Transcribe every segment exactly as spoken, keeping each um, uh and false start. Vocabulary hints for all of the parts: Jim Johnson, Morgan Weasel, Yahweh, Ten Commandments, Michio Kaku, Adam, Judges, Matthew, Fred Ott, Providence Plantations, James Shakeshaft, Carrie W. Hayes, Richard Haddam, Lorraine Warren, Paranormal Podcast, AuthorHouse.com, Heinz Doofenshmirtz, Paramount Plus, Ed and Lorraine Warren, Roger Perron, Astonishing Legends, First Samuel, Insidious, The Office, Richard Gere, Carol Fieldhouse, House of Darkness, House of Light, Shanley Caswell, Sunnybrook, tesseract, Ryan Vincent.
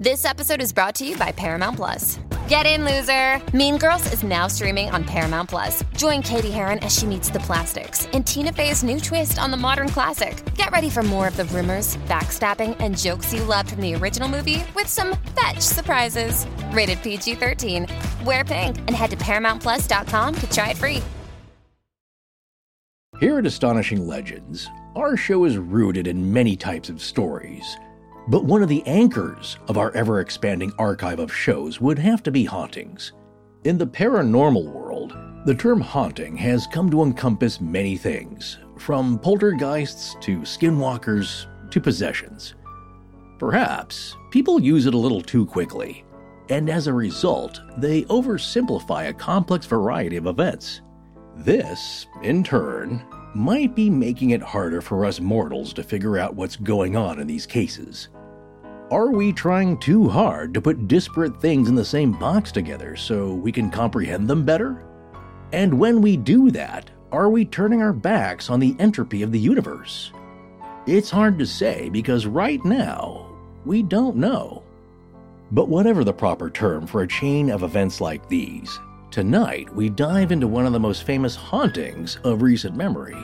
This episode is brought to you by Paramount Plus. Get in, loser! Mean Girls is now streaming on Paramount Plus. Join Katie Heron as she meets the plastics in Tina Fey's new twist on the modern classic. Get ready for more of the rumors, backstabbing, and jokes you loved from the original movie with some fetch surprises. Rated P G thirteen. Wear pink and head to Paramount Plus dot com to try it free. Here at Astonishing Legends, our show is rooted in many types of stories. But one of the anchors of our ever-expanding archive of shows would have to be hauntings. In the paranormal world, the term haunting has come to encompass many things, from poltergeists to skinwalkers to possessions. Perhaps people use it a little too quickly, and as a result, they oversimplify a complex variety of events. This, in turn, might be making it harder for us mortals to figure out what's going on in these cases. Are we trying too hard to put disparate things in the same box together so we can comprehend them better? And when we do that, are we turning our backs on the entropy of the universe? It's hard to say because right now, we don't know. But whatever the proper term for a chain of events like these, tonight, we dive into one of the most famous hauntings of recent memory,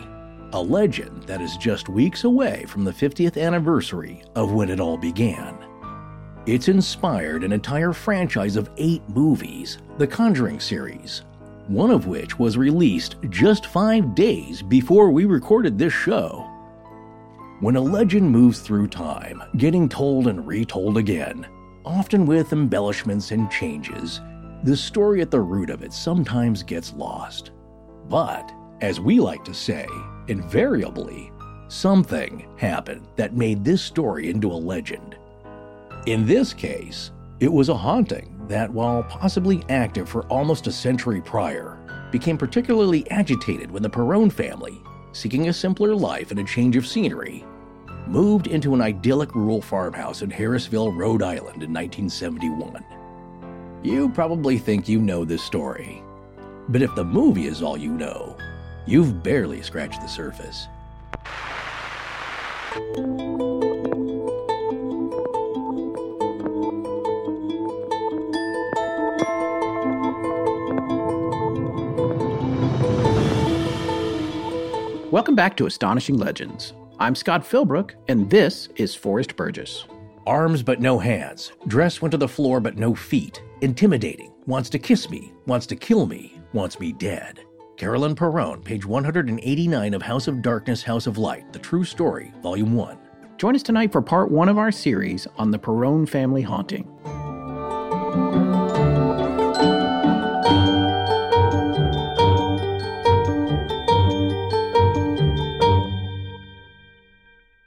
a legend that is just weeks away from the fiftieth anniversary of when it all began. It's inspired an entire franchise of eight movies, the Conjuring series, one of which was released just five days before we recorded this show. When a legend moves through time, getting told and retold again, often with embellishments and changes, the story at the root of it sometimes gets lost. But, as we like to say, invariably, something happened that made this story into a legend. In this case, it was a haunting that, while possibly active for almost a century prior, became particularly agitated when the Perron family, seeking a simpler life and a change of scenery, moved into an idyllic rural farmhouse in Harrisville, Rhode Island in nineteen seventy-one. You probably think you know this story, but if the movie is all you know, you've barely scratched the surface. Welcome back to Astonishing Legends. I'm Scott Philbrook, and this is Forest Burgess. Arms but no hands, dress went to the floor but no feet, intimidating, wants to kiss me, wants to kill me, wants me dead. Carolyn Perron, page one eighty-nine of House of Darkness, House of Light, The True Story, Volume one. Join us tonight for part one of our series on the Perron family haunting.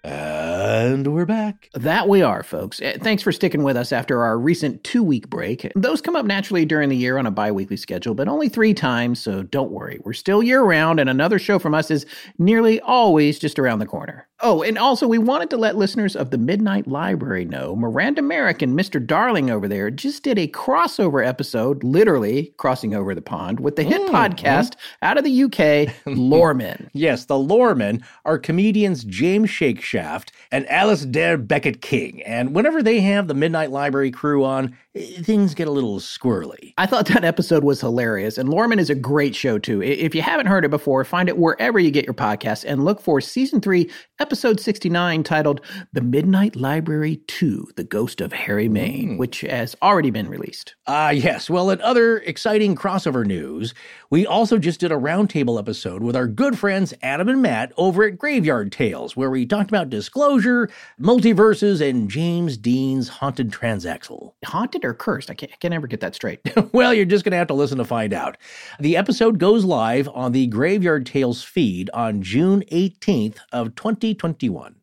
And we're back. That we are, folks. Thanks for sticking with us after our recent two-week break. Those come up naturally during the year on a bi-weekly schedule, but only three times, so don't worry. We're still year-round, and another show from us is nearly always just around the corner. Oh, and also, we wanted to let listeners of The Midnight Library know Miranda Merrick and Mister Darling over there just did a crossover episode, literally crossing over the pond, with the hit mm, podcast mm. out of the U K, Lorman. Yes, the Lorman are comedians James Shakeshaft and Alice Dare Beckett King. And whenever they have the Midnight Library crew on, things get a little squirrely. I thought that episode was hilarious, and Lorman is a great show, too. If you haven't heard it before, find it wherever you get your podcasts and look for Season three, Episode sixty-nine, titled The Midnight Library two, The Ghost of Harry Mayne, which has already been released. Ah, uh, yes. Well, in other exciting crossover news, we also just did a roundtable episode with our good friends Adam and Matt over at Graveyard Tales, where we talked about disclosure, multiverses, and James Dean's Haunted Transaxle. Haunted or cursed? I can't, I can't ever get that straight. Well, you're just going to have to listen to find out. The episode goes live on the Graveyard Tales feed on June eighteenth of twenty twenty-two.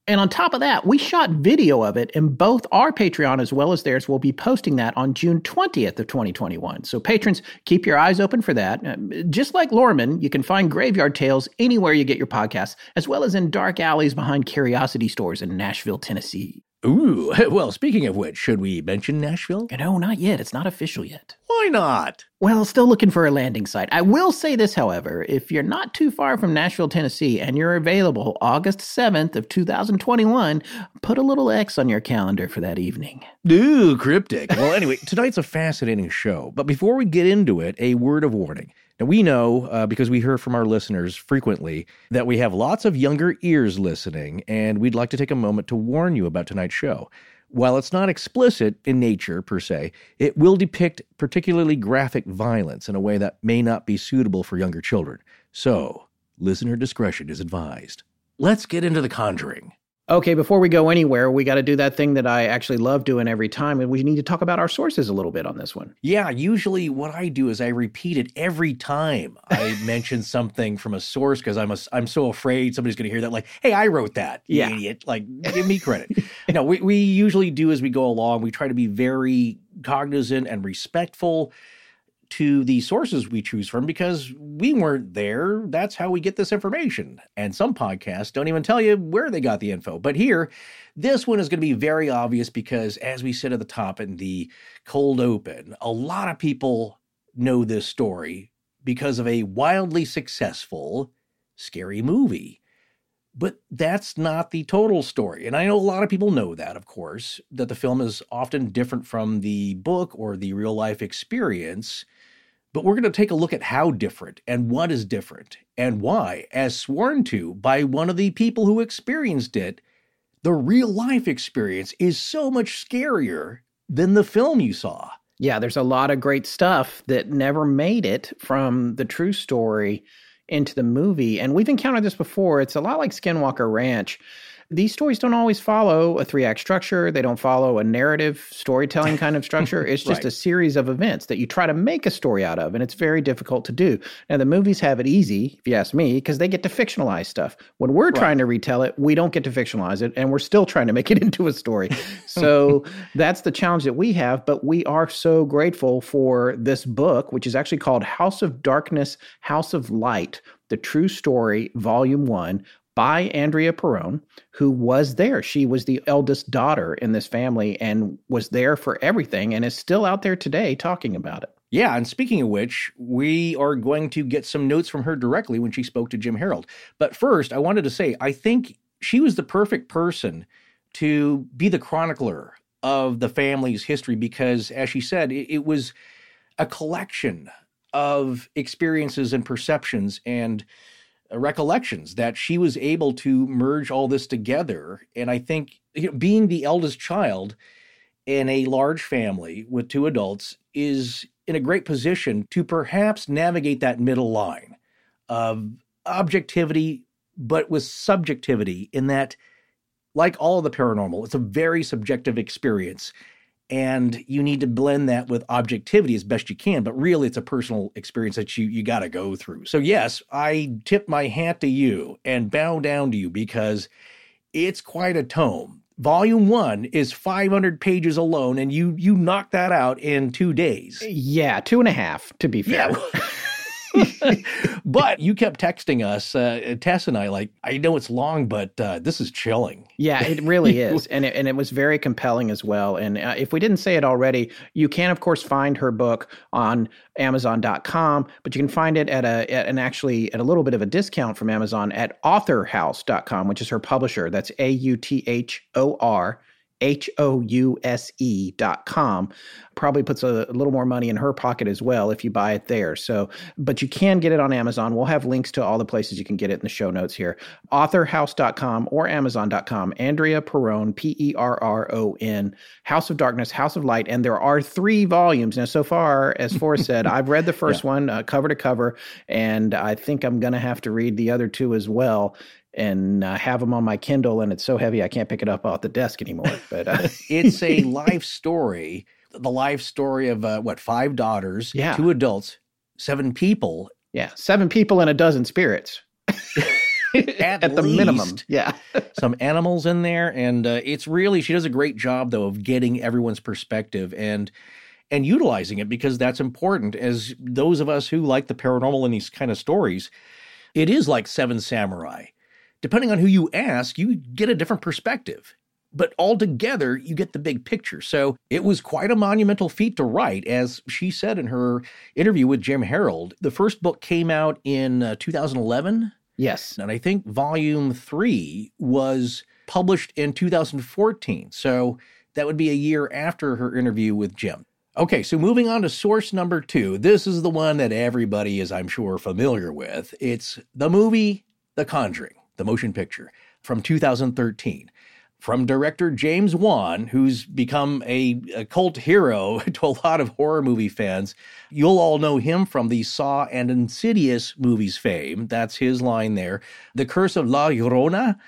And on top of that, we shot video of it, and both our Patreon as well as theirs will be posting that on June twentieth of twenty twenty-one. So patrons, keep your eyes open for that. Just like Lorman, you can find Graveyard Tales anywhere you get your podcasts, as well as in dark alleys behind curiosity stores in Nashville, Tennessee. Ooh, well, speaking of which, should we mention Nashville? No, not yet. It's not official yet. Why Why not? Well, still looking for a landing site. I will say this, however, if you're not too far from Nashville, Tennessee, and you're available August seventh of two thousand twenty-one, put a little X on your calendar for that evening. Ooh, cryptic. Well, anyway, tonight's a fascinating show. But before we get into it, a word of warning. Now, we know, uh, because we hear from our listeners frequently, that we have lots of younger ears listening, and we'd like to take a moment to warn you about tonight's show. While it's not explicit in nature, per se, it will depict particularly graphic violence in a way that may not be suitable for younger children. So, listener discretion is advised. Let's get into The Conjuring. Okay, before we go anywhere, we got to do that thing that I actually love doing every time, and we need to talk about our sources a little bit on this one. Yeah, usually what I do is I repeat it every time I mention something from a source because I'm a, I'm so afraid somebody's going to hear that, like, hey, I wrote that, you yeah. idiot. Like, give me credit. No, we, we usually do as we go along. We try to be very cognizant and respectful to the sources we choose from because we weren't there. That's how we get this information. And some podcasts don't even tell you where they got the info. But here, this one is going to be very obvious because, as we said at the top in the cold open, a lot of people know this story because of a wildly successful scary movie. But that's not the total story. And I know a lot of people know that, of course, that the film is often different from the book or the real life experience. But we're going to take a look at how different and what is different and why, as sworn to by one of the people who experienced it, the real life experience is so much scarier than the film you saw. Yeah, there's a lot of great stuff that never made it from the true story into the movie. And we've encountered this before. It's a lot like Skinwalker Ranch. These stories don't always follow a three-act structure. They don't follow a narrative storytelling kind of structure. It's just right. a series of events that you try to make a story out of, and it's very difficult to do. Now, the movies have it easy, if you ask me, because they get to fictionalize stuff. When we're right. trying to retell it, we don't get to fictionalize it, and we're still trying to make it into a story. So that's the challenge that we have, but we are so grateful for this book, which is actually called House of Darkness, House of Light, The True Story, Volume one, by Andrea Perron, who was there. She was the eldest daughter in this family and was there for everything and is still out there today talking about it. Yeah, and speaking of which, we are going to get some notes from her directly when she spoke to Jim Harold. But first, I wanted to say, I think she was the perfect person to be the chronicler of the family's history because, as she said, it, it was a collection of experiences and perceptions and recollections that she was able to merge all this together. And I think, you know, being the eldest child in a large family with two adults is in a great position to perhaps navigate that middle line of objectivity, but with subjectivity in that, like all of the paranormal, it's a very subjective experience. And you need to blend that with objectivity as best you can. But really, it's a personal experience that you you got to go through. So yes, I tip my hat to you and bow down to you because it's quite a tome. Volume one is five hundred pages alone, and you you knocked that out in two days. Yeah, two and a half, to be fair. Yeah. But you kept texting us, uh, Tess and I, like, I know it's long, but uh, this is chilling. Yeah, it really is. And it, and it was very compelling as well. And uh, if we didn't say it already, you can, of course, find her book on Amazon dot com, but you can find it at a at an actually at a little bit of a discount from Amazon at author house dot com, which is her publisher. That's A U T H O R. H O U S E dot com, probably puts a, a little more money in her pocket as well if you buy it there. So, but you can get it on Amazon. We'll have links to all the places you can get it in the show notes here. author house dot com or Amazon dot com. Andrea Perron, P E R R O N, House of Darkness, House of Light. And there are three volumes. Now, so far, as Forrest said, I've read the first yeah. one uh, cover to cover, and I think I'm going to have to read the other two as well. And uh, have them on my Kindle, and it's so heavy I can't pick it up off the desk anymore. But uh. It's a life story, the life story of, uh, what, five daughters, yeah. two adults, seven people. Yeah, seven people and a dozen spirits. At, At the minimum, yeah. Some animals in there, and uh, it's really, she does a great job, though, of getting everyone's perspective and and utilizing it, because that's important. As those of us who like the paranormal and these kind of stories, it is like Seven Samurai. Depending on who you ask, you get a different perspective. but all together you get the big picture. So it was quite a monumental feat to write. As she said in her interview with Jim Harold, the first book came out in uh, two thousand eleven. Yes. And I think volume three was published in two thousand fourteen. So that would be a year after her interview with Jim. Okay, so moving on to source number two. This is the one that everybody is, I'm sure, familiar with. It's the movie The Conjuring, the motion picture, from two thousand thirteen. From director James Wan, who's become a, a cult hero to a lot of horror movie fans. You'll all know him from the Saw and Insidious movies fame. That's his line there. The Curse of La Llorona.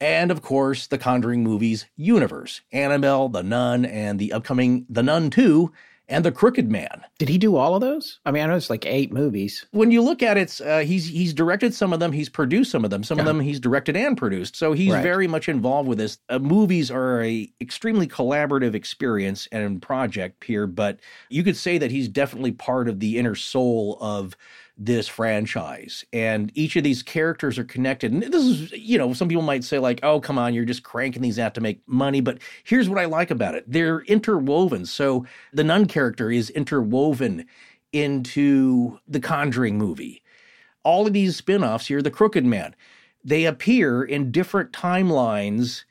And, of course, The Conjuring movies universe. Annabelle, The Nun, and the upcoming The Nun two, and The Crooked Man. Did he do all of those? I mean, I know it's like eight movies. When you look at it, uh, he's he's directed some of them. He's produced some of them. Some yeah. of them he's directed and produced. So he's right. very much involved with this. Uh, movies are a extremely collaborative experience and project here. But you could say that he's definitely part of the inner soul of this franchise. And each of these characters are connected. And this is, you know, some people might say like, oh, come on, you're just cranking these out to make money. But here's what I like about it. They're interwoven. So the Nun character is interwoven into the Conjuring movie. All of these spinoffs here, the Crooked Man, they appear in different timelines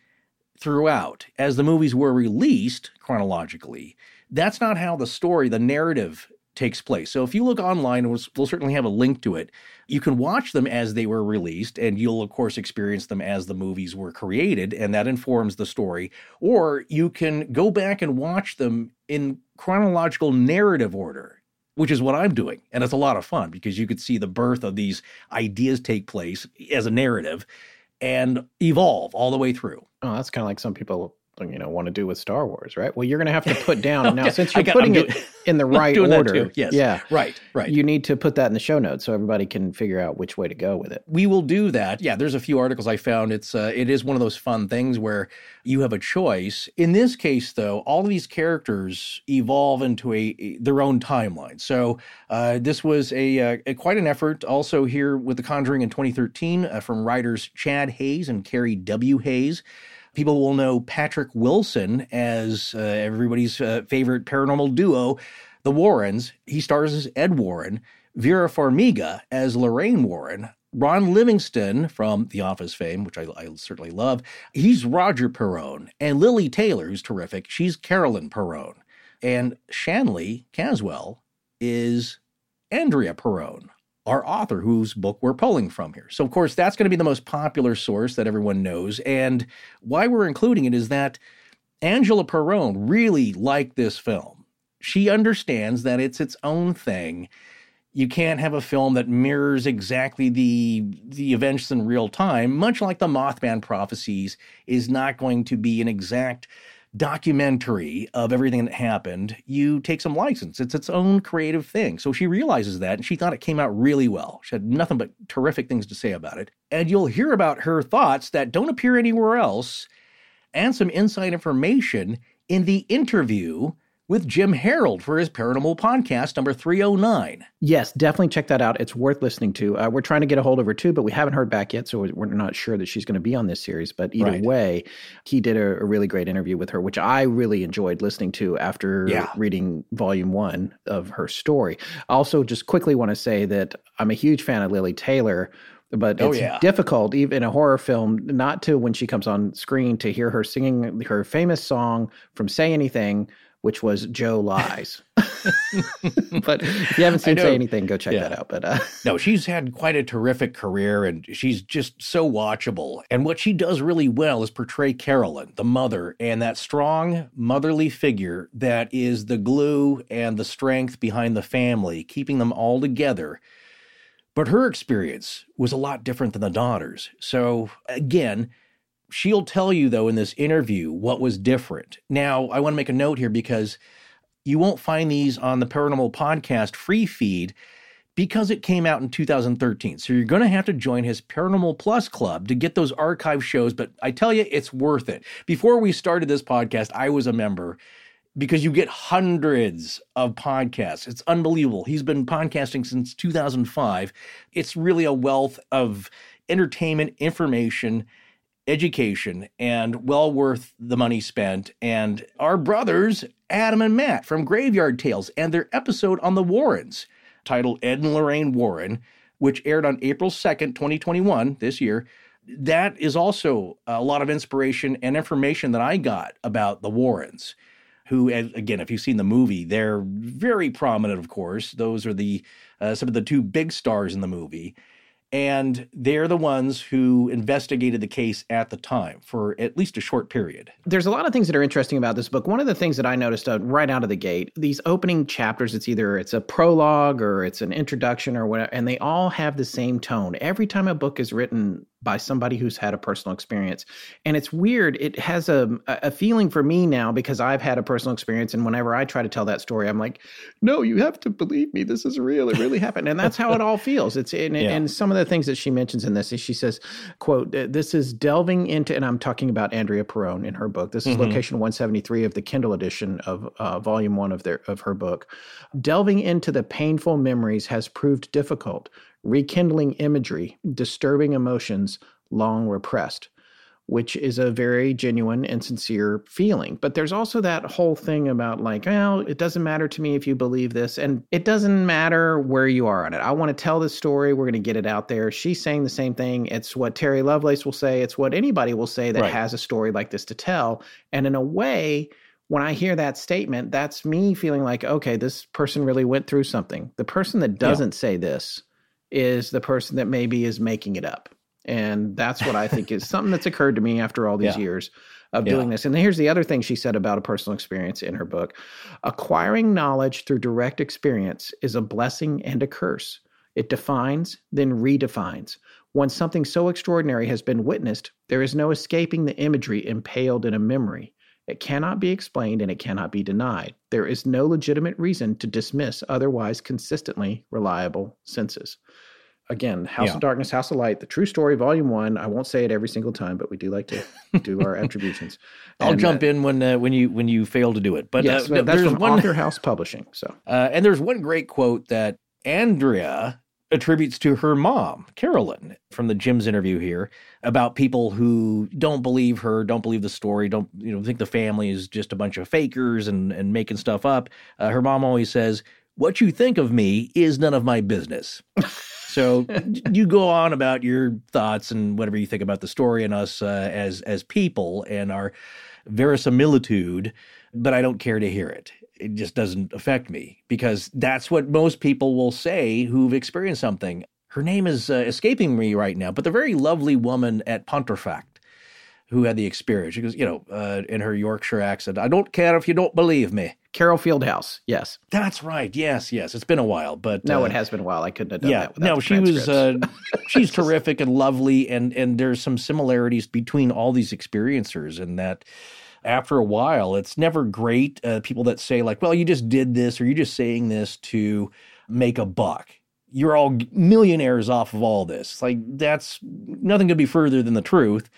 throughout as the movies were released chronologically. That's not how the story, the narrative takes place. So if you look online, we'll, we'll certainly have a link to it. You can watch them as they were released, and you'll, of course, experience them as the movies were created, and that informs the story. Or you can go back and watch them in chronological narrative order, which is what I'm doing. And it's a lot of fun because you could see the birth of these ideas take place as a narrative and evolve all the way through. Oh, that's kind of like some people you know, want to do with Star Wars, right? Well, you're going to have to put down okay. now, since you're got, putting doing, it in the right order. Yes. Yeah. Right. Right. You need to put that in the show notes so everybody can figure out which way to go with it. We will do that. Yeah. There's a few articles I found. It's, uh, it is one of those fun things where you have a choice. In this case, though, all of these characters evolve into a, their own timeline. So, uh, this was a, uh, a, quite an effort also here with The Conjuring in twenty thirteen uh, from writers Chad Hayes and Carrie W. Hayes. People will know Patrick Wilson as uh, everybody's uh, favorite paranormal duo, the Warrens. He stars as Ed Warren, Vera Farmiga as Lorraine Warren, Ron Livingston from The Office fame, which I, I certainly love. He's Roger Perron, and Lily Taylor, who's terrific. She's Carolyn Perron, and Shanley Caswell is Andrea Perron, our author whose book we're pulling from here. So, of course, that's going to be the most popular source that everyone knows. And why we're including it is that Angela Perron really liked this film. She understands that it's its own thing. You can't have a film that mirrors exactly the, the events in real time, much like the Mothman Prophecies is not going to be an exact documentary of everything that happened. You take some license. It's its own creative thing. So she realizes that, and she thought it came out really well. She had nothing but terrific things to say about it. And you'll hear about her thoughts that don't appear anywhere else and some inside information in the interview with Jim Harold for his Paranormal Podcast, number three oh nine. Yes, definitely check that out. It's worth listening to. Uh, we're trying to get a hold of her, too, but we haven't heard back yet, so we're not sure that she's going to be on this series. But either right. way, he did a, a really great interview with her, which I really enjoyed listening to after yeah. reading Volume one of her story. I also just quickly want to say that I'm a huge fan of Lily Taylor, but oh, it's yeah. difficult, even in a horror film, not to, when she comes on screen, to hear her singing her famous song from Say Anything, which was Joe Lies. But if you haven't seen Say Anything, go check yeah. that out. But uh. No, she's had quite a terrific career, and she's just so watchable. And what she does really well is portray Carolyn, the mother, and that strong motherly figure that is the glue and the strength behind the family, keeping them all together. But her experience was a lot different than the daughter's. So, again, she'll tell you, though, in this interview what was different. Now, I want to make a note here because you won't find these on the Paranormal Podcast free feed because it came out in two thousand thirteen. So you're going to have to join his Paranormal Plus Club to get those archive shows. But I tell you, it's worth it. Before we started this podcast, I was a member because you get hundreds of podcasts. It's unbelievable. He's been podcasting since two thousand five. It's really a wealth of entertainment, information, education and well worth the money spent, and our brothers, Adam and Matt from Graveyard Tales, and their episode on the Warrens, titled Ed and Lorraine Warren, which aired on April second, twenty twenty-one, this year. That is also a lot of inspiration and information that I got about the Warrens, who, again, if you've seen the movie, they're very prominent, of course. Those are the uh, some of the two big stars in the movie. And they're the ones who investigated the case at the time for at least a short period. There's a lot of things that are interesting about this book. One of the things that I noticed uh, right out of the gate, these opening chapters, it's either it's a prologue or it's an introduction or whatever, and they all have the same tone. Every time a book is written by somebody who's had a personal experience. And it's weird. It has a a feeling for me now because I've had a personal experience. And whenever I try to tell that story, I'm like, no, you have to believe me. This is real. It really happened. And that's how it all feels. It's and, yeah. and some of the things that she mentions in this is she says, quote, this is delving into, and I'm talking about Andrea Perron in her book. This is mm-hmm. location one seventy-three of the Kindle edition of uh, volume one of their of her book. Delving into the painful memories has proved difficult. Rekindling imagery, disturbing emotions, long repressed, which is a very genuine and sincere feeling. But there's also that whole thing about like, well, it doesn't matter to me if you believe this, and it doesn't matter where you are on it. I want to tell this story. We're going to get it out there. She's saying the same thing. It's what Terry Lovelace will say. It's what anybody will say that right. has a story like this to tell. And in a way, when I hear that statement, that's me feeling like, okay, this person really went through something. The person that doesn't yeah. say this is the person that maybe is making it up. And that's what I think is something that's occurred to me after all these yeah. years of yeah. doing this. And here's the other thing she said about a personal experience in her book. Acquiring knowledge through direct experience is a blessing and a curse. It defines, then redefines. Once something so extraordinary has been witnessed, there is no escaping the imagery impaled in a memory. It cannot be explained and it cannot be denied. There is no legitimate reason to dismiss otherwise consistently reliable senses. Again, House yeah. of Darkness, House of Light, The True Story, Volume one. I won't say it every single time, but we do like to do our attributions. I'll and, jump uh, in when uh, when you when you fail to do it. But yes, uh, that's from one, AuthorHouse Publishing. So, uh, and there's one great quote that Andrea attributes to her mom, Carolyn, from the Jim's interview here, about people who don't believe her, don't believe the story, don't you know think the family is just a bunch of fakers and, and making stuff up. Uh, her mom always says, "What you think of me is none of my business." So you go on about your thoughts and whatever you think about the story and us uh, as as people and our verisimilitude, but I don't care to hear it. It just doesn't affect me, because that's what most people will say who've experienced something. Her name is uh, escaping me right now, but the very lovely woman at Pontefract who had the experience, she goes, you know, uh, in her Yorkshire accent, I don't care if you don't believe me. Carol Fieldhouse, yes. That's right, yes, yes. It's been a while, but... No, uh, it has been a while. I couldn't have done yeah, that without no, she was. Uh, she's terrific and lovely, and and there's some similarities between all these experiencers in that... After a while, it's never great. Uh, people that say like, well, you just did this or you're just saying this to make a buck. You're all millionaires off of all this. It's like, that's nothing could be further than the truth.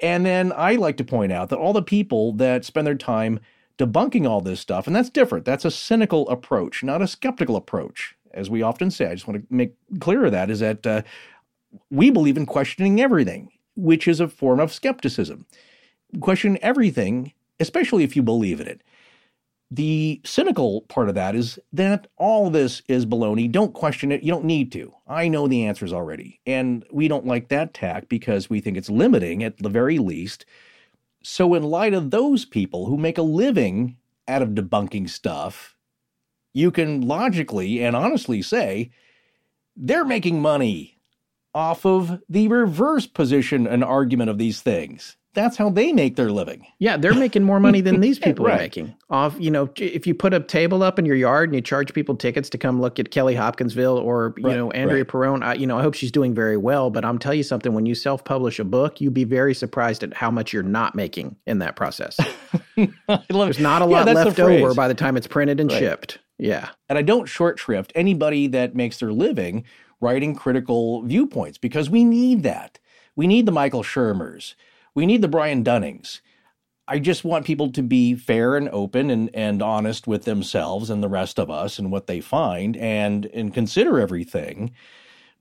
And then I like to point out that all the people that spend their time debunking all this stuff, and that's different. That's a cynical approach, not a skeptical approach. As we often say, I just want to make clear of that, is that uh, we believe in questioning everything, which is a form of skepticism. Question everything, especially if you believe in it. The cynical part of that is that all this is baloney. Don't question it. You don't need to. I know the answers already. And we don't like that tack because we think it's limiting at the very least. So in light of those people who make a living out of debunking stuff, you can logically and honestly say they're making money off of the reverse position and argument of these things. That's how they make their living. Yeah, they're making more money than these people right. are making. Off, you know, if you put a table up in your yard and you charge people tickets to come look at Kelly Hopkinsville or, you right, know, Andrea right. Perron, I, you know, I hope she's doing very well. But I'm telling you something, when you self-publish a book, you'd be very surprised at how much you're not making in that process. I love There's not a lot yeah, left over by the time it's printed and right. shipped. Yeah. And I don't short shrift anybody that makes their living writing critical viewpoints, because we need that. We need the Michael Shermers. We need the Brian Dunnings. I just want people to be fair and open and, and honest with themselves and the rest of us and what they find and, and consider everything.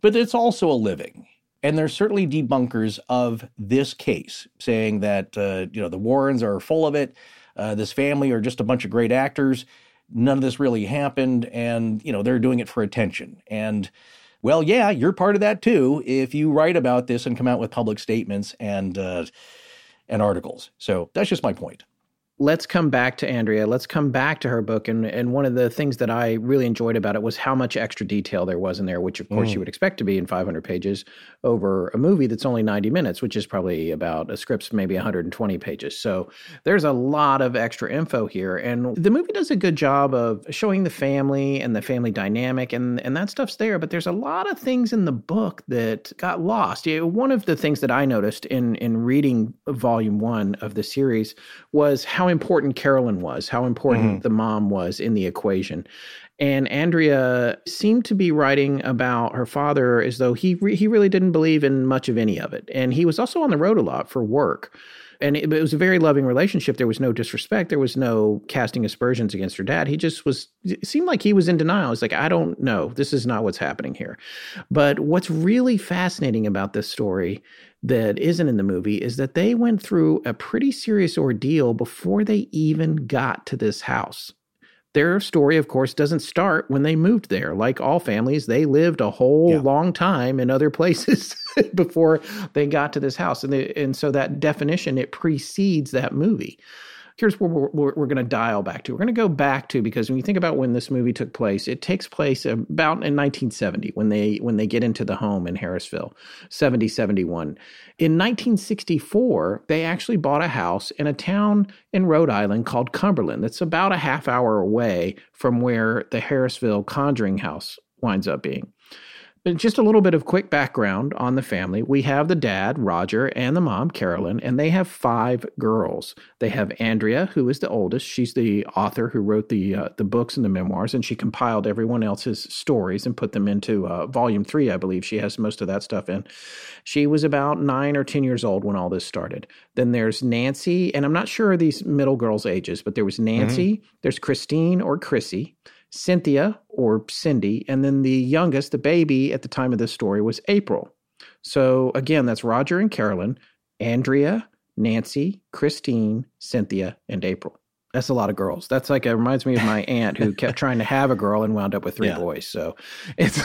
But it's also a living. And there's certainly debunkers of this case saying that, uh, you know, the Warrens are full of it. Uh, this family are just a bunch of great actors. None of this really happened. And, you know, they're doing it for attention. And, well, yeah, you're part of that, too, if you write about this and come out with public statements and uh, and articles. So that's just my point. Let's come back to Andrea. Let's come back to her book. And, and one of the things that I really enjoyed about it was how much extra detail there was in there, which, of course, mm. you would expect to be in five hundred pages over a movie that's only ninety minutes, which is probably about a script's maybe one hundred twenty pages. So there's a lot of extra info here. And the movie does a good job of showing the family and the family dynamic, and, and that stuff's there. But there's a lot of things in the book that got lost. You know, one of the things that I noticed in, in reading volume one of the series was how How important Carolyn was, how important mm-hmm. the mom was in the equation. And Andrea seemed to be writing about her father as though he re- he really didn't believe in much of any of it. And he was also on the road a lot for work. And it, it was a very loving relationship. There was no disrespect. There was no casting aspersions against her dad. He just was, it seemed like he was in denial. He's like, I don't know. This is not what's happening here. But what's really fascinating about this story that isn't in the movie is that they went through a pretty serious ordeal before they even got to this house. Their story, of course, doesn't start when they moved there. Like all families, they lived a whole yeah. long time in other places before they got to this house. And, they, and so that definition, it precedes that movie. Here's where we're, we're, we're going to dial back to. We're going to go back to, because when you think about when this movie took place, it takes place about in nineteen seventy when they when they get into the home in Harrisville, seventy, seventy-one. In nineteen sixty-four, they actually bought a house in a town in Rhode Island called Cumberland. That's about a half hour away from where the Harrisville Conjuring house winds up being. Just a little bit of quick background on the family. We have the dad, Roger, and the mom, Carolyn, and they have five girls. They have Andrea, who is the oldest. She's the author who wrote the uh, the books and the memoirs, and she compiled everyone else's stories and put them into uh, volume three, I believe. She has most of that stuff in. She was about nine or ten years old when all this started. Then there's Nancy, and I'm not sure of these middle girls' ages, but there was Nancy, mm-hmm. there's Christine or Chrissy, Cynthia or Cindy, and then the youngest, the baby at the time of this story, was April. So again, that's Roger and Carolyn, Andrea, Nancy, Christine, Cynthia, and April. That's a lot of girls. That's like, it reminds me of my aunt who kept trying to have a girl and wound up with three yeah. boys. So it's...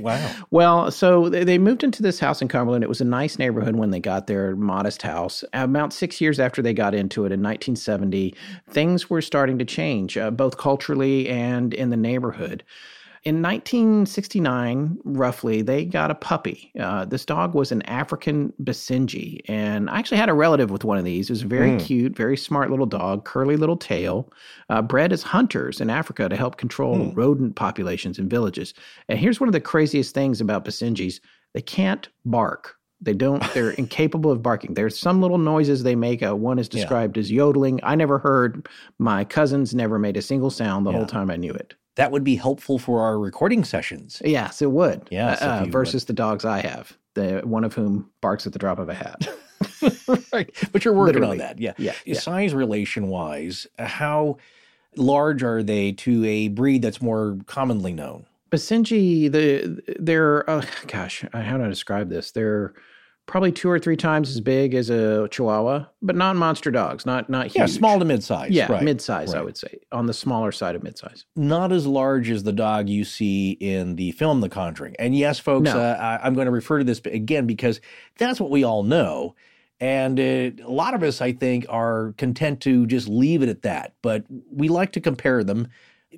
Wow. Well, so they moved into this house in Cumberland. It was a nice neighborhood when they got there, modest house. About six years after they got into it in nineteen seventy, things were starting to change, uh, both culturally and in the neighborhood. In nineteen sixty-nine, roughly, they got a puppy. Uh, this dog was an African Basenji, and I actually had a relative with one of these. It was a very mm. cute, very smart little dog, curly little tail, uh, bred as hunters in Africa to help control mm. rodent populations in villages. And here's one of the craziest things about Basenjis. They can't bark. They don't, they're incapable of barking. There's some little noises they make. Uh, one is described yeah. as yodeling. I never heard, my cousins never made a single sound the yeah. whole time I knew it. That would be helpful for our recording sessions. Yes, it would. Yes, uh, versus would. The dogs I have, the one of whom barks at the drop of a hat. Right, but you're working Literally. On that. Yeah, yeah, yeah. Size relation-wise, how large are they to a breed that's more commonly known? Basenji, the they're oh, gosh, how do I describe this? They're probably two or three times as big as a Chihuahua, but not monster dogs, not not huge. Yeah, small to mid-size. Yeah, right, mid-size, right. I would say, on the smaller side of mid-size. Not as large as the dog you see in the film The Conjuring. And yes, folks, no. uh, I'm going to refer to this again because that's what we all know. And it, a lot of us, I think, are content to just leave it at that. But we like to compare them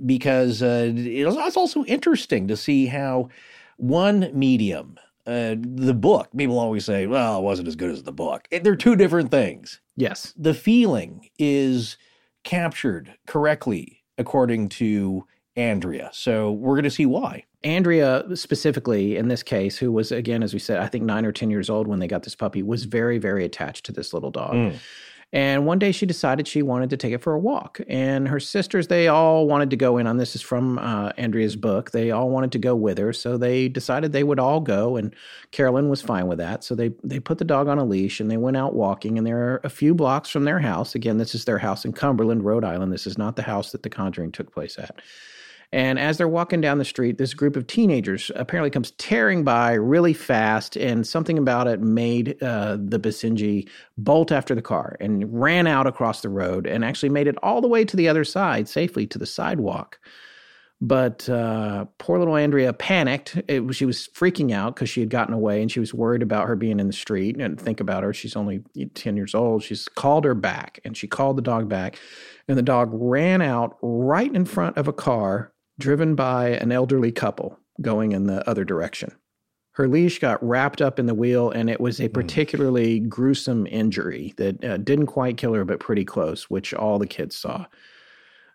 because uh, it's also interesting to see how one medium— Uh, the book, people always say, well, it wasn't as good as the book. They're two different things. Yes. The feeling is captured correctly, according to Andrea. So we're going to see why. Andrea specifically in this case, who was, again, as we said, I think nine or ten years old when they got this puppy, was very, very attached to this little dog. Mm. And one day she decided she wanted to take it for a walk. And her sisters, they all wanted to go in on this. Is from uh, Andrea's book. They all wanted to go with her. So they decided they would all go. And Carolyn was fine with that. So they, they put the dog on a leash and they went out walking. And they're a few blocks from their house. Again, this is their house in Cumberland, Rhode Island. This is not the house that The Conjuring took place at. And as they're walking down the street, this group of teenagers apparently comes tearing by really fast, and something about it made uh, the Basenji bolt after the car and ran out across the road and actually made it all the way to the other side safely to the sidewalk. But uh, poor little Andrea panicked. It, she was freaking out because she had gotten away and she was worried about her being in the street. And think about her. She's only ten years old. She's called her back, and she called the dog back. And the dog ran out right in front of a car driven by an elderly couple going in the other direction. Her leash got wrapped up in the wheel, and it was a particularly mm. gruesome injury that uh, didn't quite kill her, but pretty close, which all the kids saw.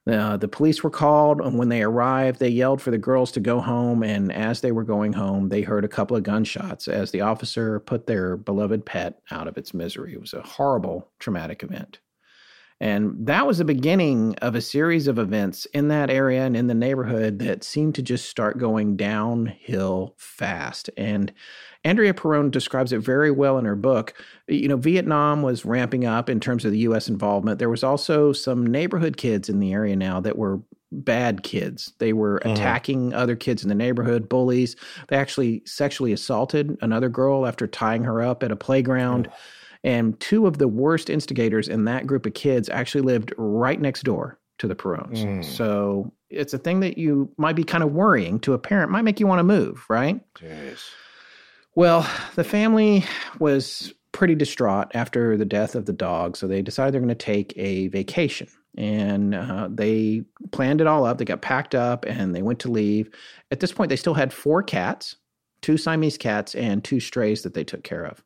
Uh, the police were called, and when they arrived, they yelled for the girls to go home, and as they were going home, they heard a couple of gunshots as the officer put their beloved pet out of its misery. It was a horrible, traumatic event. And that was the beginning of a series of events in that area and in the neighborhood that seemed to just start going downhill fast. And Andrea Perron describes it very well in her book. You know, Vietnam was ramping up in terms of the U S involvement. There was also some neighborhood kids in the area now that were bad kids. They were mm-hmm. attacking other kids in the neighborhood, bullies. They actually sexually assaulted another girl after tying her up at a playground. Mm-hmm. And two of the worst instigators in that group of kids actually lived right next door to the Perrons. Mm. So it's a thing that you might be kind of worrying to a parent, might make you want to move, right? Yes. Well, the family was pretty distraught after the death of the dog, so they decided they're going to take a vacation. And uh, they planned it all up. They got packed up, and they went to leave. At this point, they still had four cats, two Siamese cats, and two strays that they took care of.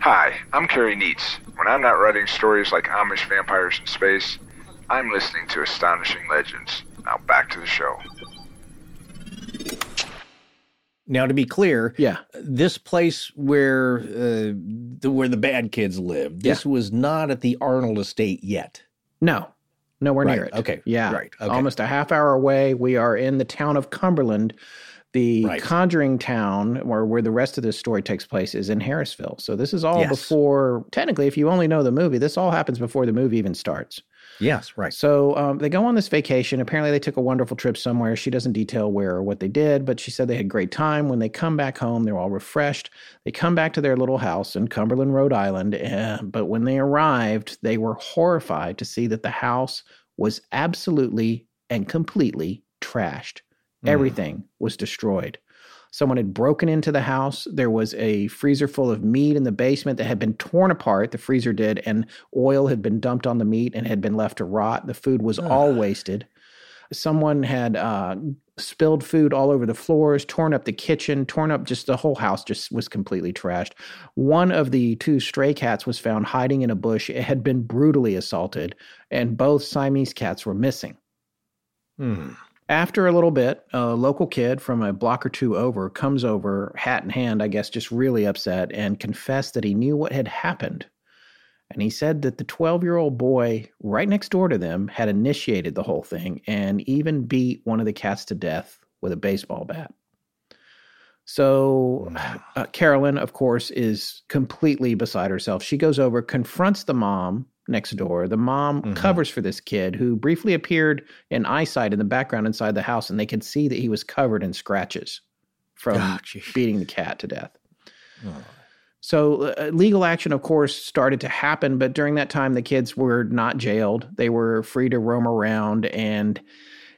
Hi, I'm Kerry Neitz. When I'm not writing stories like Amish vampires in space, I'm listening to Astonishing Legends. Now back to the show. Now, to be clear, yeah, this place where uh, the, where the bad kids lived, this yeah. was not at the Arnold estate yet. No, nowhere right. near it. Okay, yeah, right. Okay. Almost a half hour away. We are in the town of Cumberland. The right. Conjuring town, or where the rest of this story takes place, is in Harrisville. So this is all yes. before, technically, if you only know the movie, this all happens before the movie even starts. Yes, right. So um, they go on this vacation. Apparently they took a wonderful trip somewhere. She doesn't detail where or what they did, but she said they had a great time. When they come back home, they're all refreshed. They come back to their little house in Cumberland, Rhode Island. Eh, but when they arrived, they were horrified to see that the house was absolutely and completely trashed. Everything was destroyed. Someone had broken into the house. There was a freezer full of meat in the basement that had been torn apart. The freezer did, and oil had been dumped on the meat and had been left to rot. The food was Ugh. all wasted. Someone had uh, spilled food all over the floors, torn up the kitchen, torn up just the whole house just was completely trashed. One of the two stray cats was found hiding in a bush. It had been brutally assaulted, and both Siamese cats were missing. Hmm. After a little bit, a local kid from a block or two over comes over, hat in hand, I guess, just really upset, and confessed that he knew what had happened. And he said that the twelve-year-old boy right next door to them had initiated the whole thing and even beat one of the cats to death with a baseball bat. So uh, Carolyn, of course, is completely beside herself. She goes over, confronts the mom next door. The mom mm-hmm. covers for this kid who briefly appeared in eyesight in the background inside the house, and they could see that he was covered in scratches from oh, beating the cat to death. Oh. So uh, legal action, of course, started to happen, but during that time, the kids were not jailed. They were free to roam around, and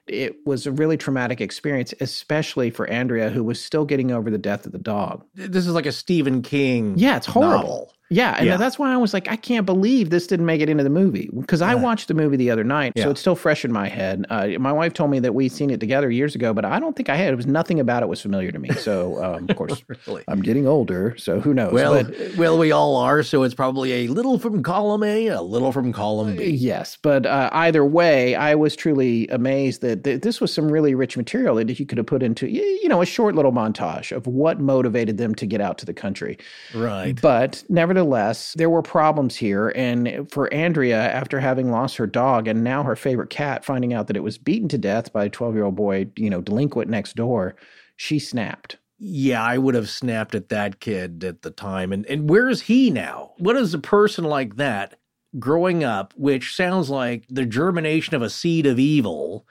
it was a really traumatic experience, especially for Andrea, who was still getting over the death of the dog. This is like a Stephen King Yeah, it's horrible. Novel. Yeah, and yeah. that's why I was like, I can't believe this didn't make it into the movie, because I yeah. watched the movie the other night, yeah. so it's still fresh in my head. Uh, my wife told me that we'd seen it together years ago, but I don't think I had. It was nothing about it was familiar to me. So, um, of course, really? I'm getting older, so who knows? Well, but, well, we all are, so it's probably a little from column A, a little from column B. Yes, but uh, either way, I was truly amazed that th- this was some really rich material that you could have put into, you know, a short little montage of what motivated them to get out to the country. Right. But nevertheless, Nevertheless, there were problems here, and for Andrea, after having lost her dog and now her favorite cat, finding out that it was beaten to death by a twelve-year-old boy, you know, delinquent next door, she snapped. Yeah, I would have snapped at that kid at the time. And and where is he now? What is a person like that growing up, which sounds like the germination of a seed of evil?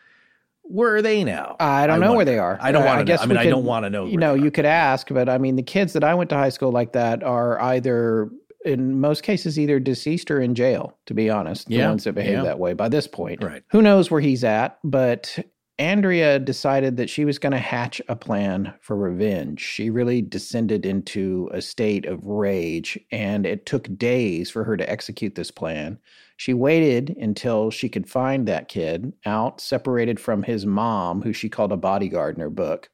Where are they now? I don't I know wonder. Where they are. I don't want to know. I mean, could, I don't want to know. You know, you could ask, but I mean, the kids that I went to high school like that are either, in most cases, either deceased or in jail, to be honest, yeah. the ones that behave yeah. that way by this point. Right. Who knows where he's at, but Andrea decided that she was going to hatch a plan for revenge. She really descended into a state of rage, and it took days for her to execute this plan. She waited until she could find that kid out, separated from his mom, who she called a bodyguard in her book,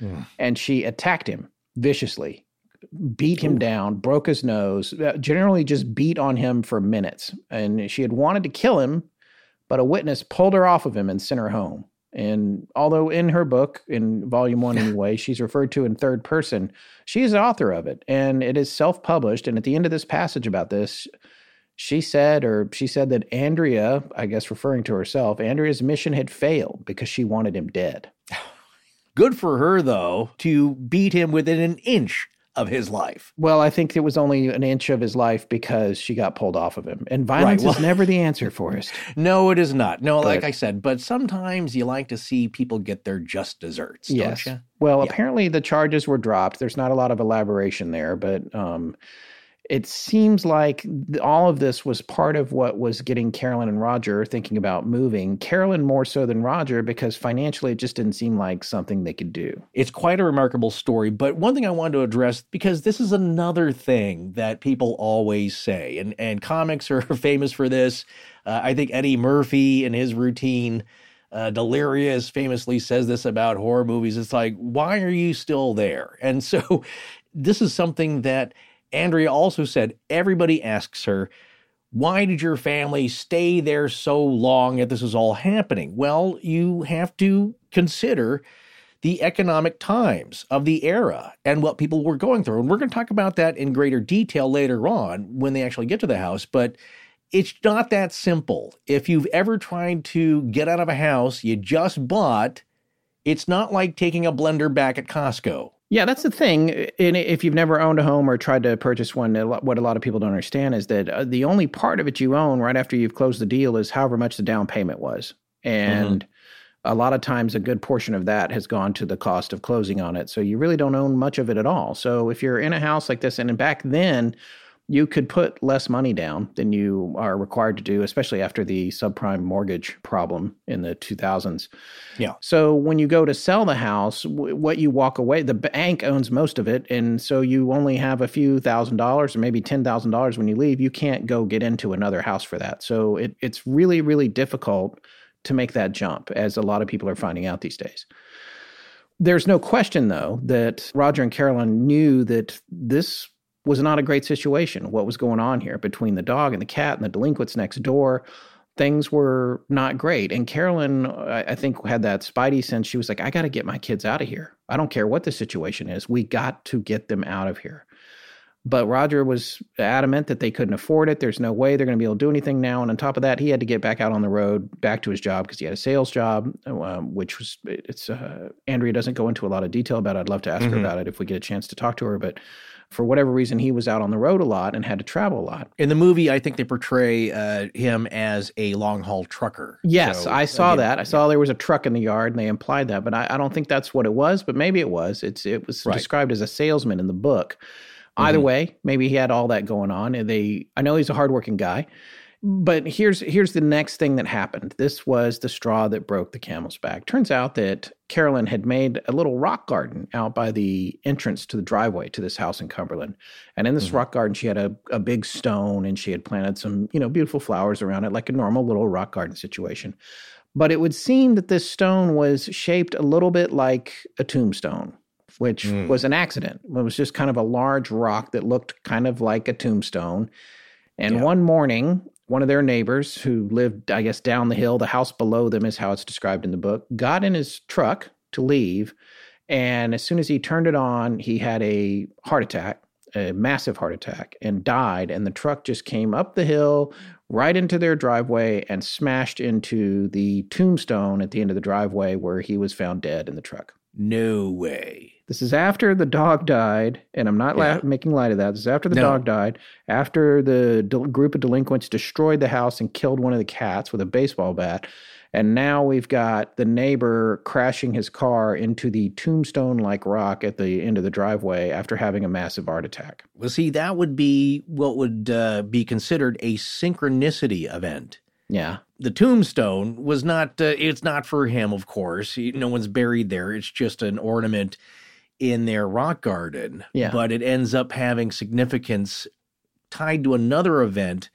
mm. and she attacked him viciously, beat him Ooh. down, broke his nose, generally just beat on him for minutes. And she had wanted to kill him, but a witness pulled her off of him and sent her home. And although in her book, in volume one anyway, she's referred to in third person, she is the author of it, and it is self-published. And at the end of this passage about this, she said, or she said that Andrea, I guess referring to herself, Andrea's mission had failed because she wanted him dead. Good for her, though, to beat him within an inch of his life. Well, I think it was only an inch of his life because she got pulled off of him. And violence right, well, is never the answer, Forrest. No, it is not. No, but, like I said, but sometimes you like to see people get their just desserts, yes. don't you? Well, yeah. apparently the charges were dropped. There's not a lot of elaboration there, but um, it seems like all of this was part of what was getting Carolyn and Roger thinking about moving. Carolyn more so than Roger, because financially it just didn't seem like something they could do. It's quite a remarkable story. But one thing I wanted to address, because this is another thing that people always say, and, and comics are famous for this. Uh, I think Eddie Murphy in his routine, uh, Delirious, famously says this about horror movies. It's like, why are you still there? And so this is something that Andrea also said, everybody asks her, why did your family stay there so long if this was all happening? Well, you have to consider the economic times of the era and what people were going through. And we're going to talk about that in greater detail later on when they actually get to the house. But it's not that simple. If you've ever tried to get out of a house you just bought, it's not like taking a blender back at Costco. Yeah, that's the thing. And if you've never owned a home or tried to purchase one, what a lot of people don't understand is that the only part of it you own right after you've closed the deal is however much the down payment was. And mm-hmm. a lot of times a good portion of that has gone to the cost of closing on it. So you really don't own much of it at all. So if you're in a house like this, and back then you could put less money down than you are required to do, especially after the subprime mortgage problem in the two thousands. Yeah. So when you go to sell the house, what you walk away, the bank owns most of it. And so you only have a few thousand dollars or maybe ten thousand dollars when you leave. You can't go get into another house for that. So it, it's really, really difficult to make that jump, as a lot of people are finding out these days. There's no question, though, that Roger and Carolyn knew that this was not a great situation, what was going on here between the dog and the cat and the delinquents next door. Things were not great. And Carolyn, I think, had that spidey sense. She was like, I got to get my kids out of here. I don't care what the situation is. We got to get them out of here. But Roger was adamant that they couldn't afford it. There's no way they're going to be able to do anything now. And on top of that, he had to get back out on the road, back to his job, because he had a sales job, um, which was it's uh, Andrea doesn't go into a lot of detail about it. I'd love to ask mm-hmm. her about it if we get a chance to talk to her. But for whatever reason, he was out on the road a lot and had to travel a lot. In the movie, I think they portray uh, him as a long-haul trucker. Yes, so, I saw I mean, that. I saw yeah. there was a truck in the yard, and they implied that. But I, I don't think that's what it was, but maybe it was. It's It was right. described as a salesman in the book. Either mm-hmm. way, maybe he had all that going on. And they, I know he's a hardworking guy, but here's here's the next thing that happened. This was the straw that broke the camel's back. Turns out that Carolyn had made a little rock garden out by the entrance to the driveway to this house in Cumberland. And in this mm-hmm. rock garden, she had a, a big stone, and she had planted some, you know, beautiful flowers around it, like a normal little rock garden situation. But it would seem that this stone was shaped a little bit like a tombstone, which mm. was an accident. It was just kind of a large rock that looked kind of like a tombstone. And yeah. one morning, one of their neighbors who lived, I guess, down the hill, the house below them is how it's described in the book, got in his truck to leave. And as soon as he turned it on, he had a heart attack, a massive heart attack, and died. And the truck just came up the hill right into their driveway and smashed into the tombstone at the end of the driveway, where he was found dead in the truck. No way. This is after the dog died, and I'm not yeah. la- making light of that. This is after the no. dog died, after the del- group of delinquents destroyed the house and killed one of the cats with a baseball bat. And now we've got the neighbor crashing his car into the tombstone-like rock at the end of the driveway after having a massive heart attack. Well, see, that would be what would uh, be considered a synchronicity event. Yeah. The tombstone was not, uh, it's not for him, of course. He, no one's buried there. It's just an ornament in their rock garden. Yeah. But it ends up having significance tied to another event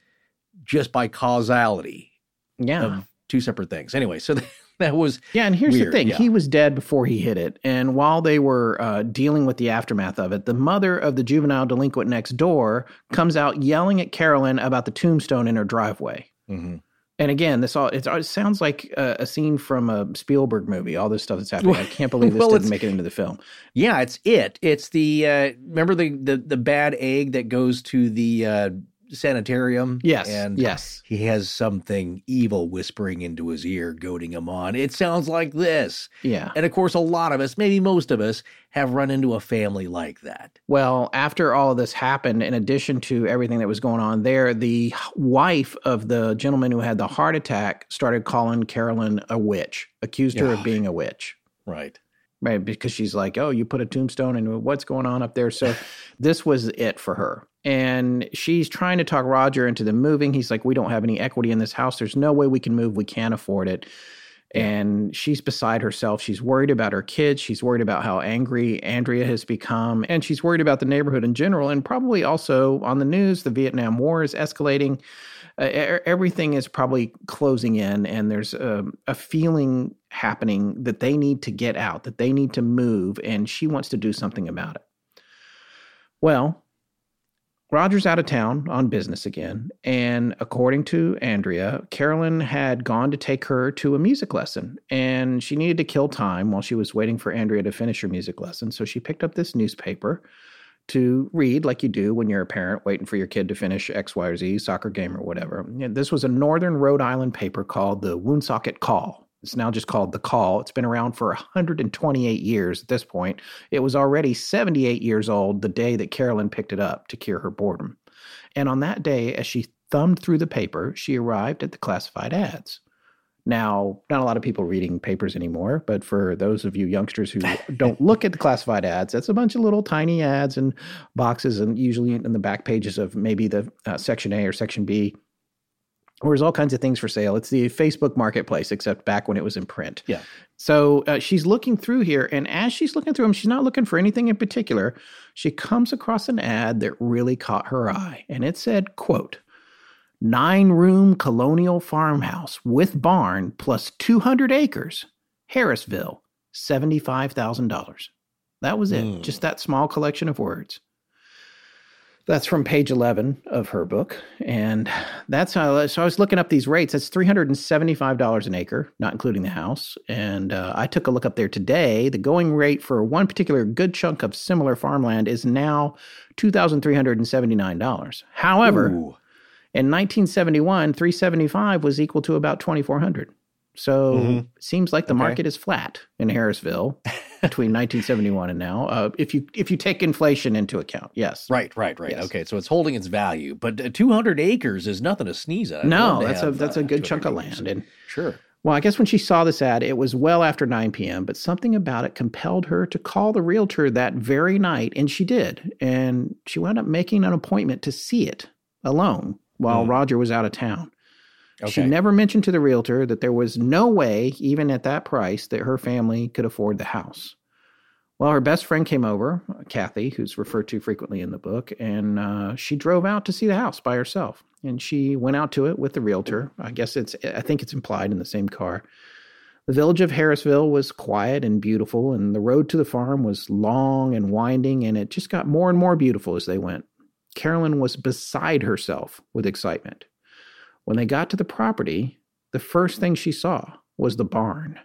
just by causality. Yeah. Of two separate things. Anyway, so that, that was Yeah, and here's weird. the thing. Yeah. He was dead before he hit it. And while they were uh, dealing with the aftermath of it, the mother of the juvenile delinquent next door comes out yelling at Carolyn about the tombstone in her driveway. Mm-hmm. And again, this all it sounds like a, a scene from a Spielberg movie, all this stuff that's happening. I can't believe this well, didn't make it into the film. Yeah, it's it. It's the, uh, remember the, the the bad egg that goes to the uh, sanitarium? Yes, and yes. He has something evil whispering into his ear, goading him on. It sounds like this. Yeah. And of course, a lot of us, maybe most of us, have run into a family like that. Well, after all of this happened, in addition to everything that was going on there, the wife of the gentleman who had the heart attack started calling Carolyn a witch, accused her of being a witch. Right. Right, because she's like, oh, you put a tombstone and what's going on up there? So this was it for her. And she's trying to talk Roger into the moving. He's like, we don't have any equity in this house. There's no way we can move. We can't afford it. And she's beside herself. She's worried about her kids. She's worried about how angry Andrea has become. And she's worried about the neighborhood in general. And probably also on the news, the Vietnam War is escalating. Uh, er- everything is probably closing in. And there's a, a feeling happening that they need to get out, that they need to move. And she wants to do something about it. Well, Roger's out of town on business again, and according to Andrea, Carolyn had gone to take her to a music lesson, and she needed to kill time while she was waiting for Andrea to finish her music lesson. So she picked up this newspaper to read, like you do when you're a parent waiting for your kid to finish X, Y, or Z, soccer game or whatever. And this was a northern Rhode Island paper called the Woonsocket Call. It's now just called The Call. It's been around for one hundred twenty-eight years at this point. It was already seventy-eight years old the day that Carolyn picked it up to cure her boredom. And on that day, as she thumbed through the paper, she arrived at the classified ads. Now, not a lot of people reading papers anymore, but for those of you youngsters who don't look at the classified ads, that's a bunch of little tiny ads and boxes, and usually in the back pages of maybe the uh, Section A or Section B. There's all kinds of things for sale. It's the Facebook marketplace, except back when it was in print. Yeah. So uh, she's looking through here, and as she's looking through them, she's not looking for anything in particular. She comes across an ad that really caught her eye, and it said, quote, nine-room colonial farmhouse with barn plus two hundred acres, Harrisville, seventy-five thousand dollars. That was it, mm. just that small collection of words. That's from page eleven of her book. And that's how, so I was looking up these rates. That's three hundred seventy-five dollars an acre, not including the house. And uh, I took a look up there today. The going rate for one particular good chunk of similar farmland is now two thousand three hundred seventy-nine dollars. However, ooh, in nineteen seventy-one, three hundred seventy-five dollars was equal to about twenty-four hundred dollars. So mm-hmm. it seems like the okay. market is flat in Harrisville between nineteen seventy-one and now. Uh, if you if you take inflation into account, yes. Right, right, right. Yes. Okay, so it's holding its value, but two hundred acres is nothing to sneeze at. I'd no, that's have, a that's uh, a good chunk of land. And sure. Well, I guess when she saw this ad, it was well after nine p.m., but something about it compelled her to call the realtor that very night, and she did. And she wound up making an appointment to see it alone while mm. Roger was out of town. Okay. She never mentioned to the realtor that there was no way, even at that price, that her family could afford the house. Well, her best friend came over, Kathy, who's referred to frequently in the book, and uh, she drove out to see the house by herself. And she went out to it with the realtor. I guess it's, I think it's implied in the same car. The village of Harrisville was quiet and beautiful, and the road to the farm was long and winding, and it just got more and more beautiful as they went. Carolyn was beside herself with excitement. When they got to the property, the first thing she saw was the barn,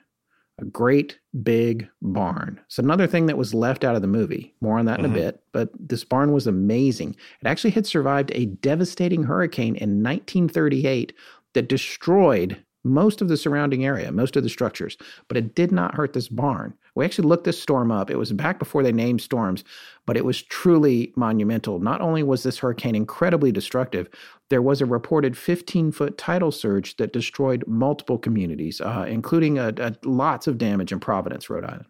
a great big barn. It's another thing that was left out of the movie. More on that mm-hmm. in a bit, but this barn was amazing. It actually had survived a devastating hurricane in nineteen thirty-eight that destroyed most of the surrounding area, most of the structures, but it did not hurt this barn. We actually looked this storm up. It was back before they named storms, but it was truly monumental. Not only was this hurricane incredibly destructive, there was a reported fifteen-foot tidal surge that destroyed multiple communities, uh, including a, a, lots of damage in Providence, Rhode Island.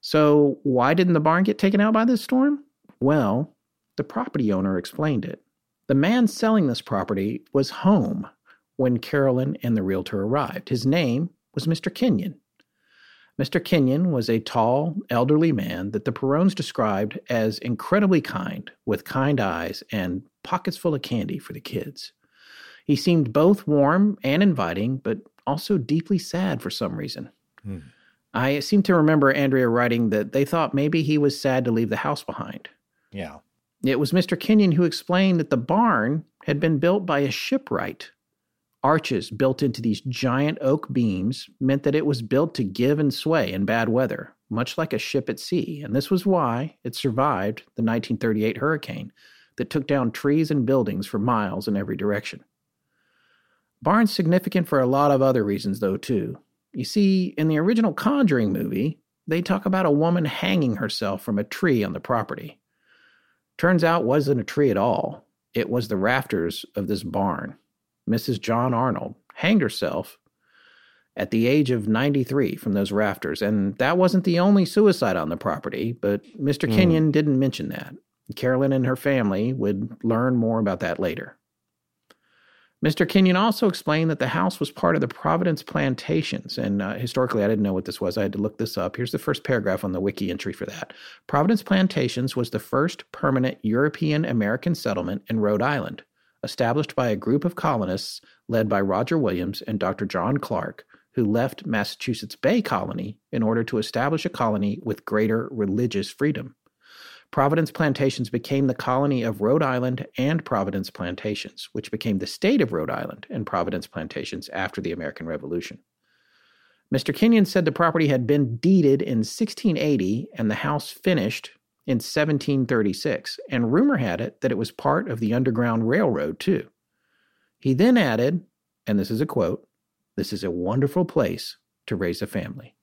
So why didn't the barn get taken out by this storm? Well, the property owner explained it. The man selling this property was home when Carolyn and the realtor arrived. His name was Mister Kenyon. Mister Kenyon was a tall, elderly man that the Perrons described as incredibly kind, with kind eyes and pockets full of candy for the kids. He seemed both warm and inviting, but also deeply sad for some reason. Hmm. I seem to remember Andrea writing that they thought maybe he was sad to leave the house behind. Yeah. It was Mister Kenyon who explained that the barn had been built by a shipwright. Arches built into these giant oak beams meant that it was built to give and sway in bad weather, much like a ship at sea, and this was why it survived the nineteen thirty-eight hurricane that took down trees and buildings for miles in every direction. Barn's significant for a lot of other reasons, though, too. You see, in the original Conjuring movie, they talk about a woman hanging herself from a tree on the property. Turns out it wasn't a tree at all. It was the rafters of this barn. Missus John Arnold hanged herself at the age of ninety-three from those rafters. And that wasn't the only suicide on the property, but Mister Mm. Kenyon didn't mention that. Carolyn and her family would learn more about that later. Mister Kenyon also explained that the house was part of the Providence Plantations. And uh, historically, I didn't know what this was. I had to look this up. Here's the first paragraph on the wiki entry for that. Providence Plantations was the first permanent European-American settlement in Rhode Island, established by a group of colonists led by Roger Williams and Doctor John Clark, who left Massachusetts Bay Colony in order to establish a colony with greater religious freedom. Providence Plantations became the colony of Rhode Island and Providence Plantations, which became the state of Rhode Island and Providence Plantations after the American Revolution. Mister Kenyon said the property had been deeded in sixteen eighty and the house finished in seventeen thirty-six, and rumor had it that it was part of the Underground Railroad, too. He then added, and this is a quote, "This is a wonderful place to raise a family."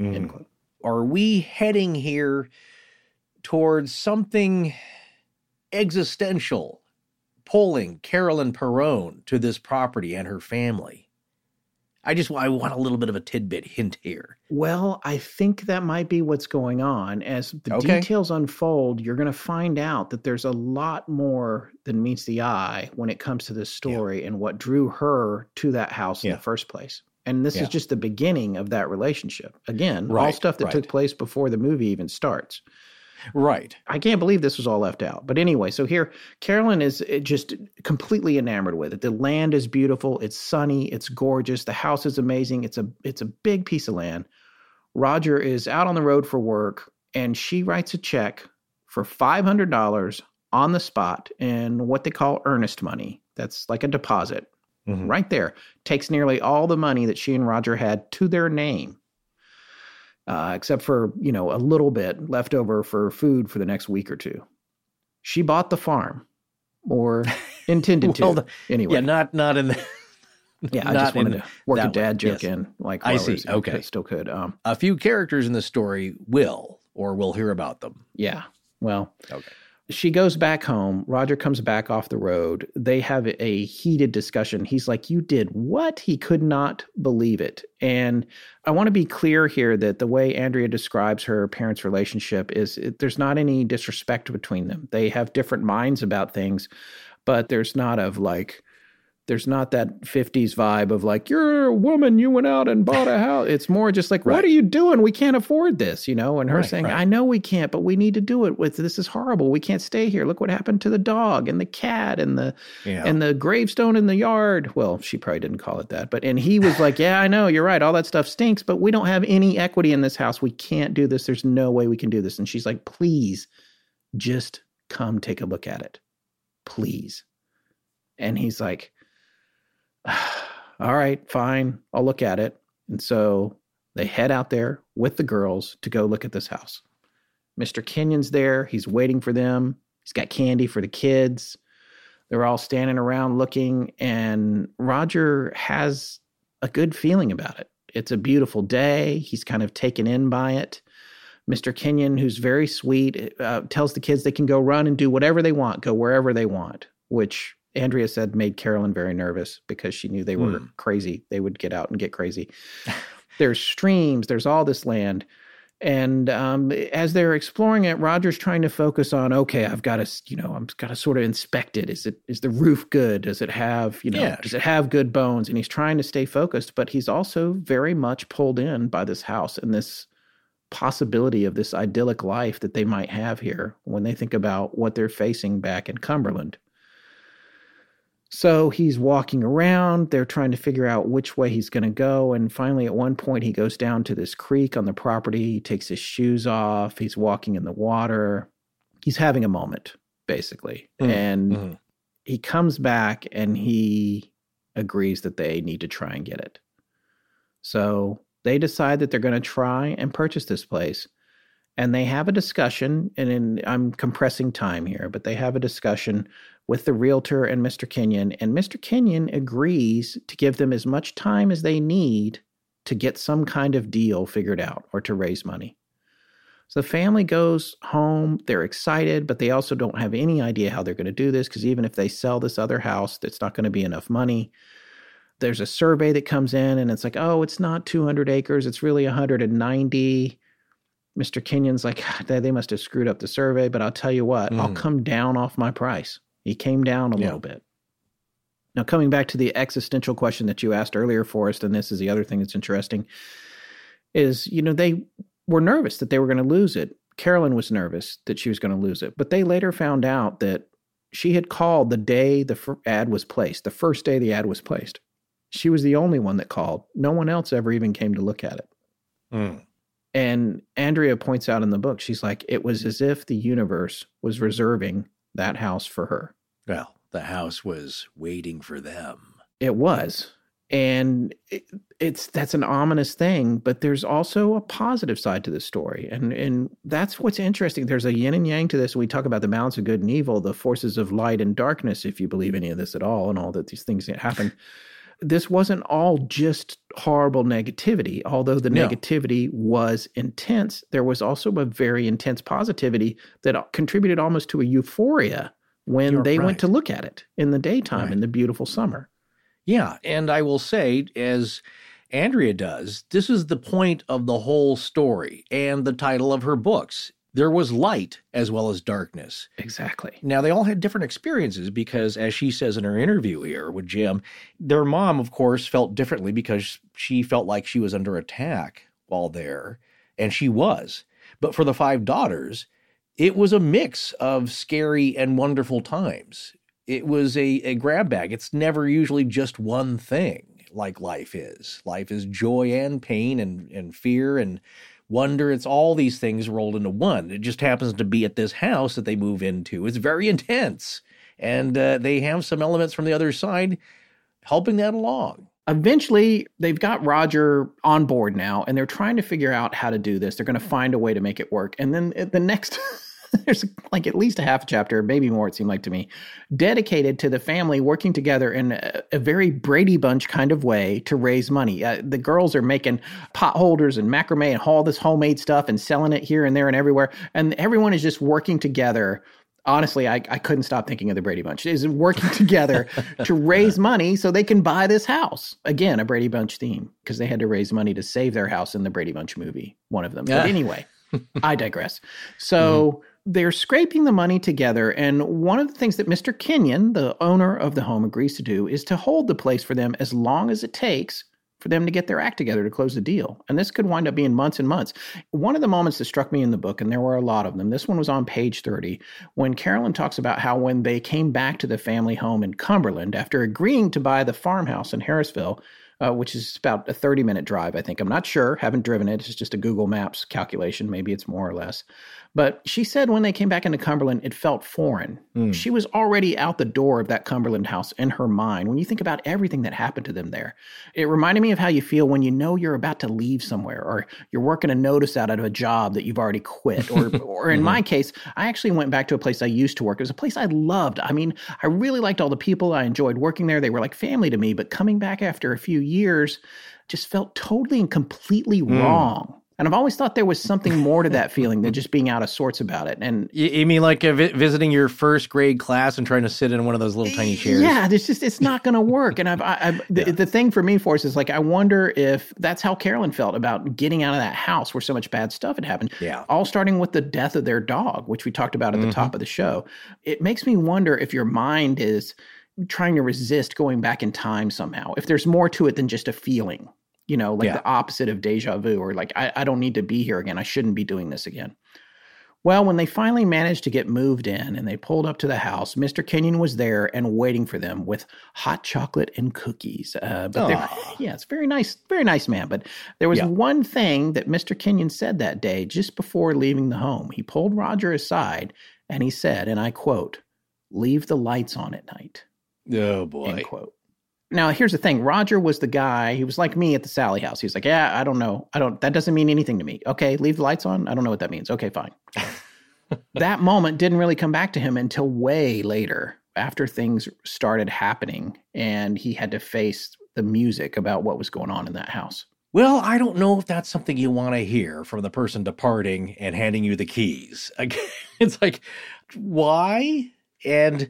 Mm. End quote. Are we heading here towards something existential, pulling Carolyn Perron to this property and her family? I just I want a little bit of a tidbit hint here. Well, I think that might be what's going on. As the okay. details unfold, you're going to find out that there's a lot more than meets the eye when it comes to this story yeah. and what drew her to that house yeah. in the first place. And this yeah. is just the beginning of that relationship. Again, right, all stuff that right. took place before the movie even starts. Right. I can't believe this was all left out. But anyway, so here, Carolyn is just completely enamored with it. The land is beautiful. It's sunny. It's gorgeous. The house is amazing. It's a it's a big piece of land. Roger is out on the road for work, and she writes a check for five hundred dollars on the spot in what they call earnest money. That's like a deposit. Mm-hmm. Right there. Takes nearly all the money that she and Roger had to their name. Uh, except for, you know, a little bit left over for food for the next week or two. She bought the farm, or intended well, to, anyway. Yeah, not not in the... Yeah, I just wanted to work a dad joke yes. in. Like I see, okay. Could, still could. Um, a few characters in the story will, or we'll hear about them. Yeah, well, okay. She goes back home. Roger comes back off the road. They have a heated discussion. He's like, you did what? He could not believe it. And I want to be clear here that the way Andrea describes her parents' relationship is it, there's not any disrespect between them. They have different minds about things, but there's not of like, there's not that fifties vibe of like, you're a woman, you went out and bought a house. It's more just like, right. What are you doing? We can't afford this, you know? And her right, saying, right. I know we can't, but we need to do it. With This is horrible. We can't stay here. Look what happened to the dog and the cat and the yeah. and the gravestone in the yard. Well, she probably didn't call it that. but And he was like, yeah, I know, you're right. All that stuff stinks, but we don't have any equity in this house. We can't do this. There's no way we can do this. And she's like, please, just come take a look at it. Please. And he's like, all right, fine. I'll look at it. And so they head out there with the girls to go look at this house. Mister Kenyon's there. He's waiting for them. He's got candy for the kids. They're all standing around looking, and Roger has a good feeling about it. It's a beautiful day. He's kind of taken in by it. Mister Kenyon, who's very sweet, uh, tells the kids they can go run and do whatever they want, go wherever they want, which Andrea said made Carolyn very nervous because she knew they were mm. crazy. They would get out and get crazy. There's streams. There's all this land. And um, as they're exploring it, Roger's trying to focus on, okay, I've got to, you know, I've got to sort of inspect it. Is it, is the roof good? Does it have, you know, yeah. does it have good bones? And he's trying to stay focused, but he's also very much pulled in by this house and this possibility of this idyllic life that they might have here when they think about what they're facing back in Cumberland. So he's walking around. They're trying to figure out which way he's going to go. And finally, at one point, he goes down to this creek on the property. He takes his shoes off. He's walking in the water. He's having a moment, basically. Mm-hmm. And mm-hmm. he comes back and he agrees that they need to try and get it. So they decide that they're going to try and purchase this place. And they have a discussion, and in, I'm compressing time here, but they have a discussion with the realtor and Mister Kenyon, and Mister Kenyon agrees to give them as much time as they need to get some kind of deal figured out or to raise money. So the family goes home. They're excited, but they also don't have any idea how they're going to do this, because even if they sell this other house, it's not going to be enough money. There's a survey that comes in, and it's like, oh, it's not two hundred acres. It's really one hundred ninety. Mister Kenyon's like, they must have screwed up the survey, but I'll tell you what, mm. I'll come down off my price. He came down a yeah. little bit. Now, coming back to the existential question that you asked earlier, Forrest, and this is the other thing that's interesting, is, you know, they were nervous that they were going to lose it. Carolyn was nervous that she was going to lose it, but they later found out that she had called the day the ad was placed, the first day the ad was placed. She was the only one that called. No one else ever even came to look at it. Mm. And Andrea points out in the book, she's like, it was as if the universe was reserving that house for her. Well, the house was waiting for them. It was. And it, it's that's an ominous thing, but there's also a positive side to this story. And, and that's what's interesting. There's a yin and yang to this. We talk about the balance of good and evil, the forces of light and darkness, if you believe any of this at all, and all that these things that happen. This wasn't all just horrible negativity. Although the no. negativity was intense, there was also a very intense positivity that contributed almost to a euphoria when You're they right. went to look at it in the daytime right. in the beautiful summer. Yeah, and I will say, as Andrea does, this is the point of the whole story and the title of her books. There was light as well as darkness. Exactly. Now, they all had different experiences because, as she says in her interview here with Jim, their mom, of course, felt differently because she felt like she was under attack while there, and she was. But for the five daughters, it was a mix of scary and wonderful times. It was a, a grab bag. It's never usually just one thing like life is. Life is joy and pain and, and fear and wonder. It's all these things rolled into one. It just happens to be at this house that they move into. It's very intense. And uh, they have some elements from the other side helping that along. Eventually, they've got Roger on board now, and they're trying to figure out how to do this. They're going to find a way to make it work. And then the next, there's like at least a half a chapter, maybe more, it seemed like to me, dedicated to the family working together in a, a very Brady Bunch kind of way to raise money. Uh, the girls are making pot holders and macrame and all this homemade stuff and selling it here and there and everywhere. And everyone is just working together. Honestly, I, I couldn't stop thinking of the Brady Bunch. It's working together to raise money so they can buy this house. Again, a Brady Bunch theme, because they had to raise money to save their house in the Brady Bunch movie, one of them. Yeah. But anyway, I digress. So mm-hmm. they're scraping the money together. And one of the things that Mister Kenyon, the owner of the home, agrees to do is to hold the place for them as long as it takes for them to get their act together to close the deal. And this could wind up being months and months. One of the moments that struck me in the book, and there were a lot of them, this one was on page thirty, when Carolyn talks about how when they came back to the family home in Cumberland after agreeing to buy the farmhouse in Harrisville, uh, which is about a thirty-minute drive, I think. I'm not sure. Haven't driven it. It's just a Google Maps calculation. Maybe it's more or less. But she said when they came back into Cumberland, it felt foreign. Mm. She was already out the door of that Cumberland house in her mind. When you think about everything that happened to them there, it reminded me of how you feel when you know you're about to leave somewhere, or you're working a notice out of a job that you've already quit. Or, or in mm-hmm. my case, I actually went back to a place I used to work. It was a place I loved. I mean, I really liked all the people. I enjoyed working there. They were like family to me. But coming back after a few years just felt totally and completely mm. wrong. And I've always thought there was something more to that feeling than just being out of sorts about it. And you, you mean like a vi- visiting your first grade class and trying to sit in one of those little tiny chairs? Yeah, it's just it's not going to work. And I've, I, I've the, yeah. the thing for me, Forrest, is like I wonder if that's how Carolyn felt about getting out of that house where so much bad stuff had happened. Yeah, all starting with the death of their dog, which we talked about at mm-hmm. the top of the show. It makes me wonder if your mind is trying to resist going back in time somehow. If there's more to it than just a feeling. You know, like yeah. the opposite of deja vu, or like, I, I don't need to be here again. I shouldn't be doing this again. Well, when they finally managed to get moved in and they pulled up to the house, Mister Kenyon was there and waiting for them with hot chocolate and cookies. Uh, but yeah, it's very nice, very nice man. But there was yeah. one thing that Mister Kenyon said that day just before leaving the home. He pulled Roger aside and he said, and I quote, "Leave the lights on at night." Oh, boy. End quote. Now, here's the thing. Roger was the guy, he was like me at the Sally house. He was like, yeah, I don't know. I don't, that doesn't mean anything to me. Okay, leave the lights on? I don't know what that means. Okay, fine. That moment didn't really come back to him until way later, after things started happening and he had to face the music about what was going on in that house. Well, I don't know if that's something you want to hear from the person departing and handing you the keys. It's like, why? And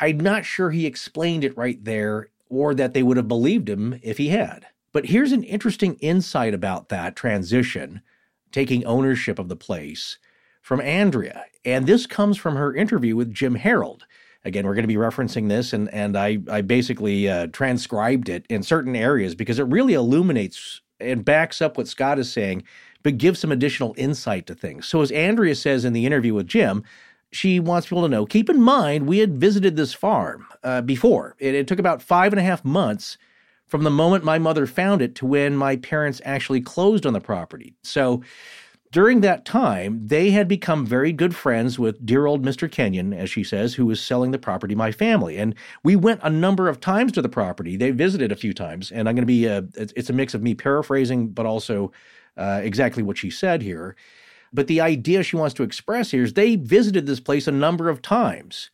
I'm not sure he explained it right there, or that they would have believed him if he had. But here's an interesting insight about that transition, taking ownership of the place, from Andrea. And this comes from her interview with Jim Harold. Again, we're going to be referencing this, and, and I, I basically uh, transcribed it in certain areas because it really illuminates and backs up what Scott is saying, but gives some additional insight to things. So as Andrea says in the interview with Jim, she wants people to know, keep in mind, we had visited this farm uh, before. It, it took about five and a half months from the moment my mother found it to when my parents actually closed on the property. So during that time, they had become very good friends with dear old Mister Kenyon, as she says, who was selling the property to my family. And we went a number of times to the property. They visited a few times. And I'm going to be, uh, it's, it's a mix of me paraphrasing, but also uh, exactly what she said here. But the idea she wants to express here is they visited this place a number of times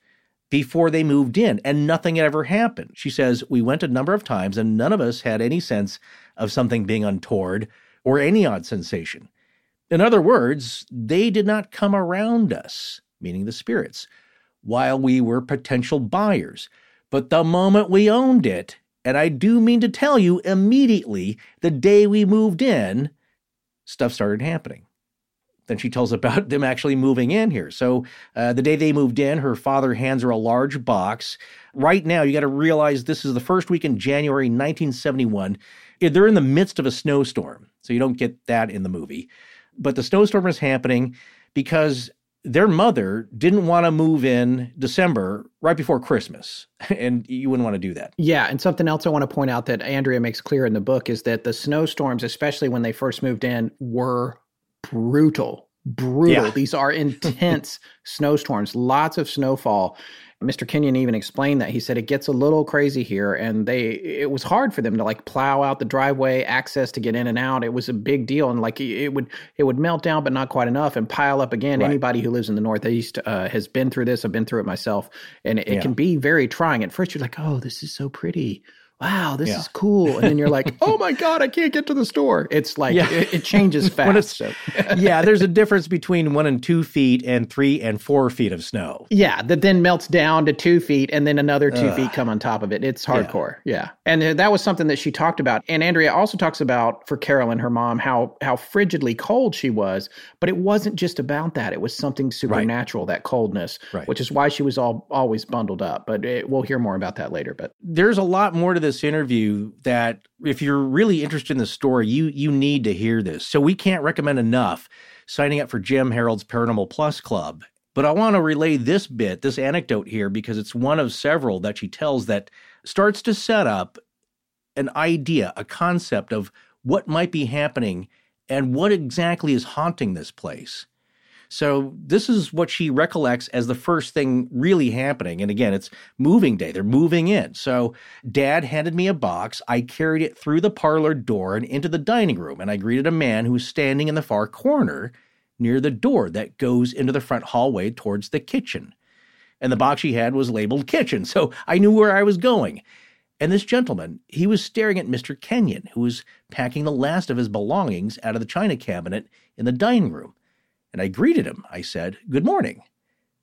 before they moved in, and nothing had ever happened. She says, we went a number of times, and none of us had any sense of something being untoward or any odd sensation. In other words, they did not come around us, meaning the spirits, while we were potential buyers. But the moment we owned it, and I do mean to tell you immediately, the day we moved in, stuff started happening. Then she tells about them actually moving in here. So uh, the day they moved in, her father hands her a large box. Right now, you got to realize this is the first week in January nineteen seventy-one. They're in the midst of a snowstorm, so you don't get that in the movie. But the snowstorm is happening because their mother didn't want to move in December right before Christmas, and you wouldn't want to do that. Yeah, and something else I want to point out that Andrea makes clear in the book is that the snowstorms, especially when they first moved in, were brutal, brutal. Yeah. These are intense snowstorms, lots of snowfall. Mister Kenyon even explained that. He said it gets a little crazy here, and they it was hard for them to like plow out the driveway, access to get in and out. It was a big deal, and like it would it would melt down, but not quite enough, and pile up again. Right. Anybody who lives in the Northeast uh, has been through this. I've been through it myself, and it, yeah. it can be very trying. At first, you're like, "Oh, this is so pretty. Wow, this yeah. is cool." And then you're like, "Oh my God, I can't get to the store." It's like, yeah. it, it changes fast. When it's, so. yeah, there's a difference between one and two feet and three and four feet of snow. Yeah, that then melts down to two feet and then another two Ugh. feet come on top of it. It's hardcore. Yeah. yeah. And that was something that she talked about. And Andrea also talks about, for Carolyn, her mom, how, how frigidly cold she was. But it wasn't just about that. It was something supernatural, right. that coldness, right. which is why she was all always bundled up. But it, we'll hear more about that later. But there's a lot more to this. This interview that if you're really interested in the story, you you need to hear this. So we can't recommend enough signing up for Jim Harold's Paranormal Plus Club. But I want to relay this bit, this anecdote here, because it's one of several that she tells that starts to set up an idea, a concept of what might be happening and what exactly is haunting this place. So this is what she recollects as the first thing really happening. And again, it's moving day. They're moving in. So Dad handed me a box. I carried it through the parlor door and into the dining room. And I greeted a man who was standing in the far corner near the door that goes into the front hallway towards the kitchen. And the box she had was labeled kitchen. So I knew where I was going. And this gentleman, he was staring at Mister Kenyon, who was packing the last of his belongings out of the china cabinet in the dining room. And I greeted him. I said, "Good morning."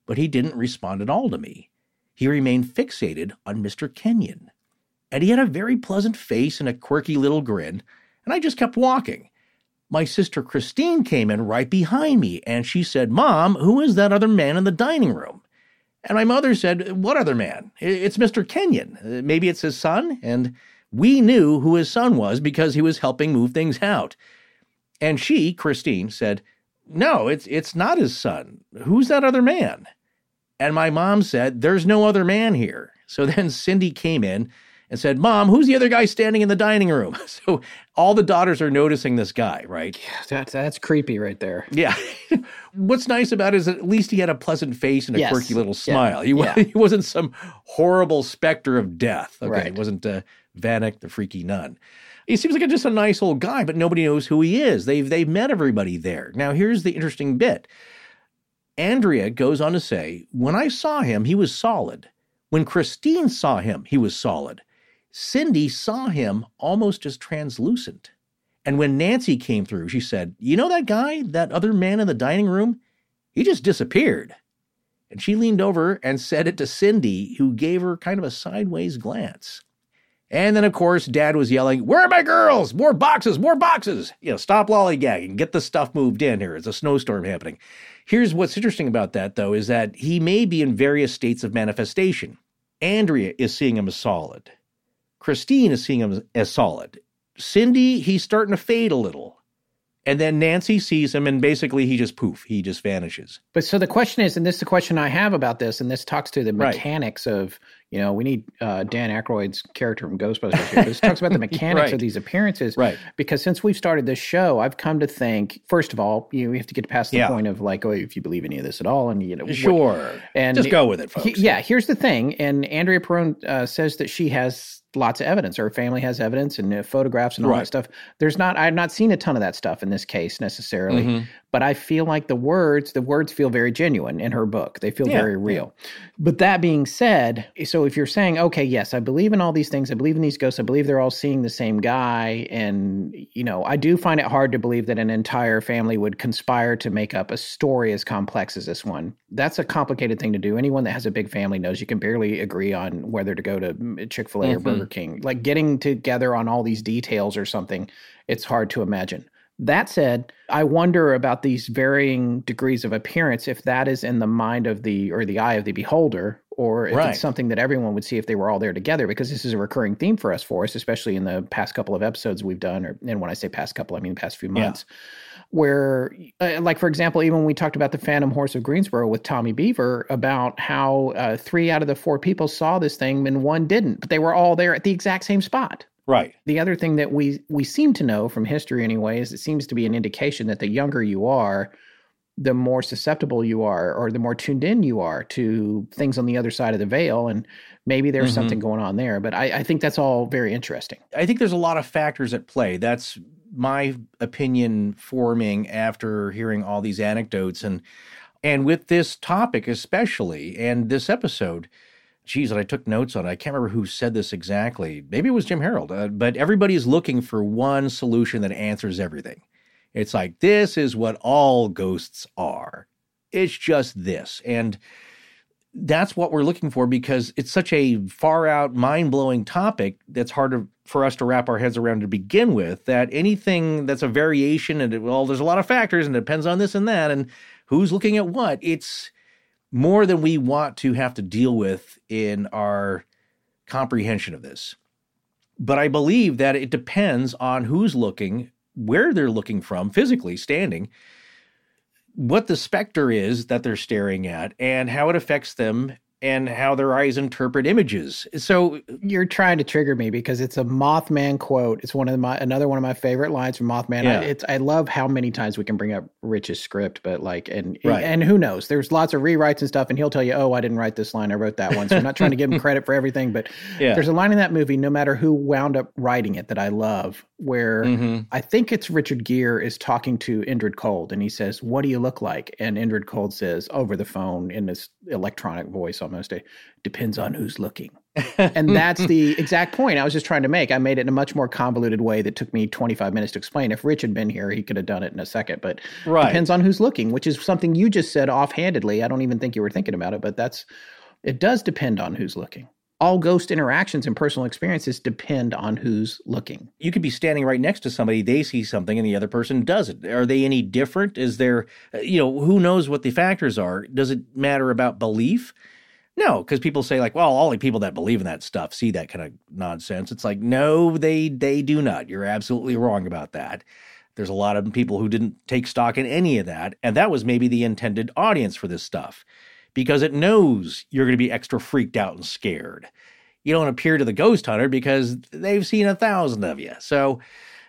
But he didn't respond at all to me. He remained fixated on Mister Kenyon. And he had a very pleasant face and a quirky little grin, and I just kept walking. My sister Christine came in right behind me, and she said, "Mom, who is that other man in the dining room?" And my mother said, "What other man? It's Mister Kenyon. Maybe it's his son?" And we knew who his son was because he was helping move things out. And she, Christine, said, "No, it's it's not his son. Who's that other man?" And my mom said, "There's no other man here." So then Cindy came in and said, "Mom, who's the other guy standing in the dining room?" So all the daughters are noticing this guy, right? Yeah, that's, that's creepy right there. Yeah. What's nice about it is at least he had a pleasant face and a yes. quirky little smile. Yeah. He, yeah. he wasn't some horrible specter of death. Okay, right. It wasn't uh, Vanek, the freaky nun. He seems like a, just a nice old guy, but nobody knows who he is. They've they've met everybody there. Now, here's the interesting bit. Andrea goes on to say, "When I saw him, he was solid. When Christine saw him, he was solid. Cindy saw him almost as translucent. And when Nancy came through, she said, 'You know that guy, that other man in the dining room? He just disappeared.' And she leaned over and said it to Cindy, who gave her kind of a sideways glance." And then, of course, Dad was yelling, "Where are my girls? More boxes, more boxes. You know, stop lollygagging. Get the stuff moved in here. It's a snowstorm happening." Here's what's interesting about that, though, is that he may be in various states of manifestation. Andrea is seeing him as solid. Christine is seeing him as solid. Cindy, he's starting to fade a little. And then Nancy sees him, and basically he just poof, he just vanishes. But so the question is, and this is the question I have about this, and this talks to the mechanics right. of, you know, we need uh, Dan Aykroyd's character from Ghostbusters here. This talks about the mechanics right. of these appearances. Right. Because since we've started this show, I've come to think, first of all, you know, we have to get past the yeah. point of like, oh, if you believe any of this at all. And, you know, sure. What, and just go with it, folks. He, yeah. Here's the thing. And Andrea Perron uh, says that she has lots of evidence. Her family has evidence and uh, photographs and all right. that stuff. There's not, I've not seen a ton of that stuff in this case necessarily, mm-hmm. but I feel like the words, the words feel very genuine in her book. They feel yeah, very real. Yeah. But that being said, so if you're saying, okay, yes, I believe in all these things, I believe in these ghosts, I believe they're all seeing the same guy. And, you know, I do find it hard to believe that an entire family would conspire to make up a story as complex as this one. That's a complicated thing to do. Anyone that has a big family knows you can barely agree on whether to go to Chick-fil-A mm-hmm. or Burger King. Like getting together on all these details or something, it's hard to imagine. That said, I wonder about these varying degrees of appearance, if that is in the mind of the, or the eye of the beholder, or if right. it's something that everyone would see if they were all there together, because this is a recurring theme for us, for us, especially in the past couple of episodes we've done, or and when I say past couple, I mean past few months, yeah. where, uh, like, for example, even when we talked about the Phantom Horse of Greensboro with Tommy Beaver, about how uh, three out of the four people saw this thing and one didn't, but they were all there at the exact same spot. Right. The other thing that we we seem to know from history anyway is it seems to be an indication that the younger you are, the more susceptible you are or the more tuned in you are to things on the other side of the veil. And maybe there's mm-hmm. something going on there. But I, I think that's all very interesting. I think there's a lot of factors at play. That's my opinion forming after hearing all these anecdotes. And and with this topic especially and this episode, geez, and I took notes on it. I can't remember who said this exactly. Maybe it was Jim Harold. Uh, but everybody's looking for one solution that answers everything. It's like, this is what all ghosts are. It's just this. And that's what we're looking for because it's such a far out, mind-blowing topic that's hard to, for us to wrap our heads around to begin with, that anything that's a variation and, it, well, there's a lot of factors and it depends on this and that and who's looking at what, it's more than we want to have to deal with in our comprehension of this. But I believe that it depends on who's looking, where they're looking from, physically standing, what the specter is that they're staring at, and how it affects them, and how their eyes interpret images. So you're trying to trigger me because it's a Mothman quote. It's one of my another one of my favorite lines from Mothman. Yeah. I, it's I love how many times we can bring up Rich's script, but like and right. and who knows? There's lots of rewrites and stuff, and he'll tell you, "Oh, I didn't write this line. I wrote that one." So I'm not trying to give him credit for everything, but yeah. there's a line in that movie, no matter who wound up writing it, that I love, where mm-hmm. I think it's Richard Gere is talking to Indrid Cold, and he says, "What do you look like?" And Indrid Cold says, over the phone in this electronic voice. Almost a depends on who's looking. And that's the exact point I was just trying to make. I made it in a much more convoluted way that took me twenty-five minutes to explain. If Rich had been here, he could have done it in a second. But right. depends on who's looking, which is something you just said offhandedly. I don't even think you were thinking about it, but that's it does depend on who's looking. All ghost interactions and personal experiences depend on who's looking. You could be standing right next to somebody, they see something, and the other person doesn't. Are they any different? Is there, you know, who knows what the factors are? Does it matter about belief? No, because people say like, well, all the people that believe in that stuff see that kind of nonsense. It's like, no, they they do not. You're absolutely wrong about that. There's a lot of people who didn't take stock in any of that. And that was maybe the intended audience for this stuff because it knows you're going to be extra freaked out and scared. You don't appear to the ghost hunter because they've seen a thousand of you. So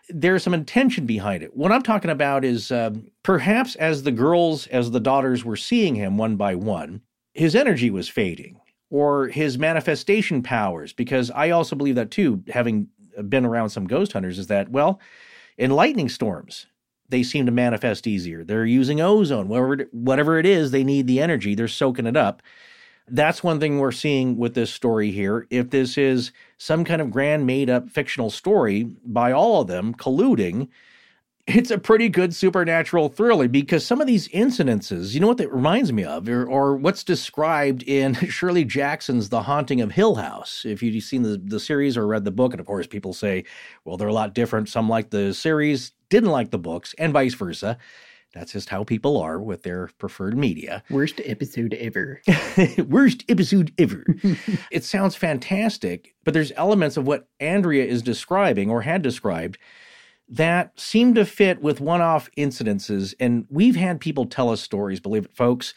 there's some intention behind it. What I'm talking about is um, perhaps as the girls, as the daughters were seeing him one by one, his energy was fading or his manifestation powers, because I also believe that too, having been around some ghost hunters, is that, well, in lightning storms, they seem to manifest easier. They're using ozone, whatever, whatever it is, they need the energy. They're soaking it up. That's one thing we're seeing with this story here. If this is some kind of grand made-up fictional story by all of them colluding, it's a pretty good supernatural thriller because some of these incidences, you know what that reminds me of, or, or what's described in Shirley Jackson's The Haunting of Hill House. If you've seen the, the series or read the book, and of course people say, well, they're a lot different. Some like the series, didn't like the books, and vice versa. That's just how people are with their preferred media. Worst episode ever. Worst episode ever. It sounds fantastic, but there's elements of what Andrea is describing or had described that seem to fit with one-off incidences. And we've had people tell us stories, believe it, folks,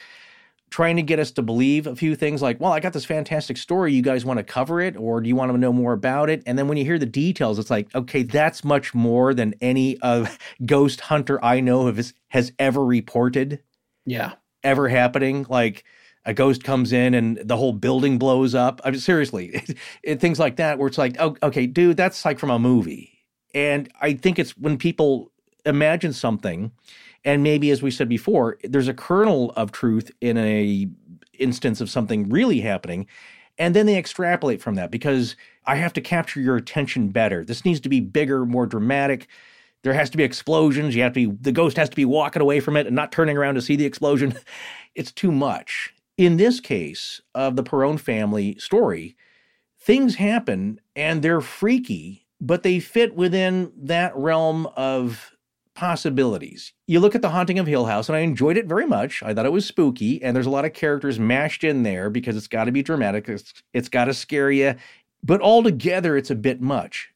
trying to get us to believe a few things like, well, I got this fantastic story. You guys want to cover it or do you want to know more about it? And then when you hear the details, it's like, okay, that's much more than any of ghost hunter I know has ever reported. Yeah. Ever happening. Like a ghost comes in and the whole building blows up. I mean, seriously, it, it, things like that where it's like, oh, okay, dude, that's like from a movie. And I think it's when people imagine something, and maybe as we said before, there's a kernel of truth in a instance of something really happening, and then they extrapolate from that because I have to capture your attention better. This needs to be bigger, more dramatic. There has to be explosions. You have to be, the ghost has to be walking away from it and not turning around to see the explosion. It's too much. In this case of the Perron family story, things happen and they're freaky, but they fit within that realm of possibilities. You look at The Haunting of Hill House, and I enjoyed it very much. I thought it was spooky, and there's a lot of characters mashed in there because it's got to be dramatic. It's, it's got to scare you. But altogether, it's a bit much.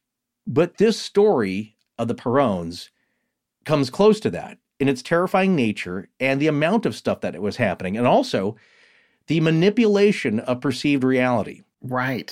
But this story of the Perrons comes close to that in its terrifying nature and the amount of stuff that was happening, and also the manipulation of perceived reality. Right.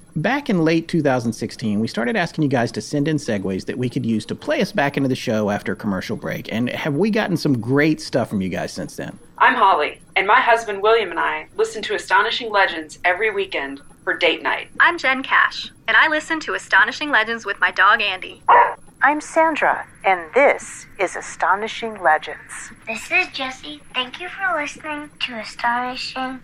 Back in late two thousand sixteen, we started asking you guys to send in segues that we could use to play us back into the show after a commercial break, and have we gotten some great stuff from you guys since then. I'm Holly, and my husband William and I listen to Astonishing Legends every weekend for date night. I'm Jen Cash, and I listen to Astonishing Legends with my dog Andy. I'm Sandra, and this is Astonishing Legends. This is Jessie. Thank you for listening to Astonishing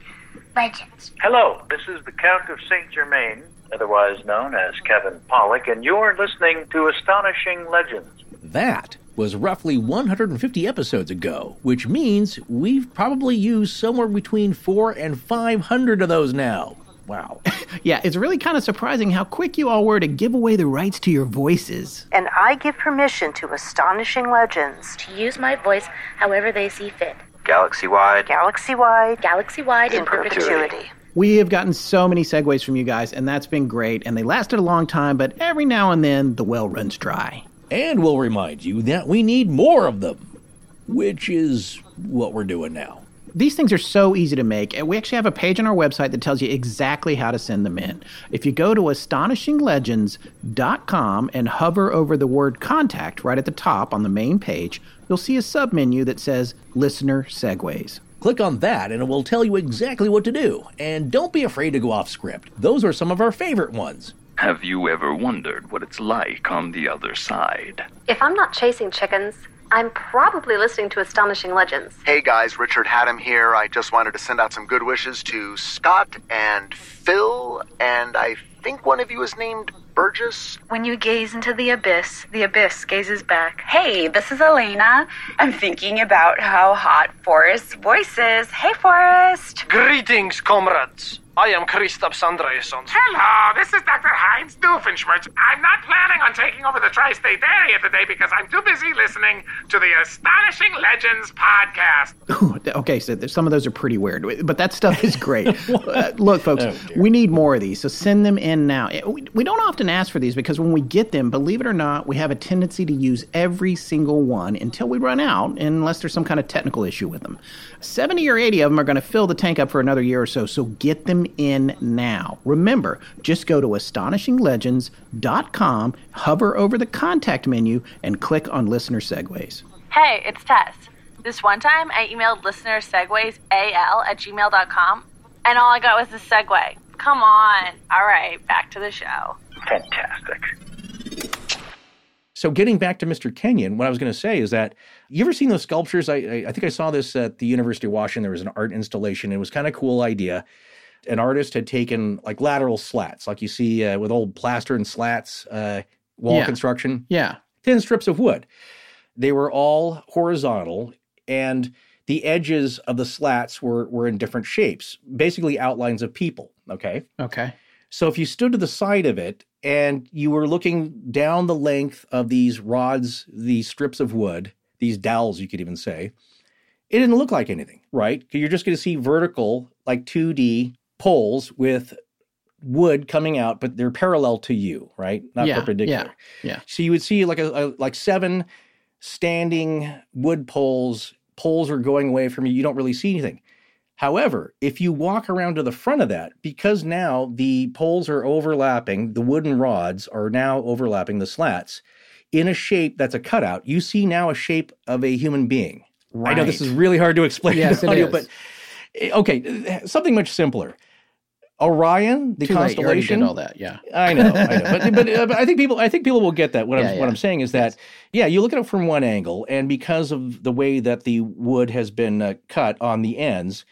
Legends. Hello, this is the Count of Saint Germain, otherwise known as Kevin Pollak, and you're listening to Astonishing Legends. That was roughly one hundred fifty episodes ago, which means we've probably used somewhere between four and five hundred of those now. Wow. Yeah, it's really kind of surprising how quick you all were to give away the rights to your voices. And I give permission to Astonishing Legends to use my voice however they see fit. Galaxy-wide. Galaxy-wide. Galaxy-wide in, in perpetuity. perpetuity. We have gotten so many segues from you guys, and that's been great, and they lasted a long time, but every now and then, the well runs dry. And we'll remind you that we need more of them, which is what we're doing now. These things are so easy to make, and we actually have a page on our website that tells you exactly how to send them in. If you go to astonishing legends dot com and hover over the word contact right at the top on the main page, you'll see a submenu that says Listener Segues. Click on that and it will tell you exactly what to do. And don't be afraid to go off script. Those are some of our favorite ones. Have you ever wondered what it's like on the other side? If I'm not chasing chickens, I'm probably listening to Astonishing Legends. Hey guys, Richard Haddam here. I just wanted to send out some good wishes to Scott and Phil, and I think one of you is named Burgess. When you gaze into the abyss, the abyss gazes back. Hey, this is Elena. I'm thinking about how hot Forrest's voice is. Hey, Forrest. Greetings, comrades. I am Christoph Andreasson. Hello, this is Doctor Heinz Doofenshmirtz. I'm not planning on taking over the tri-state area today because I'm too busy listening to the Astonishing Legends podcast. Ooh, okay, so some of those are pretty weird, but that stuff is great. uh, look, folks, oh, we need more of these, so send them in now. We don't often ask for these because when we get them, believe it or not, we have a tendency to use every single one until we run out, unless there's some kind of technical issue with them. seventy or eighty of them are going to fill the tank up for another year or so, so get them in now. Remember, just go to astonishing legends dot com, hover over the contact menu, and click on Listener Segues. Hey, it's Tess. This one time I emailed listener segues al at gmail dot com, and all I got was a segue. Come on. All right, back to the show. Fantastic. So getting back to Mister Kenyon, what I was going to say is that you ever seen those sculptures? I, I, I think I saw this at the University of Washington. There was an art installation. It was kind of a cool idea. An artist had taken like lateral slats, like you see uh, with old plaster and slats, uh, wall yeah. construction. Yeah. Thin strips of wood. They were all horizontal, and the edges of the slats were were in different shapes, basically outlines of people, okay? Okay. So if you stood to the side of it and you were looking down the length of these rods, these strips of wood, these dowels you could even say, it didn't look like anything, right? You're just going to see vertical, like two D poles with wood coming out, but they're parallel to you, right? Not yeah, perpendicular. Yeah, yeah. So you would see like a, a like seven standing wood poles. Poles are going away from you. You don't really see anything. However, if you walk around to the front of that, because now the poles are overlapping, the wooden rods are now overlapping the slats, in a shape that's a cutout, you see now a shape of a human being. Right. I know this is really hard to explain yes, in audio, but okay, something much simpler. Orion, the Too constellation. Late. You already did all that, yeah. I know, I know. But, but, uh, but I think people, I think people will get that. What yeah, I'm, yeah. what I'm saying is that, yeah, you look at it from one angle, and because of the way that the wood has been uh, cut on the ends,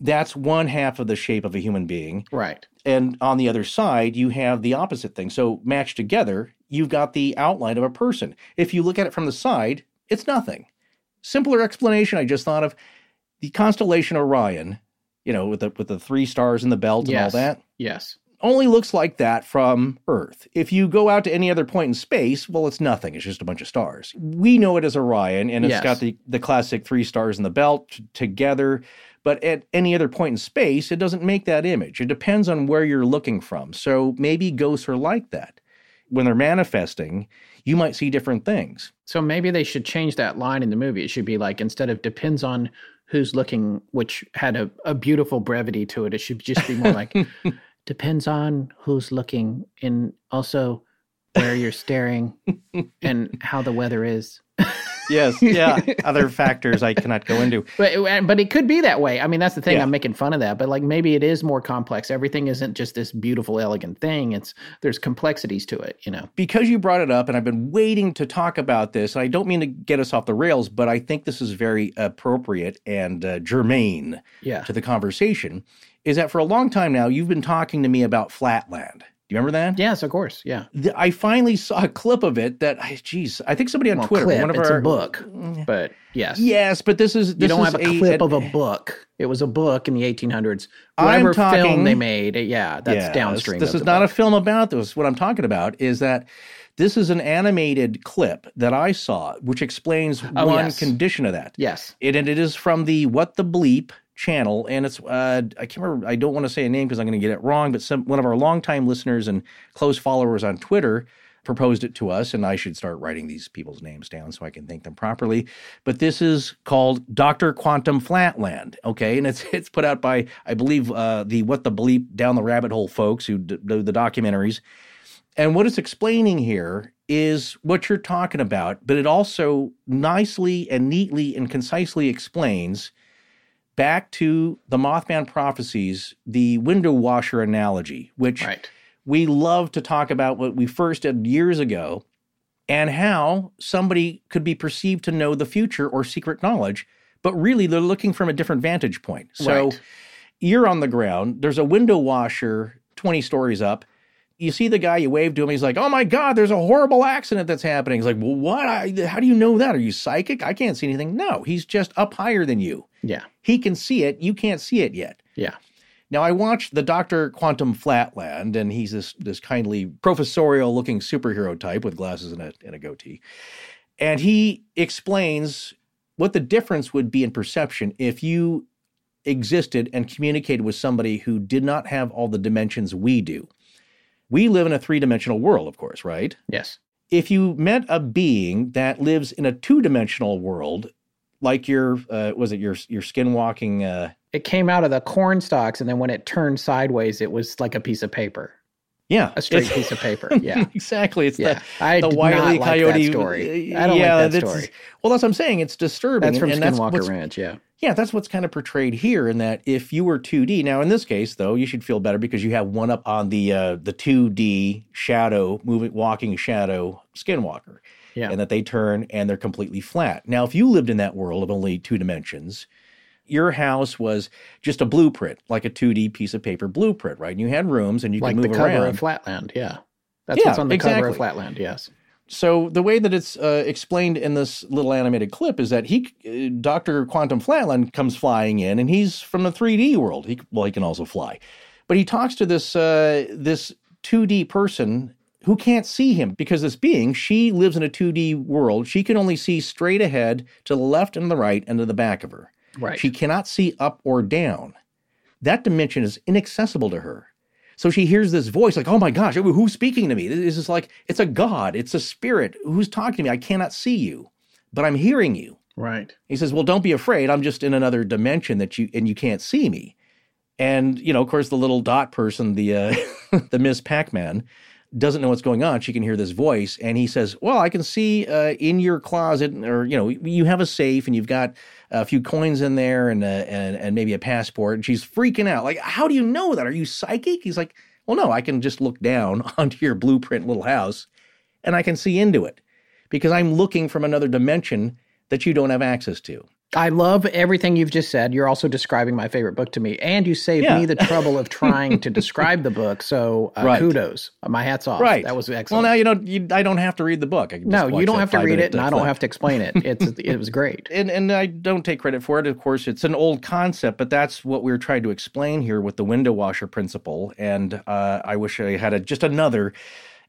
that's one half of the shape of a human being. Right. And on the other side, you have the opposite thing. So matched together, you've got the outline of a person. If you look at it from the side, it's nothing. Simpler explanation I just thought of. The constellation Orion, you know, with the with the three stars in the belt yes, and all that. Yes. only looks like that from Earth. If you go out to any other point in space, well, it's nothing. It's just a bunch of stars. We know it as Orion, and it's yes. got the, the classic three stars in the belt t- together. But at any other point in space, it doesn't make that image. It depends on where you're looking from. So maybe ghosts are like that. When they're manifesting, you might see different things. So maybe they should change that line in the movie. It should be like, instead of depends on who's looking, which had a, a beautiful brevity to it, it should just be more like... Depends on who's looking and also where you're staring and how the weather is. Yes, yeah. Other factors I cannot go into. But but it could be that way. I mean, that's the thing. Yeah. I'm making fun of that. But like maybe it is more complex. Everything isn't just this beautiful, elegant thing. It's there's complexities to it, you know. Because you brought it up, and I've been waiting to talk about this. I don't mean to get us off the rails, but I think this is very appropriate and uh, germane yeah. to the conversation, is that for a long time now, you've been talking to me about Flatland. Do you remember that? Yes, of course. Yeah. The, I finally saw a clip of it that, I, geez, I think somebody on well, Twitter. Clip, one of it's our, a book, but yes. Yes, but this is this You don't is have a, a clip a, of a book. It was a book in the eighteen hundreds. Whatever I'm talking, film they made, yeah, that's yes, downstream. This, this is not book. a film about this. What I'm talking about is that this is an animated clip that I saw, which explains oh, one yes. condition of that. Yes. It, and it is from the What the Bleep channel, and it's uh, I can't remember. I don't want to say a name because I'm going to get it wrong. But some one of our longtime listeners and close followers on Twitter proposed it to us, and I should start writing these people's names down so I can think them properly. But this is called Doctor Quantum Flatland, okay? And it's it's put out by I believe uh, the What the Bleep Down the Rabbit Hole folks who do the documentaries. And what it's explaining here is what you're talking about, but it also nicely and neatly and concisely explains. Back to the Mothman Prophecies, the window washer analogy, which right. we love to talk about what we first did years ago and how somebody could be perceived to know the future or secret knowledge, but really they're looking from a different vantage point. So right. you're on the ground. There's a window washer twenty stories up. You see the guy, you wave to him. He's like, oh, my God, there's a horrible accident that's happening. He's like, well, what? I, how do you know that? Are you psychic? I can't see anything. No, he's just up higher than you. Yeah. He can see it. You can't see it yet. Yeah. Now, I watched the Doctor Quantum Flatland, and he's this this kindly professorial-looking superhero type with glasses and a, and a goatee. And he explains what the difference would be in perception if you existed and communicated with somebody who did not have all the dimensions we do. We live in a three-dimensional world, of course, right? Yes. If you met a being that lives in a two-dimensional world, like your, uh, was it your your skinwalking? Uh, it came out of the corn stalks, and then when it turned sideways, it was like a piece of paper. Yeah. A straight piece of paper, yeah. Exactly. It's yeah. the, the Wile E. Coyote. I did not like that story. I don't yeah, like that story. Well, that's what I'm saying. It's disturbing. That's from and, and Skinwalker that's Ranch, yeah. Yeah, that's what's kind of portrayed here in that if you were two D, now in this case, though, you should feel better because you have one up on the uh, the two D shadow, moving, walking shadow skinwalker, yeah. and that they turn and they're completely flat. Now, if you lived in that world of only two dimensions, your house was just a blueprint, like a two D piece of paper blueprint, right? And you had rooms and you like could move around. Like the cover of Flatland, yeah. That's yeah, what's on the exactly. cover of Flatland, yes. So the way that it's uh, explained in this little animated clip is that he, uh, Doctor Quantum Flatland comes flying in, and he's from the three D world. He, well, he can also fly. But he talks to this uh, this two D person who can't see him because this being, she lives in a two D world. She can only see straight ahead to the left and the right and to the back of her. Right. She cannot see up or down. That dimension is inaccessible to her. So she hears this voice like, oh, my gosh, who's speaking to me? This is like, it's a god. It's a spirit. Who's talking to me? I cannot see you, but I'm hearing you. Right. He says, well, don't be afraid. I'm just in another dimension that you and you can't see me. And, you know, of course, the little dot person, the uh, the Miss Pac-Man, doesn't know what's going on. She can hear this voice. And he says, well, I can see uh, in your closet or, you know, you have a safe and you've got a few coins in there and, uh, and and maybe a passport. And she's freaking out. Like, how do you know that? Are you psychic? He's like, well, no, I can just look down onto your blueprint little house and I can see into it because I'm looking from another dimension that you don't have access to. I love everything you've just said. You're also describing my favorite book to me, and you saved yeah. me the trouble of trying to describe the book. So uh, right. kudos, my hat's off. Right, that was excellent. Well, now you don't. You, I don't have to read the book. I can just no, you don't have to read it, and I don't have to explain it. It's it was great, and and I don't take credit for it. Of course, it's an old concept, but that's what we were trying to explain here with the window washer principle. And uh, I wish I had a, just another.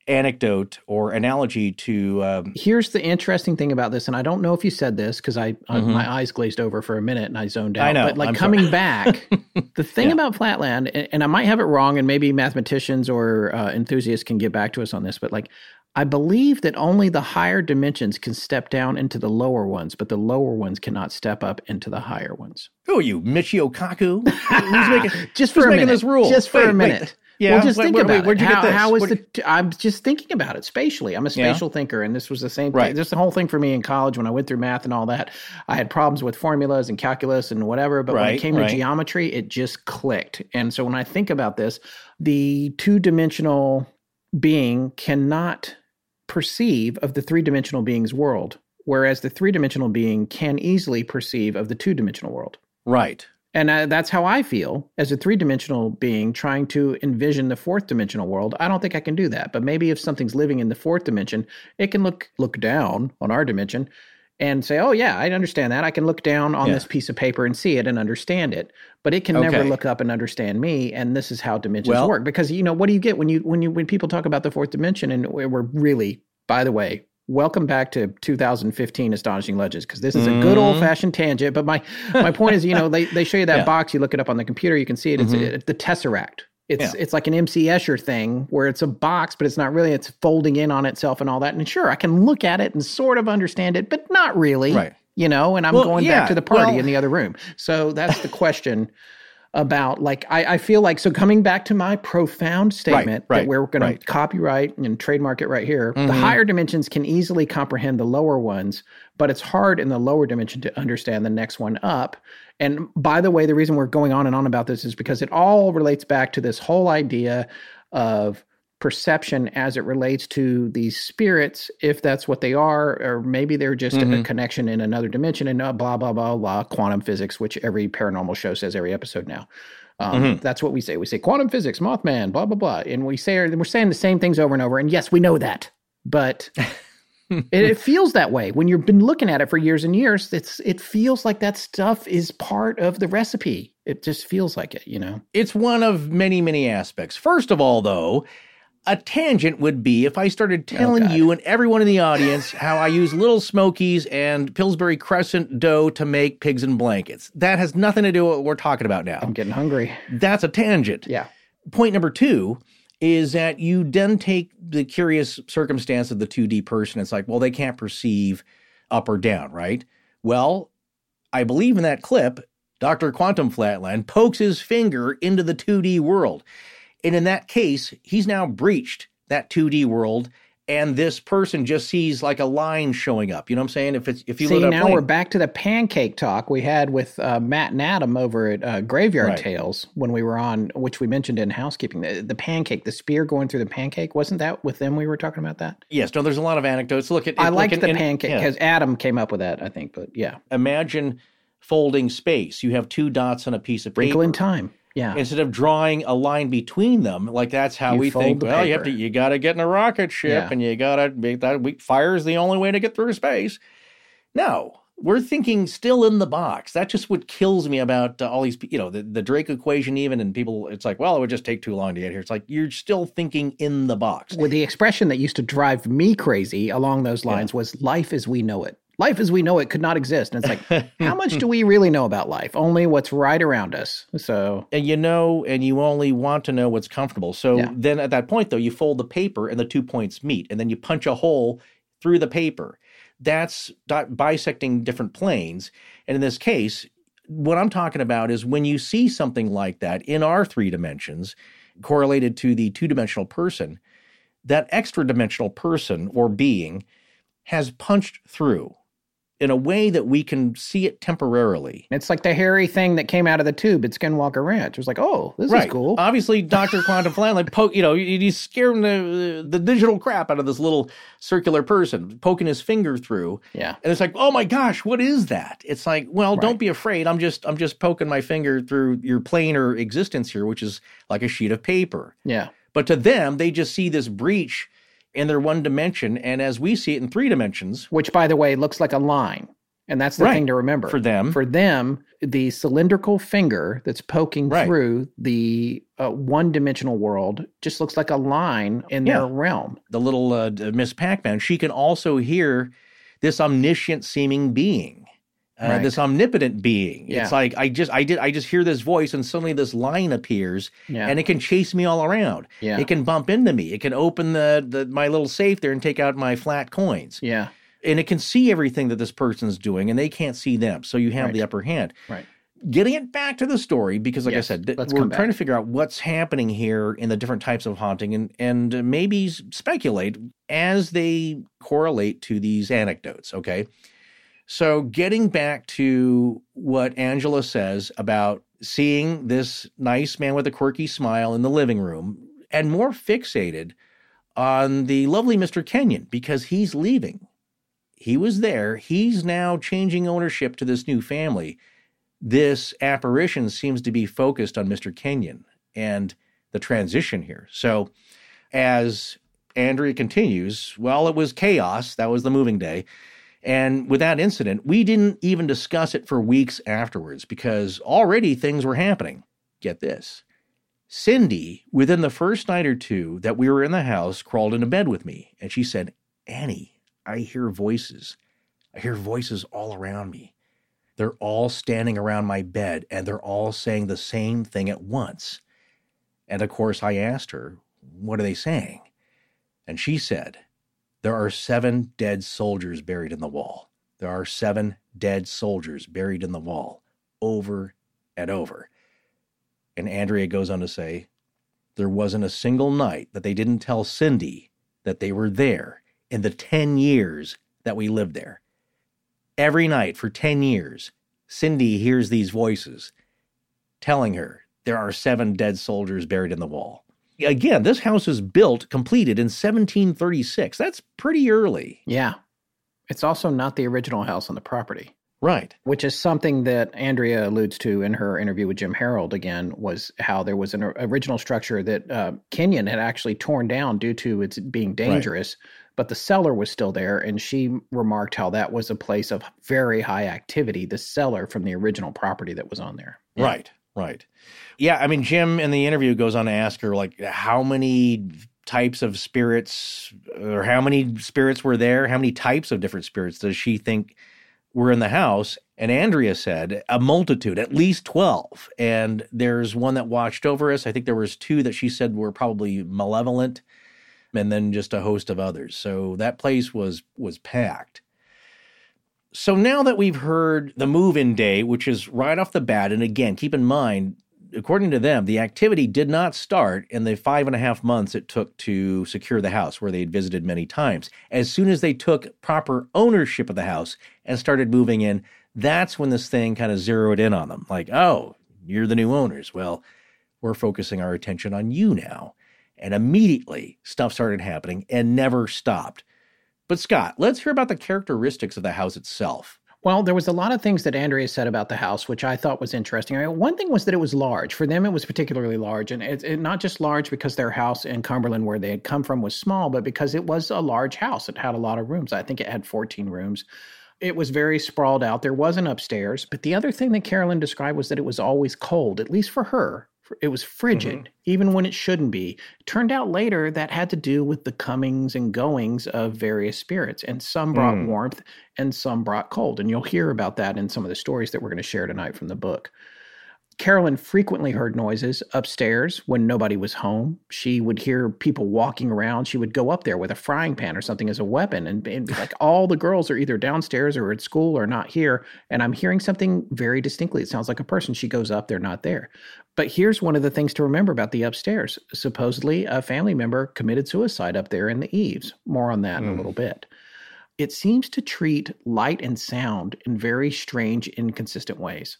anecdote or analogy to um, here's the interesting thing about this, and I don't know if you said this because I mm-hmm. my eyes glazed over for a minute and I zoned out. I know, but like I'm coming sorry. back, the thing yeah. about Flatland, and, and I might have it wrong, and maybe mathematicians or uh, enthusiasts can get back to us on this, but like I believe that only the higher dimensions can step down into the lower ones, but the lower ones cannot step up into the higher ones. Who are you, Michio Kaku? Who's making, just for who's a making minute, this rule? Just for wait, a minute. Wait. Yeah. Well, just wait, think wait, about wait, it. Where'd you how, get this? How is Where'd... the? I'm just thinking about it spatially. I'm a spatial yeah. thinker, and this was the same. Right. thing. This is the whole thing for me in college when I went through math and all that. I had problems with formulas and calculus and whatever, but right, when it came right. to geometry, it just clicked. And so when I think about this, the two-dimensional being cannot perceive of the three-dimensional being's world, whereas the three-dimensional being can easily perceive of the two-dimensional world. Right. And I, that's how I feel as a three-dimensional being trying to envision the fourth-dimensional world. I don't think I can do that. But maybe if something's living in the fourth dimension, it can look look down on our dimension and say, oh, yeah, I understand that. I can look down on yeah. this piece of paper and see it and understand it. But it can okay. never look up and understand me, and this is how dimensions well, work. Because, you know, what do you get when you when you when people talk about the fourth dimension? And we're really, by the way, welcome back to two thousand fifteen Astonishing Legends, because this is a good old-fashioned tangent. But my, my point is, you know, they, they show you that yeah. box. You look it up on the computer. You can see it. It's mm-hmm. it, the tesseract. It's yeah. it's like an M C Escher thing where it's a box, but it's not really. It's folding in on itself and all that. And sure, I can look at it and sort of understand it, but not really, right. you know, and I'm well, going yeah. back to the party well, in the other room. So that's the question about, like, I, I feel like, so coming back to my profound statement right, right, that we're going right. to copyright and trademark it right here, mm-hmm. the higher dimensions can easily comprehend the lower ones, but it's hard in the lower dimension to understand the next one up. And by the way, the reason we're going on and on about this is because it all relates back to this whole idea of perception as it relates to these spirits, if that's what they are, or maybe they're just mm-hmm. a connection in another dimension and blah, blah, blah, blah, quantum physics, which every paranormal show says every episode now. Um, mm-hmm. That's what we say. We say quantum physics, Mothman, blah, blah, blah. And we say, we're saying the same things over and over. And yes, we know that, but it, it feels that way. When you've been looking at it for years and years, it's it feels like that stuff is part of the recipe. It just feels like it, you know? It's one of many, many aspects. First of all, though, a tangent would be if I started telling oh, you and everyone in the audience how I use Little Smokies and Pillsbury Crescent dough to make pigs in blankets. That has nothing to do with what we're talking about now. I'm getting hungry. That's a tangent. Yeah. Point number two is that you then take the curious circumstance of the two D person. It's like, well, they can't perceive up or down, right? Well, I believe in that clip, Doctor Quantum Flatland pokes his finger into the two D world. And in that case, he's now breached that two D world, and this person just sees like a line showing up. You know what I'm saying? If it's if you see look now, plane, we're back to the pancake talk we had with uh, Matt and Adam over at uh, Graveyard right. Tales when we were on, which we mentioned in housekeeping. The, the pancake, the spear going through the pancake, wasn't that with them? We were talking about that. Yes. No, there's a lot of anecdotes. Look at I look liked in, the in, pancake because yeah. Adam came up with that, I think. But yeah, imagine folding space. You have two dots on a piece of paper. Wrinkle in time. Yeah. Instead of drawing a line between them, like that's how you we think. Well, paper. you have to, you got to get in a rocket ship, yeah. and you got to make that. We, fire is the only way to get through space. No, we're thinking still in the box. That's just what kills me about uh, all these, you know, the, the Drake equation, even, and people. It's like, well, it would just take too long to get here. It's like you're still thinking in the box. Well, the expression that used to drive me crazy along those lines yeah. was "life as we know it." Life as we know it could not exist. And it's like, how much do we really know about life? Only what's right around us. So, and you know, and you only want to know what's comfortable. So yeah. then at that point, though, you fold the paper and the two points meet, and then you punch a hole through the paper. That's bisecting different planes. And in this case, what I'm talking about is when you see something like that in our three dimensions, correlated to the two-dimensional person, that extra-dimensional person or being has punched through. in a way that we can see it temporarily. It's like the hairy thing that came out of the tube at Skinwalker Ranch. It was like, oh, this right. is cool. Obviously, Doctor Quantum Flatland, poke, you know, he's scaring the, the digital crap out of this little circular person, poking his finger through. Yeah. And it's like, oh my gosh, what is that? It's like, well, right. don't be afraid. I'm just, I'm just poking my finger through your planar existence here, which is like a sheet of paper. Yeah. But to them, they just see this breach in their one dimension, and as we see it in three dimensions. Which, by the way, looks like a line. And that's the right. thing to remember. For them. For them, the cylindrical finger that's poking right. through the uh, one-dimensional world just looks like a line in yeah. their realm. The little uh, Miss Pac-Man, she can also hear this omniscient-seeming being, uh, right. this omnipotent being. Yeah. It's like, I just I did, I just hear this voice, and suddenly this line appears, yeah. and it can chase me all around. Yeah. It can bump into me. It can open the, the my little safe there and take out my flat coins. Yeah. And it can see everything that this person's doing, and they can't see them. So you have right. the upper hand. Right. Getting it back to the story, because like yes, I said, th- we're trying to figure out what's happening here in the different types of haunting, and, and maybe speculate as they correlate to these anecdotes, okay? So getting back to what Angela says about seeing this nice man with a quirky smile in the living room, and more fixated on the lovely Mister Kenyon because he's leaving. He was there. He's now changing ownership to this new family. This apparition seems to be focused on Mister Kenyon and the transition here. So as Andrea continues, well, it was chaos. That was the moving day. And with that incident, we didn't even discuss it for weeks afterwards because already things were happening. Get this. Cindy, within the first night or two that we were in the house, crawled into bed with me. And she said, Annie, I hear voices. I hear voices all around me. They're all standing around my bed, and they're all saying the same thing at once. And, of course, I asked her, what are they saying? And she said, there are seven dead soldiers buried in the wall. There are seven dead soldiers buried in the wall, over and over. And Andrea goes on to say, there wasn't a single night that they didn't tell Cindy that they were there. In the ten years that we lived there. Every night for ten years, Cindy hears these voices telling her there are seven dead soldiers buried in the wall. Again, this house is built, completed in seventeen thirty-six. That's pretty early. Yeah. It's also not the original house on the property. Right. Which is something that Andrea alludes to in her interview with Jim Harold again, was how there was an original structure that uh, Kenyon had actually torn down due to its being dangerous. Right. But the cellar was still there, and she remarked how that was a place of very high activity, the cellar from the original property that was on there. Yeah. Right, right. Yeah, I mean, Jim in the interview goes on to ask her, like, how many types of spirits or how many spirits were there? How many types of different spirits does she think were in the house? And Andrea said a multitude, at least twelve. And there's one that watched over us. I think there was two that she said were probably malevolent, and then just a host of others. So that place was was packed. So now that we've heard the move-in day, which is right off the bat, and again, keep in mind, according to them, the activity did not start in the five and a half months it took to secure the house where they had visited many times. As soon as they took proper ownership of the house and started moving in, that's when this thing kind of zeroed in on them. Like, oh, you're the new owners. Well, we're focusing our attention on you now. And immediately, stuff started happening and never stopped. But Scott, let's hear about the characteristics of the house itself. Well, there was a lot of things that Andrea said about the house, which I thought was interesting. I mean, one thing was that it was large. For them, it was particularly large. And it's it, not just large because their house in Cumberland where they had come from was small, but because it was a large house. It had a lot of rooms. I think it had fourteen rooms. It was very sprawled out. There wasn't upstairs. But the other thing that Carolyn described was that it was always cold, at least for her. It was frigid, mm-hmm. even when it shouldn't be. It turned out later that had to do with the comings and goings of various spirits. And some brought mm. warmth and some brought cold. And you'll hear about that in some of the stories that we're going to share tonight from the book. Carolyn frequently heard noises upstairs when nobody was home. She would hear people walking around. She would go up there with a frying pan or something as a weapon and, and be like, all the girls are either downstairs or at school or not here. And I'm hearing something very distinctly. It sounds like a person. She goes up, they're not there. But here's one of the things to remember about the upstairs. Supposedly, a family member committed suicide up there in the eaves. More on that mm. in a little bit. it seems to treat light and sound in very strange, inconsistent ways.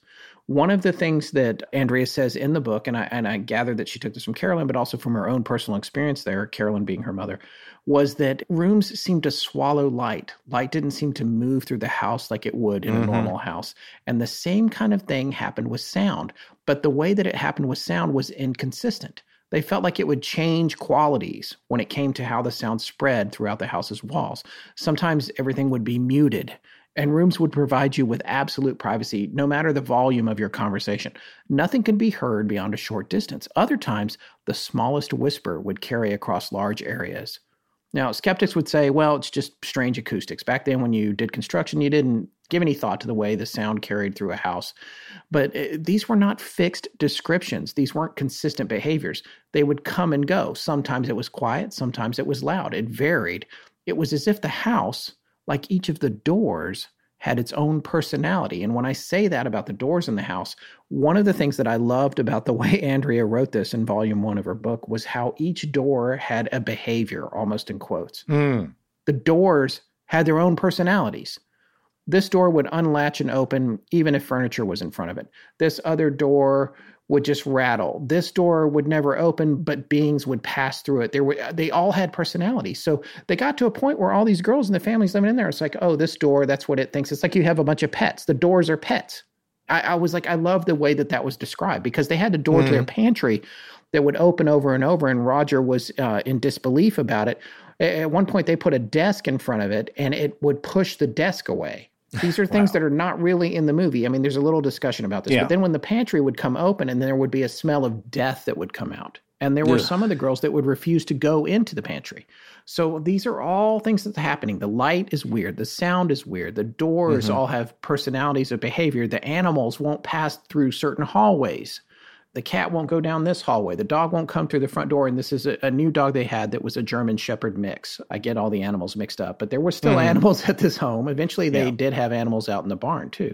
One of the things that Andrea says in the book, and I, and I gather that she took this from Carolyn, but also from her own personal experience there, Carolyn being her mother, was that rooms seemed to swallow light. Light didn't seem to move through the house like it would in mm-hmm. a normal house. And the same kind of thing happened with sound. But the way that it happened with sound was inconsistent. They felt like it would change qualities when it came to how the sound spread throughout the house's walls. Sometimes everything would be muted, and rooms would provide you with absolute privacy, no matter the volume of your conversation. Nothing could be heard beyond a short distance. Other times, the smallest whisper would carry across large areas. Now, skeptics would say, well, it's just strange acoustics. Back then when you did construction, you didn't give any thought to the way the sound carried through a house. But uh, these were not fixed descriptions. These weren't consistent behaviors. They would come and go. Sometimes it was quiet. Sometimes it was loud. It varied. It was as if the house, like each of the doors, had its own personality. And when I say that about the doors in the house, one of the things that I loved about the way Andrea wrote this in volume one of her book was how each door had a behavior, almost in quotes. Mm. The doors had their own personalities. This door would unlatch and open even if furniture was in front of it. This other door would just rattle. This door would never open, but beings would pass through it. There were, they all had personalities. So they got to a point where all these girls and the families living in there, it's like, oh, this door, that's what it thinks. It's like you have a bunch of pets. The doors are pets. I, I was like, I love the way that that was described, because they had a door mm. to their pantry that would open over and over, and Roger was uh, in disbelief about it. At one point, they put a desk in front of it, and it would push the desk away. These are things wow. that are not really in the movie. I mean, there's a little discussion about this. Yeah. But then when the pantry would come open, and there would be a smell of death that would come out. And there were Ugh. some of the girls that would refuse to go into the pantry. So these are all things that's happening. The light is weird. The sound is weird. The doors mm-hmm. all have personalities of behavior. The animals won't pass through certain hallways. The cat won't go down this hallway. The dog won't come through the front door. And this is a, a new dog they had that was a German Shepherd mix. I get all the animals mixed up, but there were still mm. animals at this home. Eventually, they yeah. did have animals out in the barn, too.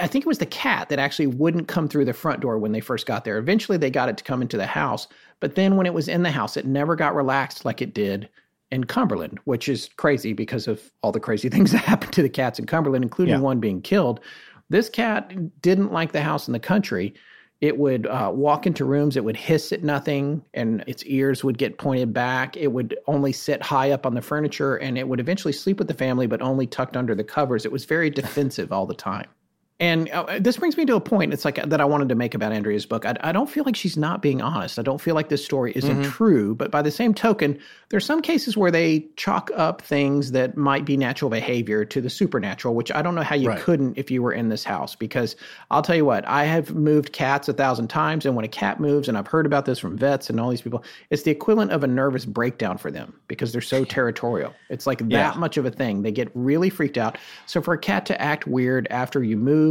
I think it was the cat that actually wouldn't come through the front door when they first got there. Eventually, they got it to come into the house. But then when it was in the house, it never got relaxed like it did in Cumberland, which is crazy because of all the crazy things that happened to the cats in Cumberland, including yeah. one being killed. This cat didn't like the house in the country. It would uh, walk into rooms, it would hiss at nothing, and its ears would get pointed back. It would only sit high up on the furniture, and it would eventually sleep with the family, but only tucked under the covers. It was very defensive all the time. And uh, this brings me to a point it's like that I wanted to make about Andrea's book. I, I don't feel like she's not being honest. I don't feel like this story isn't mm-hmm. true. But by the same token, there's some cases where they chalk up things that might be natural behavior to the supernatural, which I don't know how you right. couldn't if you were in this house. Because I'll tell you what, I have moved cats a thousand times. And when a cat moves, and I've heard about this from vets and all these people, it's the equivalent of a nervous breakdown for them because they're so territorial. It's like yeah. that much of a thing. They get really freaked out. So for a cat to act weird after you move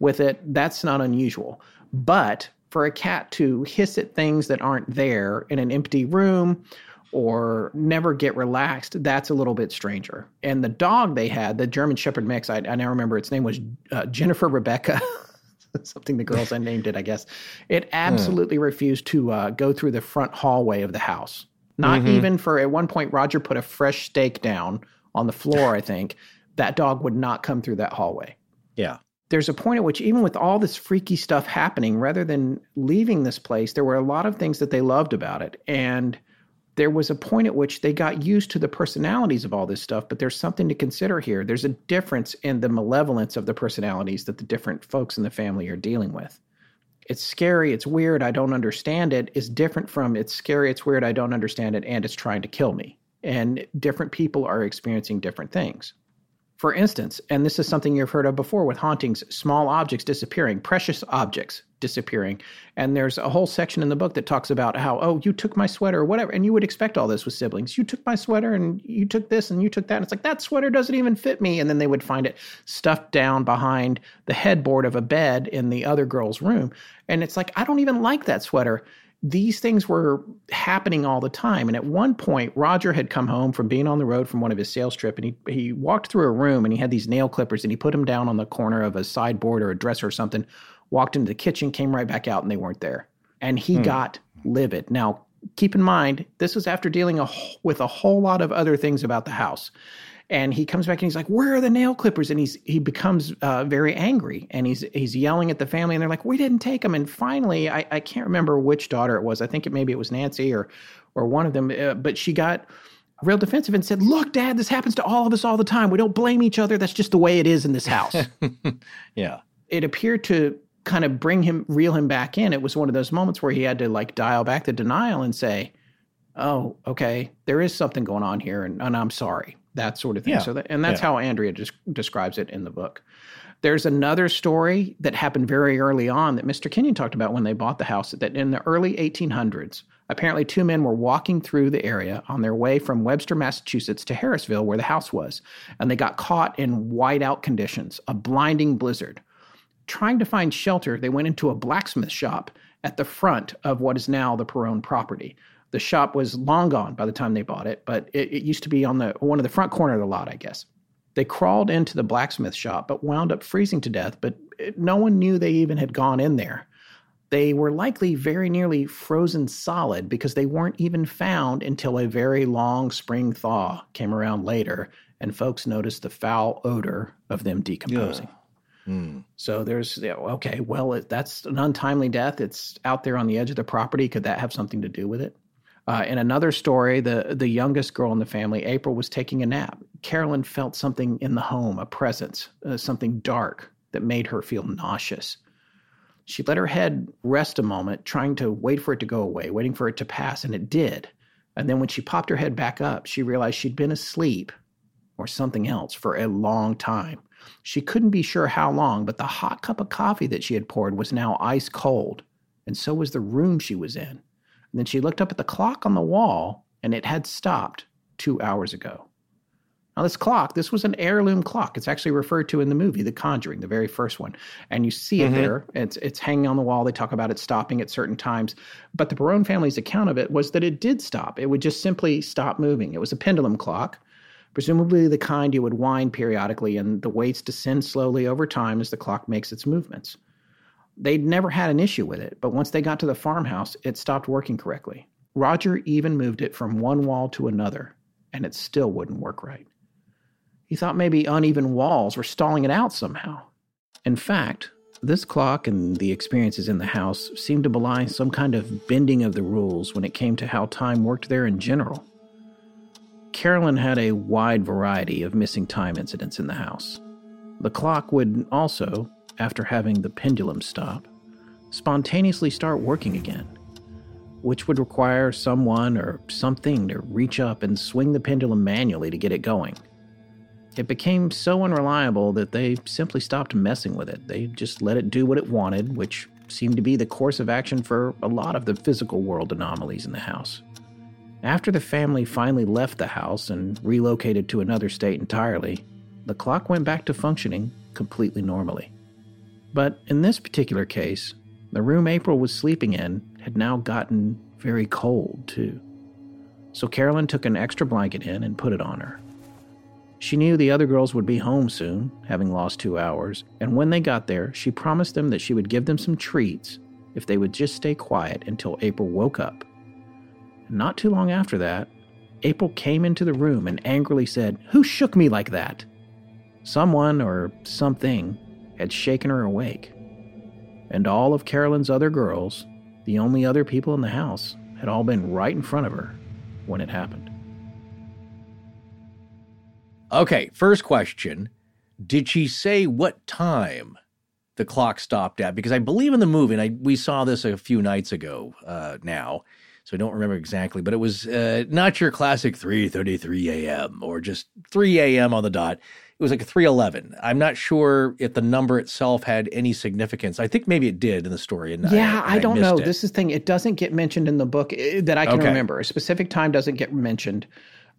with it, that's not unusual. But for a cat to hiss at things that aren't there in an empty room or never get relaxed, that's a little bit stranger. And the dog they had, the German Shepherd mix, I, I now remember its name was uh, Jennifer Rebecca, something the girls I named it, I guess. It absolutely mm. refused to uh, go through the front hallway of the house. Not mm-hmm. even for, at one point, Roger put a fresh steak down on the floor, I think. That dog would not come through that hallway. Yeah. There's a point at which, even with all this freaky stuff happening, rather than leaving this place, there were a lot of things that they loved about it. And there was a point at which they got used to the personalities of all this stuff, but there's something to consider here. There's a difference in the malevolence of the personalities that the different folks in the family are dealing with. It's scary, it's weird, I don't understand it, is different from it's scary, it's weird, I don't understand it, and it's trying to kill me. And different people are experiencing different things. For instance, and this is something you've heard of before with hauntings, small objects disappearing, precious objects disappearing. And there's a whole section in the book that talks about how, oh, you took my sweater or whatever. And you would expect all this with siblings. You took my sweater and you took this and you took that. And it's like, that sweater doesn't even fit me. And then they would find it stuffed down behind the headboard of a bed in the other girl's room. And it's like, I don't even like that sweater. These things were happening all the time. And at one point, Roger had come home from being on the road from one of his sales trips, and he he walked through a room, and he had these nail clippers, and he put them down on the corner of a sideboard or a dresser or something, walked into the kitchen, came right back out, and they weren't there. And he hmm. got livid. Now, keep in mind, this was after dealing a, with a whole lot of other things about the house. And he comes back and he's like, where are the nail clippers? And he's he becomes uh, very angry, and he's he's yelling at the family, and they're like, we didn't take them. And finally, I, I can't remember which daughter it was. I think it maybe it was Nancy or or one of them, uh, but she got real defensive and said, look, Dad, this happens to all of us all the time. We don't blame each other. That's just the way it is in this house. Yeah. It appeared to kind of bring him, reel him back in. It was one of those moments where he had to like dial back the denial and say, oh, okay, there is something going on here, and, and I'm sorry, that sort of thing. Yeah. So, that, And that's yeah. how Andrea just describes it in the book. There's another story that happened very early on that Mister Kenyon talked about when they bought the house, that in the early eighteen hundreds, apparently two men were walking through the area on their way from Webster, Massachusetts to Harrisville, where the house was, and they got caught in whiteout conditions, a blinding blizzard. Trying to find shelter, they went into a blacksmith shop at the front of what is now the Perron property. The shop was long gone by the time they bought it, but it, it used to be on the one of the front corner of the lot, I guess. They crawled into the blacksmith shop but wound up freezing to death, but it, no one knew they even had gone in there. They were likely very nearly frozen solid because they weren't even found until a very long spring thaw came around later, and folks noticed the foul odor of them decomposing. Yeah. So there's, you know, okay, well, it, that's an untimely death. It's out there on the edge of the property. Could that have something to do with it? Uh, in another story, the, the youngest girl in the family, April, was taking a nap. Carolyn felt something in the home, a presence, uh, something dark that made her feel nauseous. She let her head rest a moment, trying to wait for it to go away, waiting for it to pass, and it did. And then when she popped her head back up, she realized she'd been asleep or something else for a long time. She couldn't be sure how long, but the hot cup of coffee that she had poured was now ice cold, and so was the room she was in. And then she looked up at the clock on the wall, and it had stopped two hours ago. Now this clock, this was an heirloom clock. It's actually referred to in the movie, The Conjuring, the very first one. And you see it mm-hmm. there. It's, it's hanging on the wall. They talk about it stopping at certain times. But the Perron family's account of it was that it did stop. It would just simply stop moving. It was a pendulum clock. Presumably the kind you would wind periodically, and the weights descend slowly over time as the clock makes its movements. They'd never had an issue with it, but once they got to the farmhouse, it stopped working correctly. Roger even moved it from one wall to another, and it still wouldn't work right. He thought maybe uneven walls were stalling it out somehow. In fact, this clock and the experiences in the house seemed to belie some kind of bending of the rules when it came to how time worked there in general. Carolyn had a wide variety of missing time incidents in the house. The clock would also, after having the pendulum stop, spontaneously start working again, which would require someone or something to reach up and swing the pendulum manually to get it going. It became so unreliable that they simply stopped messing with it. They just let it do what it wanted, which seemed to be the course of action for a lot of the physical world anomalies in the house. After the family finally left the house and relocated to another state entirely, the clock went back to functioning completely normally. But in this particular case, the room April was sleeping in had now gotten very cold, too. So Carolyn took an extra blanket in and put it on her. She knew the other girls would be home soon, having lost two hours, and when they got there, she promised them that she would give them some treats if they would just stay quiet until April woke up. Not too long after that, April came into the room and angrily said, "Who shook me like that?" Someone or something had shaken her awake. And all of Carolyn's other girls, the only other people in the house, had all been right in front of her when it happened. Okay, first question. Did she say what time the clock stopped at? Because I believe in the movie, and I, we saw this a few nights ago uh, now, so I don't remember exactly, but it was uh, not your classic three thirty-three a.m. or just three a.m. on the dot. It was like a three eleven. I'm not sure if the number itself had any significance. I think maybe it did in the story. And yeah, I, and I don't I know. It. This is the thing. It doesn't get mentioned in the book that I can okay. remember. A specific time doesn't get mentioned.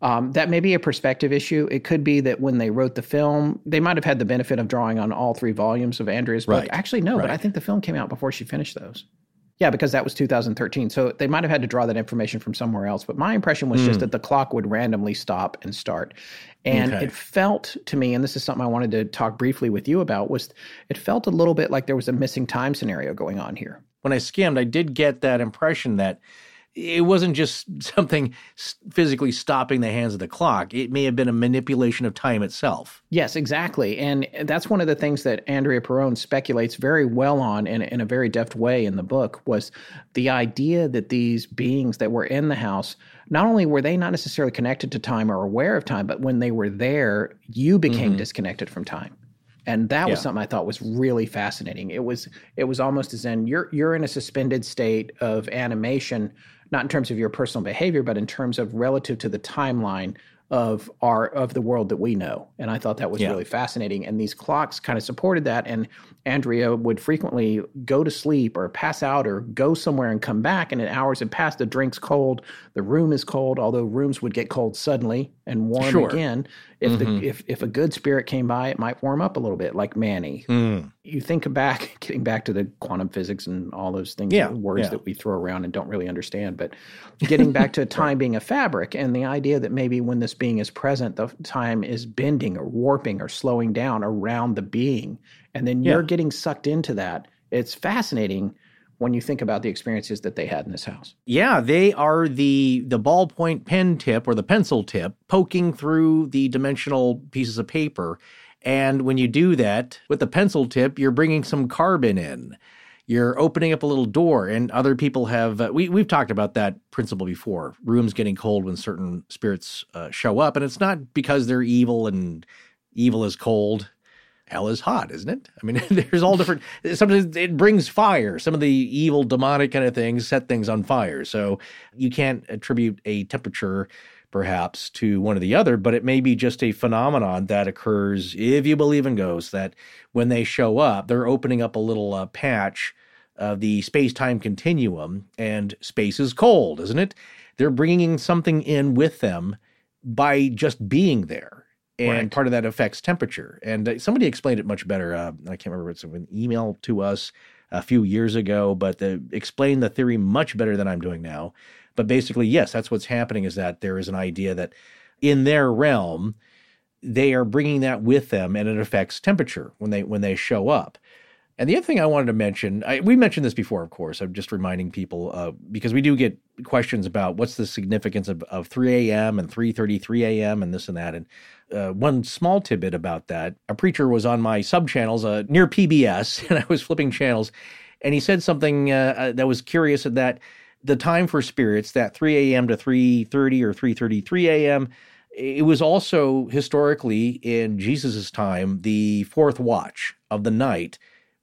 Um, that may be a perspective issue. It could be that when they wrote the film, they might have had the benefit of drawing on all three volumes of Andrea's book. Right. Actually, no, right. but I think the film came out before she finished those. Yeah, because that was two thousand thirteen. So they might have had to draw that information from somewhere else. But my impression was mm. just that the clock would randomly stop and start. And okay. it felt to me, and this is something I wanted to talk briefly with you about, was it felt a little bit like there was a missing time scenario going on here. When I skimmed, I did get that impression that it wasn't just something physically stopping the hands of the clock. It may have been a manipulation of time itself. Yes, exactly. And that's one of the things that Andrea Perron speculates very well on in, in a very deft way in the book, was the idea that these beings that were in the house, not only were they not necessarily connected to time or aware of time, but when they were there, you became mm-hmm. disconnected from time. And that yeah. was something I thought was really fascinating. It was it was almost as in you're you're in a suspended state of animation, not in terms of your personal behavior, but in terms of relative to the timeline of our of the world that we know. And I thought that was yeah. really fascinating. And these clocks kind of supported that. And Andrea would frequently go to sleep or pass out or go somewhere and come back. And in hours had passed, the drink's cold, the room is cold, although rooms would get cold suddenly and warm sure. again. If mm-hmm. the if if a good spirit came by, it might warm up a little bit, like Manny. Mm. You think back, getting back to the quantum physics and all those things, yeah, words yeah. that we throw around and don't really understand, but getting back to time being a fabric and the idea that maybe when this being is present, the time is bending or warping or slowing down around the being, and then you're yeah. getting sucked into that. It's fascinating when you think about the experiences that they had in this house. Yeah, they are the the ballpoint pen tip or the pencil tip poking through the dimensional pieces of paper. And when you do that with the pencil tip, you're bringing some carbon in. You're opening up a little door, and other people have uh, – we, we've talked about that principle before, rooms getting cold when certain spirits uh, show up. And it's not because they're evil, and evil is cold. Hell is hot, isn't it? I mean, there's all different – sometimes it brings fire. Some of the evil, demonic kind of things set things on fire. So you can't attribute a temperature perhaps to one or the other, but it may be just a phenomenon that occurs, if you believe in ghosts, that when they show up, they're opening up a little uh, patch of the space-time continuum, and space is cold, isn't it? They're bringing something in with them by just being there. And right. part of that affects temperature. And uh, somebody explained it much better. Uh, I can't remember. It's an email to us a few years ago, but they explained the theory much better than I'm doing now. But basically, yes, that's what's happening, is that there is an idea that in their realm, they are bringing that with them, and it affects temperature when they when they show up. And the other thing I wanted to mention, I, we mentioned this before, of course. I'm just reminding people uh, because we do get questions about what's the significance of, of three a.m. and three thirty-three a.m. and this and that. And uh, one small tidbit about that, a preacher was on my subchannels uh, near P B S, and I was flipping channels, and he said something uh, that was curious, at that the time for spirits, that three a.m. to three thirty or three thirty-three a.m., it was also historically in Jesus's time the fourth watch of the night,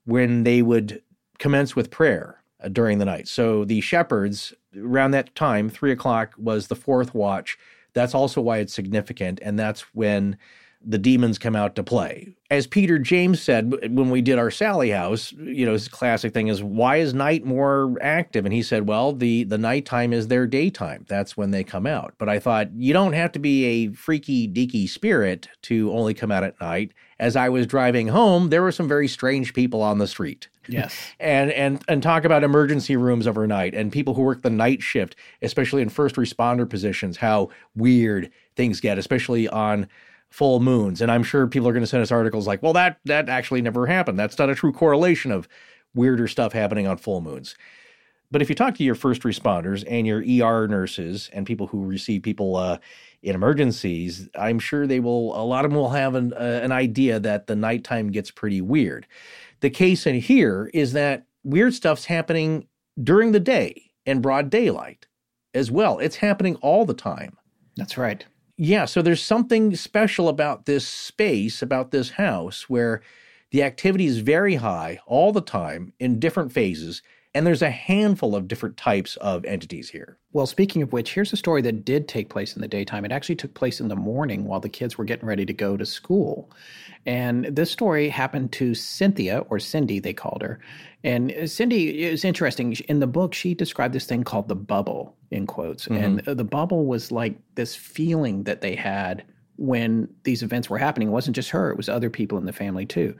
when they would commence with prayer during the night. So the shepherds, around that time, three o'clock was the fourth watch. That's also why it's significant, and that's when the demons come out to play. As Peter James said when we did our Sally House, you know, his classic thing is, why is night more active? And he said, well, the, the nighttime is their daytime. That's when they come out. But I thought, you don't have to be a freaky deaky spirit to only come out at night. As I was driving home, there were some very strange people on the street. Yes. and and and talk about emergency rooms overnight and people who work the night shift, especially in first responder positions, how weird things get, especially on full moons. And I'm sure people are going to send us articles like, well, that that actually never happened. That's not a true correlation of weirder stuff happening on full moons. But if you talk to your first responders and your E R nurses and people who receive people uh, in emergencies, I'm sure they will, a lot of them will have an, uh, an idea that the nighttime gets pretty weird. The case in here is that weird stuff's happening during the day in broad daylight as well. It's happening all the time. That's right. Yeah, so there's something special about this space, about this house, where the activity is very high all the time in different phases, and there's a handful of different types of entities here. Well, speaking of which, here's a story that did take place in the daytime. It actually took place in the morning while the kids were getting ready to go to school. And this story happened to Cynthia, or Cindy, they called her. And Cindy, it was interesting. In the book, she described this thing called the bubble, in quotes. Mm-hmm. And the bubble was like this feeling that they had when these events were happening. It wasn't just her. It was other people in the family too.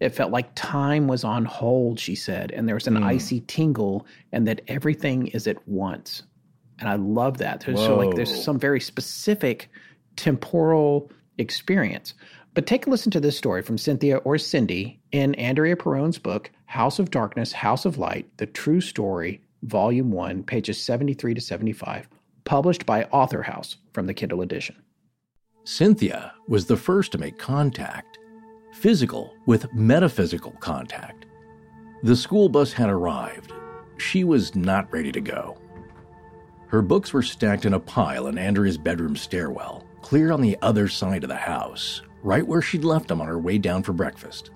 It felt like time was on hold, she said, and there was an mm. icy tingle, and that everything is at once. And I love that. There's so like there's some very specific temporal experience. But take a listen to this story from Cynthia or Cindy in Andrea Perron's book, House of Darkness, House of Light, The True Story Volume one, pages seventy-three to seventy-five, published by Author House from the Kindle edition. Cynthia was the first to make contact, physical with metaphysical contact. The school bus had arrived. She was not ready to go. Her books were stacked in a pile in Andrea's bedroom stairwell, clear on the other side of the house, right where she'd left them on her way down for breakfast.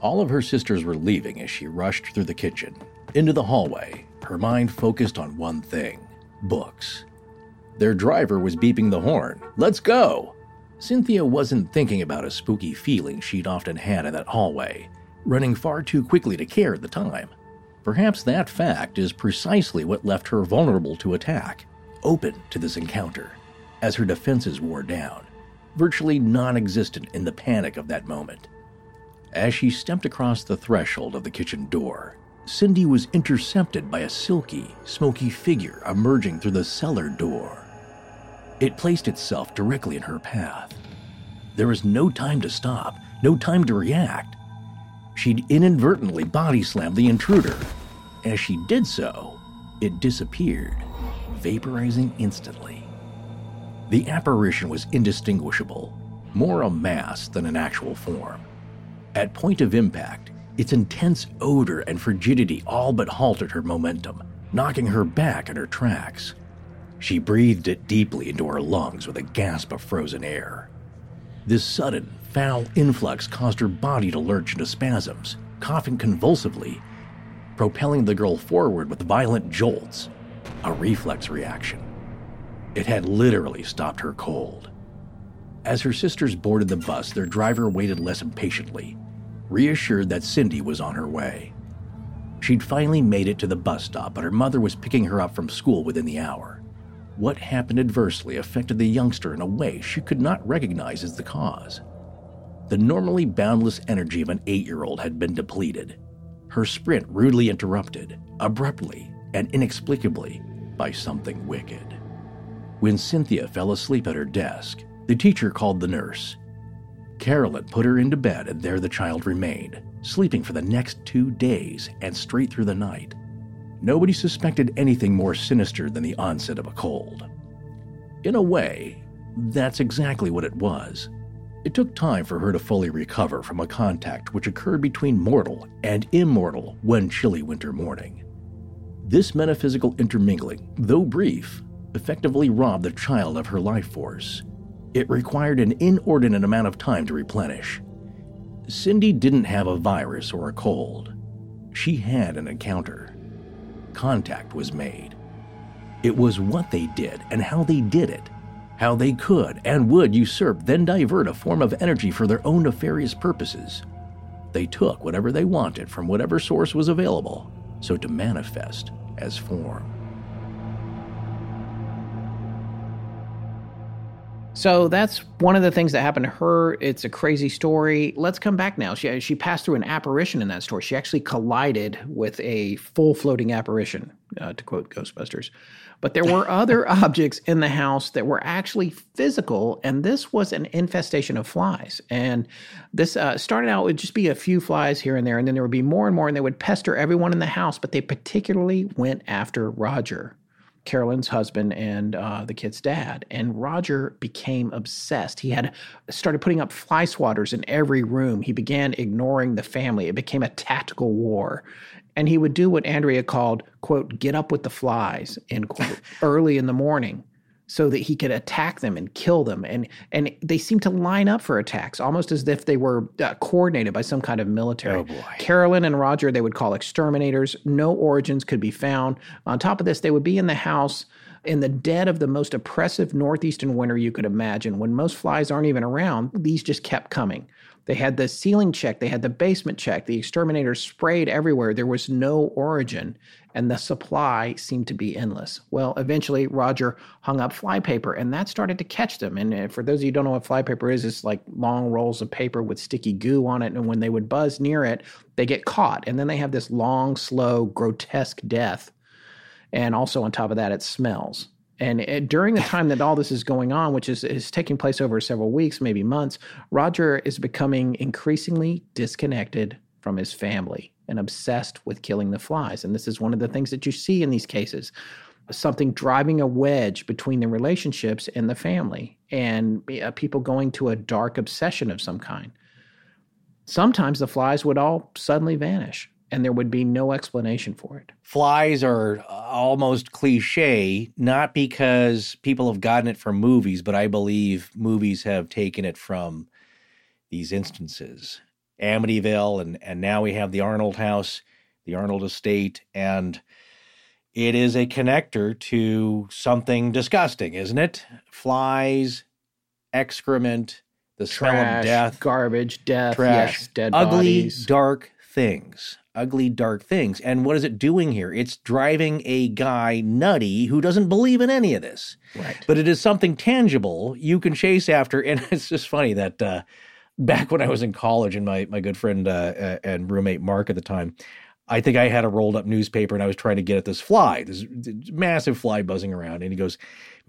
All of her sisters were leaving as she rushed through the kitchen, into the hallway, her mind focused on one thing, books. Their driver was beeping the horn. Let's go! Cynthia wasn't thinking about a spooky feeling she'd often had in that hallway, running far too quickly to care at the time. Perhaps that fact is precisely what left her vulnerable to attack, open to this encounter, as her defenses wore down, virtually non-existent in the panic of that moment. As she stepped across the threshold of the kitchen door, Cindy was intercepted by a silky, smoky figure emerging through the cellar door. It placed itself directly in her path. There was no time to stop, no time to react. She'd inadvertently body-slammed the intruder. As she did so, it disappeared, vaporizing instantly. The apparition was indistinguishable, more a mass than an actual form. At point of impact, its intense odor and frigidity all but halted her momentum, knocking her back in her tracks. She breathed it deeply into her lungs with a gasp of frozen air. This sudden, foul influx caused her body to lurch into spasms, coughing convulsively, propelling the girl forward with violent jolts, a reflex reaction. It had literally stopped her cold. As her sisters boarded the bus, their driver waited less impatiently, reassured that Cindy was on her way. She'd finally made it to the bus stop, but her mother was picking her up from school within the hour. What happened adversely affected the youngster in a way she could not recognize as the cause. The normally boundless energy of an eight-year-old had been depleted. Her sprint rudely interrupted, abruptly and inexplicably, by something wicked. When Cynthia fell asleep at her desk, the teacher called the nurse. Carolyn put her into bed, and there the child remained, sleeping for the next two days and straight through the night. Nobody suspected anything more sinister than the onset of a cold. In a way, that's exactly what it was. It took time for her to fully recover from a contact which occurred between mortal and immortal one chilly winter morning. This metaphysical intermingling, though brief, effectively robbed the child of her life force. It required an inordinate amount of time to replenish. Cindy didn't have a virus or a cold. She had an encounter. Contact was made. It was what they did and how they did it, how they could and would usurp, then divert a form of energy for their own nefarious purposes. They took whatever they wanted from whatever source was available, so to manifest as form. So that's one of the things that happened to her. It's a crazy story. Let's come back now. She she passed through an apparition in that story. She actually collided with a full floating apparition, uh, to quote Ghostbusters. But there were other objects in the house that were actually physical, and this was an infestation of flies. And this uh, started out with just be a few flies here and there, and then there would be more and more, and they would pester everyone in the house, but they particularly went after Roger, Carolyn's husband and uh, the kid's dad. And Roger became obsessed. He had started putting up fly swatters in every room. He began ignoring the family. It became a tactical war. And he would do what Andrea called, quote, get up with the flies, end quote, early in the morning so that he could attack them and kill them. And, and they seemed to line up for attacks, almost as if they were uh, coordinated by some kind of military. Oh boy. Carolyn and Roger, they would call exterminators. No origins could be found. On top of this, they would be in the house in the dead of the most oppressive northeastern winter you could imagine, when most flies aren't even around. These just kept coming. They had the ceiling checked. They had the basement checked. The exterminators sprayed everywhere. There was no origin, and the supply seemed to be endless. Well, eventually, Roger hung up flypaper, and that started to catch them. And for those of you who don't know what flypaper is, it's like long rolls of paper with sticky goo on it, and when they would buzz near it, they get caught. And then they have this long, slow, grotesque death. And also on top of that, it smells. And it, during the time that all this is going on, which is, is taking place over several weeks, maybe months, Roger is becoming increasingly disconnected from his family. and obsessed with killing the flies. And this is one of the things that you see in these cases, something driving a wedge between the relationships and the family, and uh, people going to a dark obsession of some kind. Sometimes the flies would all suddenly vanish, and there would be no explanation for it. Flies are almost cliche, not because people have gotten it from movies, but I believe movies have taken it from these instances. Amityville, and, and now we have the Arnold House, the Arnold Estate, and it is a connector to something disgusting, isn't it? Flies, excrement, the trash, smell of death. Garbage, death, trash, yes, dead ugly, bodies. Dark things. Ugly, dark things. And what is it doing here? It's driving a guy nutty who doesn't believe in any of this. Right. But it is something tangible you can chase after. And it's just funny that uh, back when I was in college, and my, my good friend uh, and roommate Mark at the time, I think I had a rolled up newspaper and I was trying to get at this fly, this massive fly buzzing around. And he goes,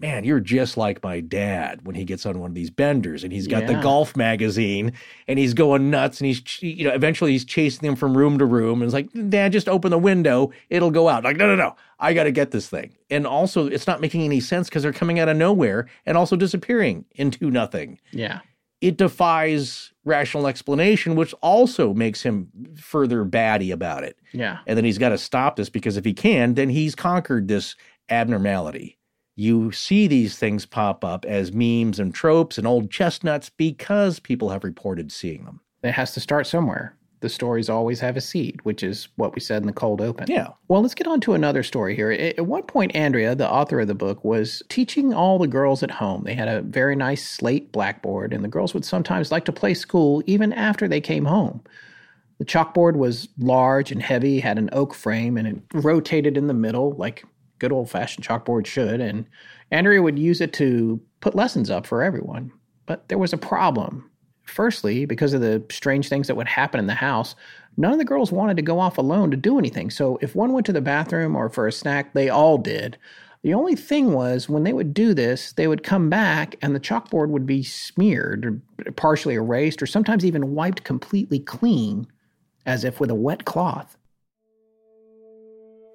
man, you're just like my dad when he gets on one of these benders, and he's got yeah. the golf magazine and he's going nuts, and he's, you know, eventually he's chasing them from room to room. And it's like, Dad, just open the window. It'll go out. Like, no, no, no. I got to get this thing. And also it's not making any sense because they're coming out of nowhere and also disappearing into nothing. Yeah. It defies rational explanation, which also makes him further batty about it. Yeah. And then he's got to stop this, because if he can, then he's conquered this abnormality. You see these things pop up as memes and tropes and old chestnuts because people have reported seeing them. It has to start somewhere. The stories always have a seed, which is what we said in the cold open. Yeah. Well, let's get on to another story here. At one point, Andrea, the author of the book, was teaching all the girls at home. They had a very nice slate blackboard, and the girls would sometimes like to play school even after they came home. The chalkboard was large and heavy, had an oak frame, and it rotated in the middle like good old-fashioned chalkboard should, and Andrea would use it to put lessons up for everyone. But there was a problem. Firstly, because of the strange things that would happen in the house, none of the girls wanted to go off alone to do anything. So if one went to the bathroom or for a snack, they all did. The only thing was, when they would do this, they would come back and the chalkboard would be smeared or partially erased, or sometimes even wiped completely clean as if with a wet cloth.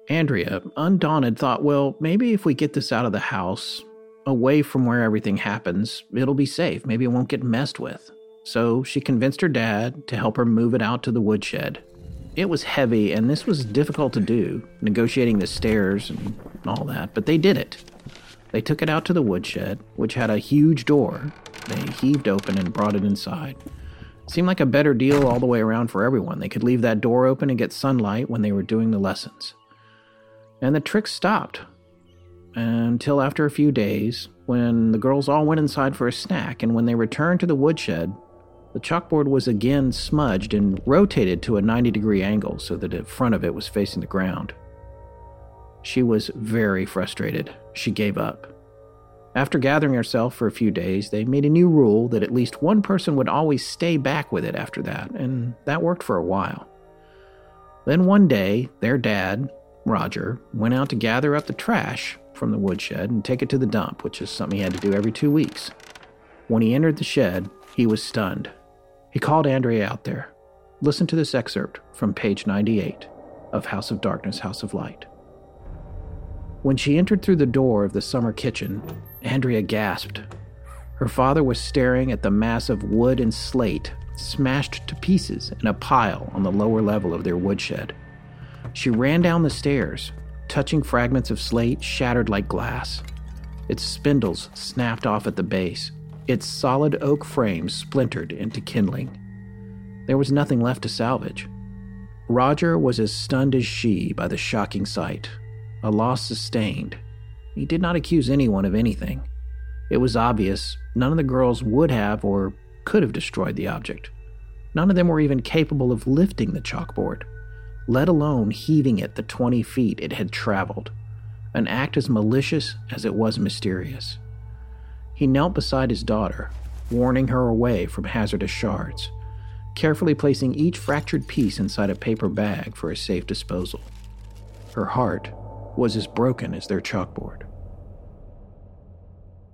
Andrea, undaunted, thought, well, maybe if we get this out of the house, away from where everything happens, it'll be safe. Maybe it won't get messed with. So she convinced her dad to help her move it out to the woodshed. It was heavy, and this was difficult to do, negotiating the stairs and all that, but they did it. They took it out to the woodshed, which had a huge door. They heaved open and brought it inside. It seemed like a better deal all the way around for everyone. They could leave that door open and get sunlight when they were doing the lessons. And the trick stopped until after a few days, when the girls all went inside for a snack, and when they returned to the woodshed, the chalkboard was again smudged and rotated to a ninety-degree angle so that the front of it was facing the ground. She was very frustrated. She gave up. After gathering herself for a few days, they made a new rule that at least one person would always stay back with it after that, and that worked for a while. Then one day, their dad, Roger, went out to gather up the trash from the woodshed and take it to the dump, which is something he had to do every two weeks. When he entered the shed, he was stunned. He called Andrea out there. Listen to this excerpt from page ninety-eight of House of Darkness, House of Light. When she entered through the door of the summer kitchen, Andrea gasped. Her father was staring at the mass of wood and slate smashed to pieces in a pile on the lower level of their woodshed. She ran down the stairs, touching fragments of slate shattered like glass. Its spindles snapped off at the base. Its solid oak frame splintered into kindling. There was nothing left to salvage. Roger was as stunned as she by the shocking sight, a loss sustained. He did not accuse anyone of anything. It was obvious none of the girls would have or could have destroyed the object. None of them were even capable of lifting the chalkboard, let alone heaving it the twenty feet it had traveled, an act as malicious as it was mysterious. He knelt beside his daughter, warning her away from hazardous shards, carefully placing each fractured piece inside a paper bag for a safe disposal. Her heart was as broken as their chalkboard.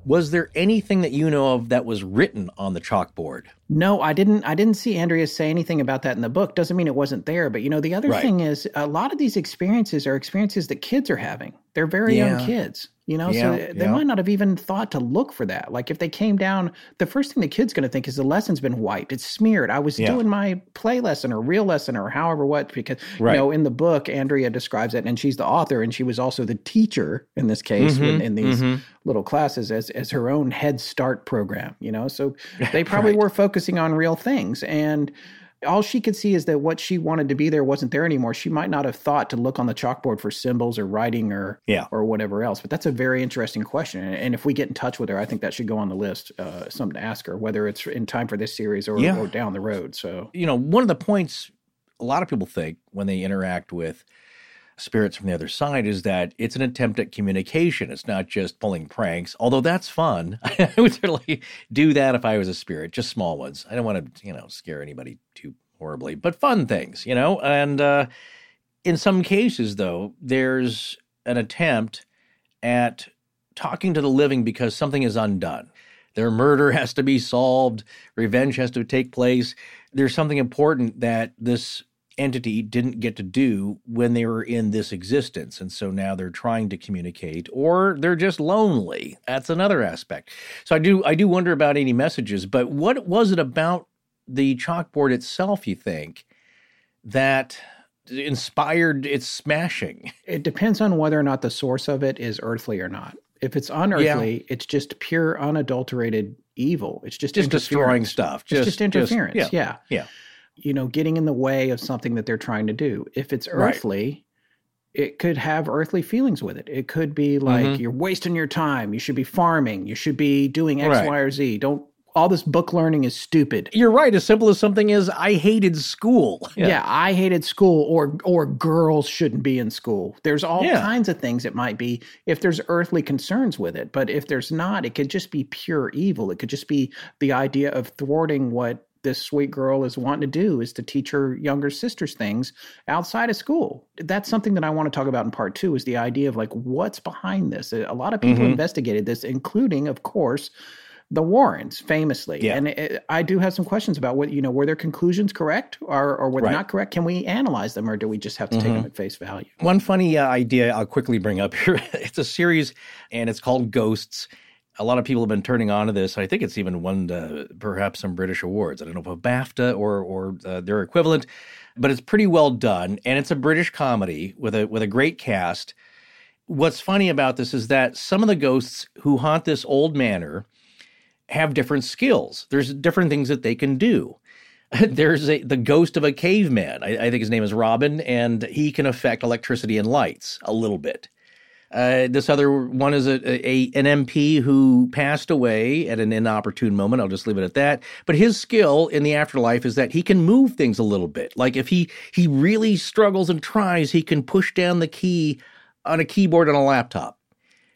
Was there anything that you know of that was written on the chalkboard? No, I didn't. I didn't see Andrea say anything about that in the book. Doesn't mean it wasn't there. But, you know, the other right. thing is a lot of these experiences are experiences that kids are having. They're very yeah. young kids, you know, yeah. so they yeah. might not have even thought to look for that. Like if they came down, the first thing the kid's going to think is the lesson's been wiped. It's smeared. I was yeah. doing my play lesson or real lesson or however what, because, right. you know, in the book, Andrea describes it, and she's the author, and she was also the teacher in this case mm-hmm. in, in these mm-hmm. little classes as, as her own Head Start program, you know, so they probably right. were focusing on real things. And all she could see is that what she wanted to be there wasn't there anymore. She might not have thought to look on the chalkboard for symbols or writing or yeah. or whatever else. But that's a very interesting question. And if we get in touch with her, I think that should go on the list, uh, something to ask her, whether it's in time for this series or, yeah. or down the road. So, you know, one of the points a lot of people think when they interact with spirits from the other side is that it's an attempt at communication. It's not just pulling pranks, although that's fun. I would certainly do that if I was a spirit, just small ones. I don't want to, you know, scare anybody too horribly, but fun things, you know. And uh, in some cases, though, there's an attempt at talking to the living because something is undone. Their murder has to be solved. Revenge has to take place. There's something important that this entity didn't get to do when they were in this existence. And so now they're trying to communicate, or they're just lonely. That's another aspect. So I do I do wonder about any messages, but what was it about the chalkboard itself, you think, that inspired its smashing? It depends on whether or not the source of it is earthly or not. If it's unearthly, yeah. it's just pure unadulterated evil. It's just just destroying stuff. Just, it's just interference. Just, yeah. Yeah. yeah. you know, getting in the way of something that they're trying to do. If it's earthly, right. it could have earthly feelings with it. It could be like, mm-hmm. you're wasting your time. You should be farming. You should be doing X, right. Y, or Z. Don't, all this book learning is stupid. You're right. As simple as something is, I hated school. Yeah, yeah I hated school, or or girls shouldn't be in school. There's all yeah. kinds of things it might be if there's earthly concerns with it. But if there's not, it could just be pure evil. It could just be the idea of thwarting what this sweet girl is wanting to do, is to teach her younger sisters things outside of school. That's something that I want to talk about in part two, is the idea of like, what's behind this? A lot of people mm-hmm. investigated this, including, of course, the Warrens, famously. Yeah. And it, I do have some questions about what, you know, were their conclusions correct, or, or were they right. not correct? Can we analyze them, or do we just have to mm-hmm. take them at face value? One funny uh, idea I'll quickly bring up here. It's a series and it's called Ghosts. A lot of people have been turning on to this. I think it's even won uh, perhaps some British awards. I don't know if a BAFTA or or uh, their equivalent, but it's pretty well done. And it's a British comedy with a with a great cast. What's funny about this is that some of the ghosts who haunt this old manor have different skills. There's different things that they can do. There's a, the ghost of a caveman. I, I think his name is Robin, and he can affect electricity and lights a little bit. Uh, this other one is a, a an M P who passed away at an inopportune moment. I'll just leave it at that. But his skill in the afterlife is that he can move things a little bit. Like if he, he really struggles and tries, he can push down the key on a keyboard on a laptop.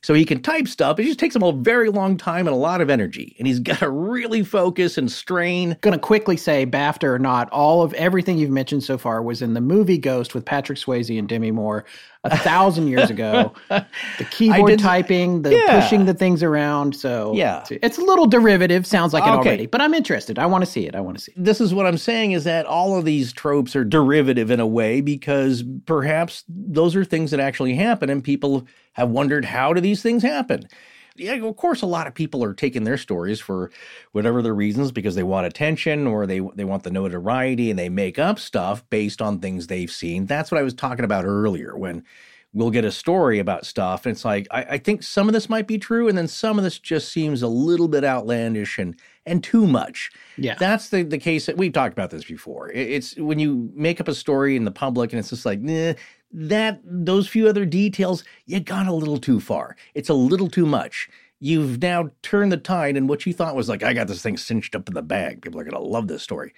So he can type stuff. It just takes him a very long time and a lot of energy. And he's got to really focus and strain. I'm going to quickly say, BAFTA or not, all of everything you've mentioned so far was in the movie Ghost with Patrick Swayze and Demi Moore a thousand years ago. The keyboard did, typing, the yeah. pushing the things around. So yeah. it's a little derivative, sounds like it okay. already. But I'm interested. I want to see it. I want to see it. This is what I'm saying, is that all of these tropes are derivative in a way, because perhaps those are things that actually happen, and people have wondered, how do these things happen? Yeah, of course, a lot of people are taking their stories for whatever the reasons, because they want attention, or they they want the notoriety, and they make up stuff based on things they've seen. That's what I was talking about earlier, when we'll get a story about stuff, and it's like, I, I think some of this might be true, and then some of this just seems a little bit outlandish and and too much. Yeah. That's the, the case that we've talked about this before. It, it's when you make up a story in the public, and it's just like, nah, that those few other details, you got a little too far. It's a little too much. You've now turned the tide, and what you thought was like, I got this thing cinched up in the bag, people are going to love this story.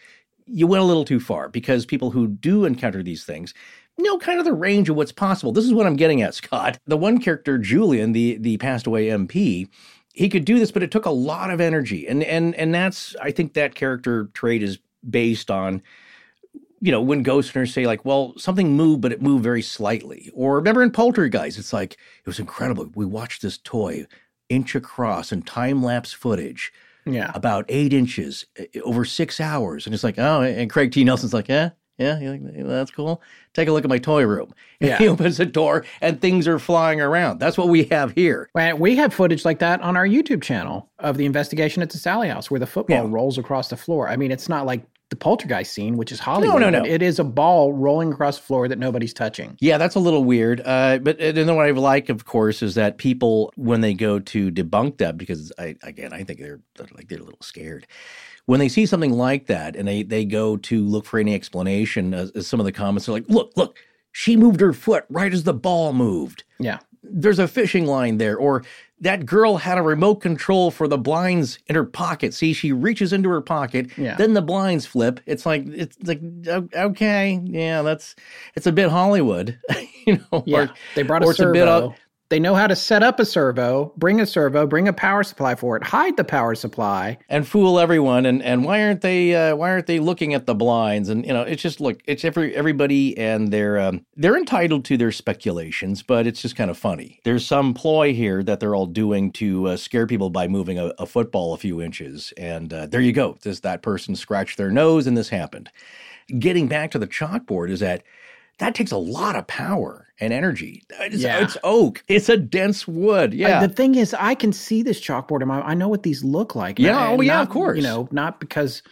You went a little too far, because people who do encounter these things know kind of the range of what's possible. This is what I'm getting at, Scott. The one character, Julian, the the passed away M P, he could do this, but it took a lot of energy. And and and that's, I think that character trait is based on, you know, when ghosters say like, well, something moved, but it moved very slightly. Or remember in Poltergeist, it's like, it was incredible. We watched this toy inch across in time-lapse footage yeah, about eight inches over six hours. And it's like, oh, and Craig T. Nelson's like, eh, yeah, yeah, that's cool. Take a look at my toy room. Yeah. He opens the door and things are flying around. That's what we have here. And we have footage like that on our YouTube channel of the investigation at the Sally House where the football yeah. rolls across the floor. I mean, it's not like the poltergeist scene, which is Hollywood. No, no, no. It is a ball rolling across the floor that nobody's touching. Yeah, that's a little weird. Uh, but then what I like, of course, is that people, when they go to debunk that, because, I, again, I think they're like they're a little scared. When they see something like that and they, they go to look for any explanation, uh, some of the comments are like, look, look, she moved her foot right as the ball moved. Yeah. There's a fishing line there, or that girl had a remote control for the blinds in her pocket. See, she reaches into her pocket, yeah. then the blinds flip. It's like, it's like, okay, yeah, that's, it's a bit Hollywood, you know. Yeah, or, they brought a servo. A bit of, they know how to set up a servo, bring a servo, bring a power supply for it, hide the power supply, and fool everyone. And and why aren't they? Uh, why aren't they looking at the blinds? And you know, it's just look, it's every everybody, and they're um, they're entitled to their speculations, but it's just kind of funny. There's some ploy here that they're all doing to uh, scare people by moving a, a football a few inches, and uh, there you go. This that person scratched their nose, and this happened. Getting back to the chalkboard is that. That takes a lot of power and energy. It's, yeah. it's oak. It's a dense wood. Yeah. I, the thing is, I can see this chalkboard in my. I know what these look like. Yeah. I, oh, not, yeah. Of course. You know, not because,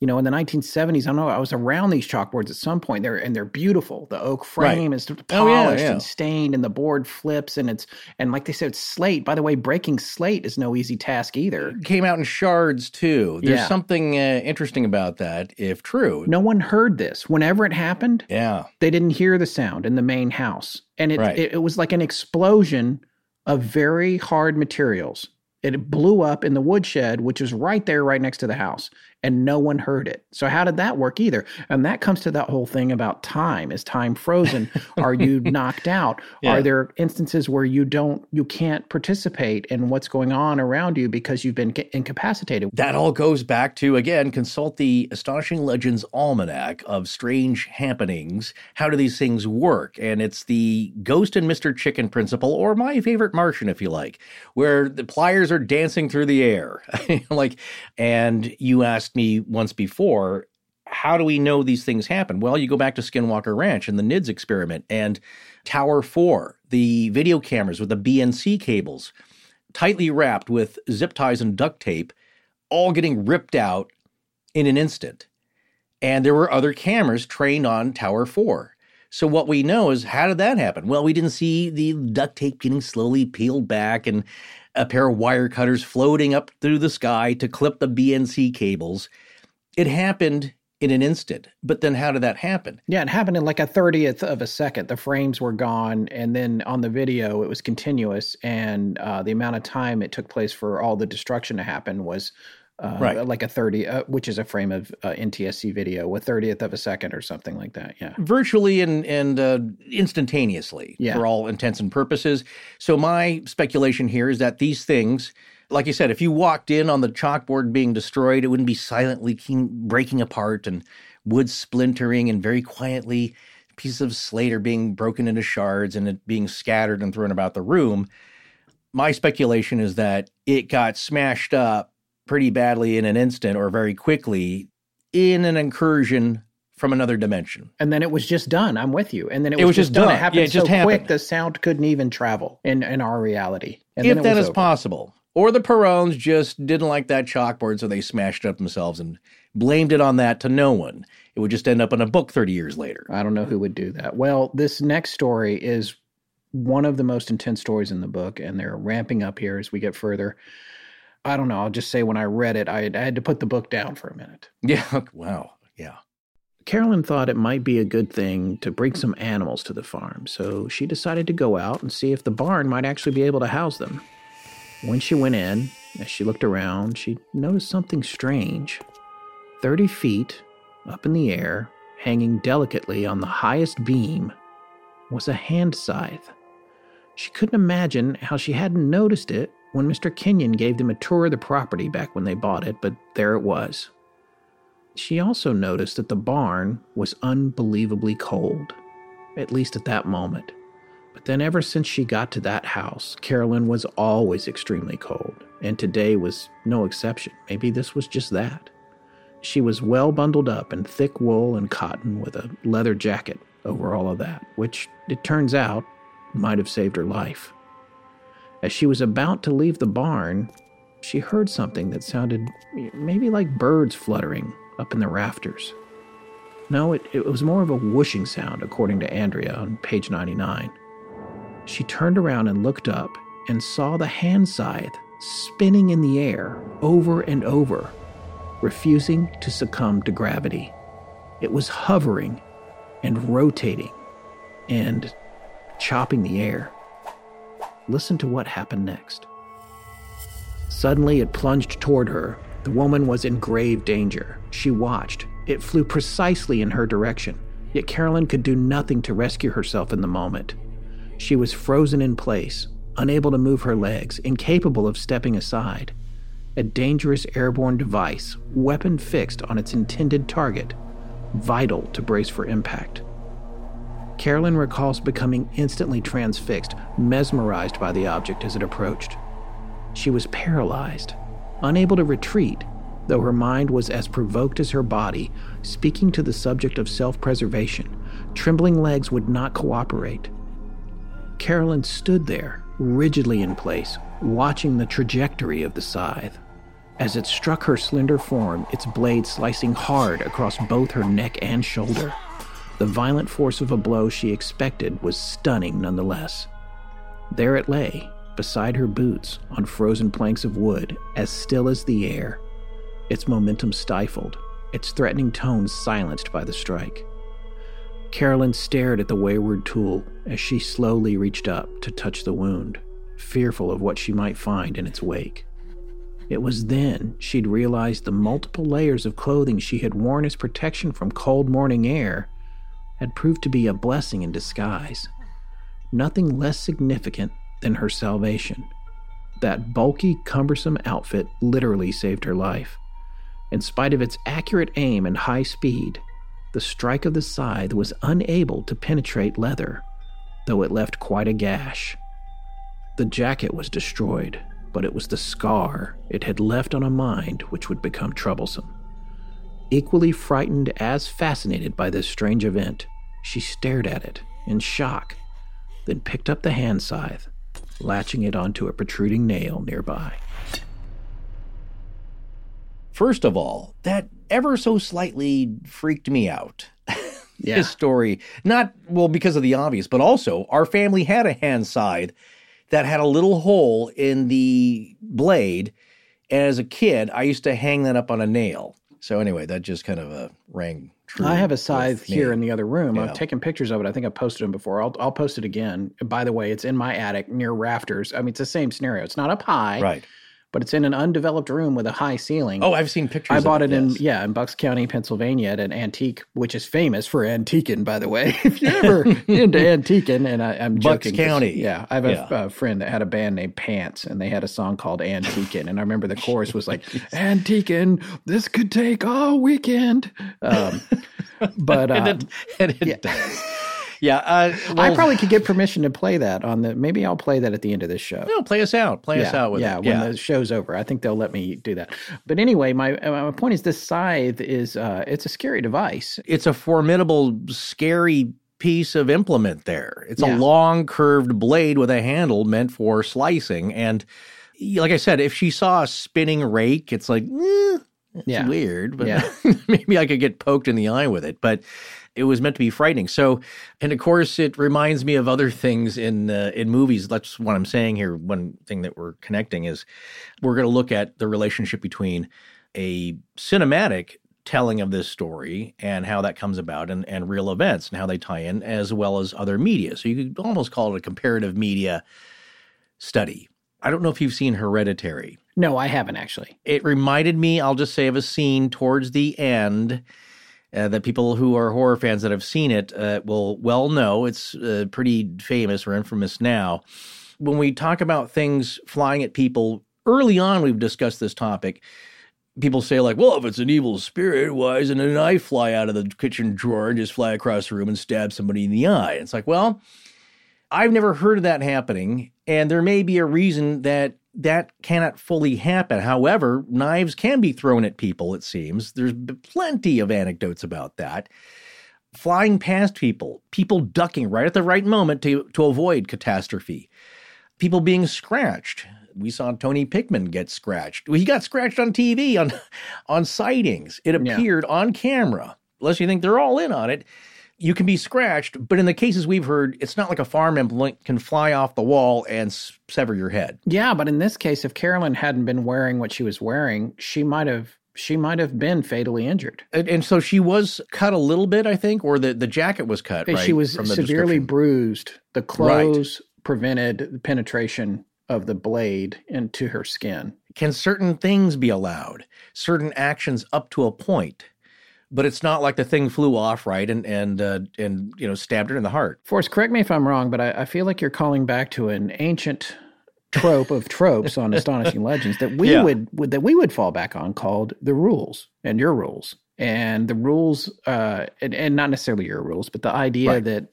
you know, in the nineteen seventies, I know I was around these chalkboards at some point. They're and they're beautiful. The oak frame right. is polished oh, yeah, yeah. and stained, and the board flips, and it's and like they said, it's slate. By the way, breaking slate is no easy task either. It came out in shards too. There's yeah. something uh, interesting about that, if true. No one heard this. Whenever it happened, yeah, they didn't hear the sound in the main house, and it right. it, it was like an explosion of very hard materials. It blew up in the woodshed, which is right there, right next to the house, and no one heard it. So how did that work either? And that comes to that whole thing about time. Is time frozen? Are you knocked out? Yeah. Are there instances where you don't, you can't participate in what's going on around you because you've been incapacitated? That all goes back to, again, consult the Astonishing Legends Almanac of strange happenings. How do these things work? And it's the Ghost and Mister Chicken principle, or My Favorite Martian, if you like, where the pliers are dancing through the air. Like, and you asked me once before, how do we know these things happen? Well, you go back to Skinwalker Ranch and the N I D S experiment and Tower four, the video cameras with the B N C cables tightly wrapped with zip ties and duct tape, all getting ripped out in an instant. And there were other cameras trained on Tower four. So what we know is, how did that happen? Well, we didn't see the duct tape getting slowly peeled back and a pair of wire cutters floating up through the sky to clip the B N C cables. It happened in an instant. But then how did that happen? Yeah, it happened in like a thirtieth of a second. The frames were gone. And then on the video, it was continuous. And uh, the amount of time it took place for all the destruction to happen was uh, right. like a thirty, uh, which is a frame of uh, N T S C video, a thirtieth of a second or something like that. Yeah. Virtually and, and uh, instantaneously yeah. for all intents and purposes. So my speculation here is that these things, like you said, if you walked in on the chalkboard being destroyed, it wouldn't be silently breaking apart and wood splintering, and very quietly pieces of slate are being broken into shards and it being scattered and thrown about the room. My speculation is that it got smashed up pretty badly in an instant, or very quickly, in an incursion from another dimension. And then it was just done. I'm with you. And then it was, it was just, just done. done. It happened yeah, it so just happened. quick the sound couldn't even travel in, in our reality. And if then that is over. possible. Or the Perrons just didn't like that chalkboard, so they smashed it up themselves and blamed it on that to no one. It would just end up in a book thirty years later. I don't know who would do that. Well, this next story is one of the most intense stories in the book, and they're ramping up here as we get further. I don't know. I'll just say when I read it, I, I had to put the book down for a minute. Yeah. Wow. Yeah. Carolyn thought it might be a good thing to bring some animals to the farm, so she decided to go out and see if the barn might actually be able to house them. When she went in, as she looked around, she noticed something strange. Thirty feet up in the air, hanging delicately on the highest beam, was a hand scythe. She couldn't imagine how she hadn't noticed it when Mister Kenyon gave them a tour of the property back when they bought it, but there it was. She also noticed that the barn was unbelievably cold, at least at that moment. But then ever since she got to that house, Carolyn was always extremely cold, and today was no exception. Maybe this was just that. She was well bundled up in thick wool and cotton with a leather jacket over all of that, which, it turns out, might have saved her life. As she was about to leave the barn, she heard something that sounded maybe like birds fluttering up in the rafters. No, it, it was more of a whooshing sound, according to Andrea on page ninety-nine. She turned around and looked up and saw the hand scythe spinning in the air over and over, refusing to succumb to gravity. It was hovering and rotating and chopping the air. Listen to what happened next. Suddenly, it plunged toward her. The woman was in grave danger. She watched. It flew precisely in her direction, yet Carolyn could do nothing to rescue herself in the moment. She was frozen in place, unable to move her legs, incapable of stepping aside. A dangerous airborne device, weapon fixed on its intended target, vital to brace for impact. Carolyn recalls becoming instantly transfixed, mesmerized by the object as it approached. She was paralyzed, unable to retreat, though her mind was as provoked as her body, speaking to the subject of self-preservation. Trembling legs would not cooperate. Carolyn stood there, rigidly in place, watching the trajectory of the scythe. As it struck her slender form, its blade slicing hard across both her neck and shoulder. The violent force of a blow she expected was stunning nonetheless. There it lay, beside her boots, on frozen planks of wood, as still as the air, its momentum stifled, its threatening tones silenced by the strike. Carolyn stared at the wayward tool as she slowly reached up to touch the wound, fearful of what she might find in its wake. It was then she'd realized the multiple layers of clothing she had worn as protection from cold morning air had proved to be a blessing in disguise. Nothing less significant than her salvation. That bulky, cumbersome outfit literally saved her life. In spite of its accurate aim and high speed, the strike of the scythe was unable to penetrate leather, though it left quite a gash. The jacket was destroyed, but it was the scar it had left on a mind which would become troublesome. Equally frightened as fascinated by this strange event, she stared at it in shock, then picked up the hand scythe, latching it onto a protruding nail nearby. First of all, that ever so slightly freaked me out. Yeah. This story, not, well, because of the obvious, but also our family had a hand scythe that had a little hole in the blade. And as a kid, I used to hang that up on a nail. So anyway, that just kind of uh, rang true. I have a scythe here me. in the other room. Yeah. I've taken pictures of it. I think I posted them before. I'll I'll post it again. By the way, it's in my attic near rafters. I mean, it's the same scenario. It's not up high. Right. But it's in an undeveloped room with a high ceiling. Oh, I've seen pictures. I bought of it, it in yes. yeah in Bucks County, Pennsylvania, at an antique, which is famous for antiquing, by the way. If you're ever into antiquing, and I, I'm Bucks joking, County, yeah, I have a, yeah. a friend that had a band named Pants, and they had a song called Antiquing, and I remember the chorus was like, "Antiquing, this could take all weekend," um, but uh, and it, and it yeah. does. Yeah, uh, well, I probably could get permission to play that on the. Maybe I'll play that at the end of this show. No, play us out. Play yeah, us out with yeah, it. Yeah, when the show's over, I think they'll let me do that. But anyway, my my point is, this scythe is uh, it's a scary device. It's a formidable, scary piece of implement. There, it's yeah. a long, curved blade with a handle meant for slicing. And like I said, if she saw a spinning rake, it's like, eh, it's yeah. weird, but yeah. maybe I could get poked in the eye with it, but. It was meant to be frightening. So, and of course, it reminds me of other things in uh, in movies. That's what I'm saying here. One thing that we're connecting is we're going to look at the relationship between a cinematic telling of this story and how that comes about and, and real events and how they tie in, as well as other media. So you could almost call it a comparative media study. I don't know if you've seen Hereditary. No, I haven't actually. It reminded me, I'll just say, of a scene towards the end Uh, that people who are horror fans that have seen it uh, will well know. It's uh, pretty famous or infamous now. When we talk about things flying at people, early on we've discussed this topic. People say like, well, if it's an evil spirit, why doesn't a knife fly out of the kitchen drawer and just fly across the room and stab somebody in the eye? It's like, well, I've never heard of that happening. And there may be a reason that that cannot fully happen. However, knives can be thrown at people, it seems. There's plenty of anecdotes about that. Flying past people, people ducking right at the right moment to, to avoid catastrophe, people being scratched. We saw Tony Pickman get scratched. He got scratched on T V, on, on sightings. It appeared yeah. on camera. Unless you think they're all in on it, you can be scratched. But in the cases we've heard, it's not like a farm emblem can fly off the wall and sever your head. Yeah, but in this case, if Carolyn hadn't been wearing what she was wearing, she might have she might have been fatally injured. And, and so she was cut a little bit, I think, or the, the jacket was cut, and right? She was severely bruised. The clothes right. prevented penetration of the blade into her skin. Can certain things be allowed? Certain actions up to a point. But it's not like the thing flew off, right, and and uh, and you know stabbed her in the heart. Forrest, correct me if I'm wrong, but I, I feel like you're calling back to an ancient trope of tropes on Astonishing Legends that we yeah. would, would that we would fall back on, called the rules and your rules and the rules, uh, and, and not necessarily your rules, but the idea right. that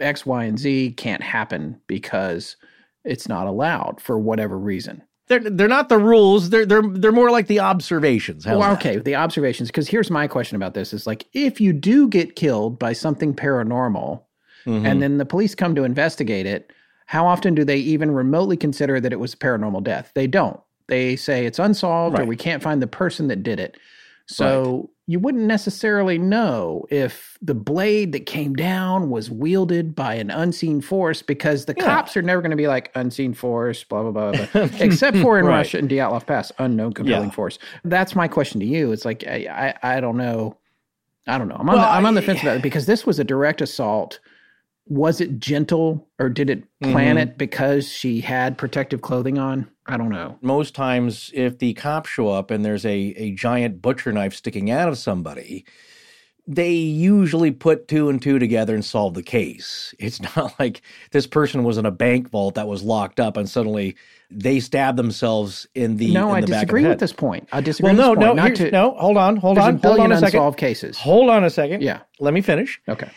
X, Y, and Z can't happen because it's not allowed for whatever reason. They're they're not the rules. They're they're they're more like the observations. How's well, okay, that? The observations. Because here's my question about this: is like if you do get killed by something paranormal, mm-hmm. and then the police come to investigate it, how often do they even remotely consider that it was a paranormal death? They don't. They say it's unsolved, right. or we can't find the person that did it. So right. you wouldn't necessarily know if the blade that came down was wielded by an unseen force, because the yeah. cops are never going to be like, unseen force, blah, blah, blah, blah. Except for in right. Russia and Dyatlov Pass, unknown compelling yeah. force. That's my question to you. It's like, I I, I don't know. I don't know. I'm on, well, the, I'm on the fence about it, because this was a direct assault. Was it gentle, or did it plan mm-hmm. it because she had protective clothing on? I don't know. Most times if the cops show up and there's a, a giant butcher knife sticking out of somebody, they usually put two and two together and solve the case. It's not like this person was in a bank vault that was locked up and suddenly they stabbed themselves in the No, in I the disagree with this point. I disagree well, with no, this point. Well, no, not to, no, hold on, hold on, hold on a second. Unsolved cases. Hold on a second. Yeah. Let me finish. Okay.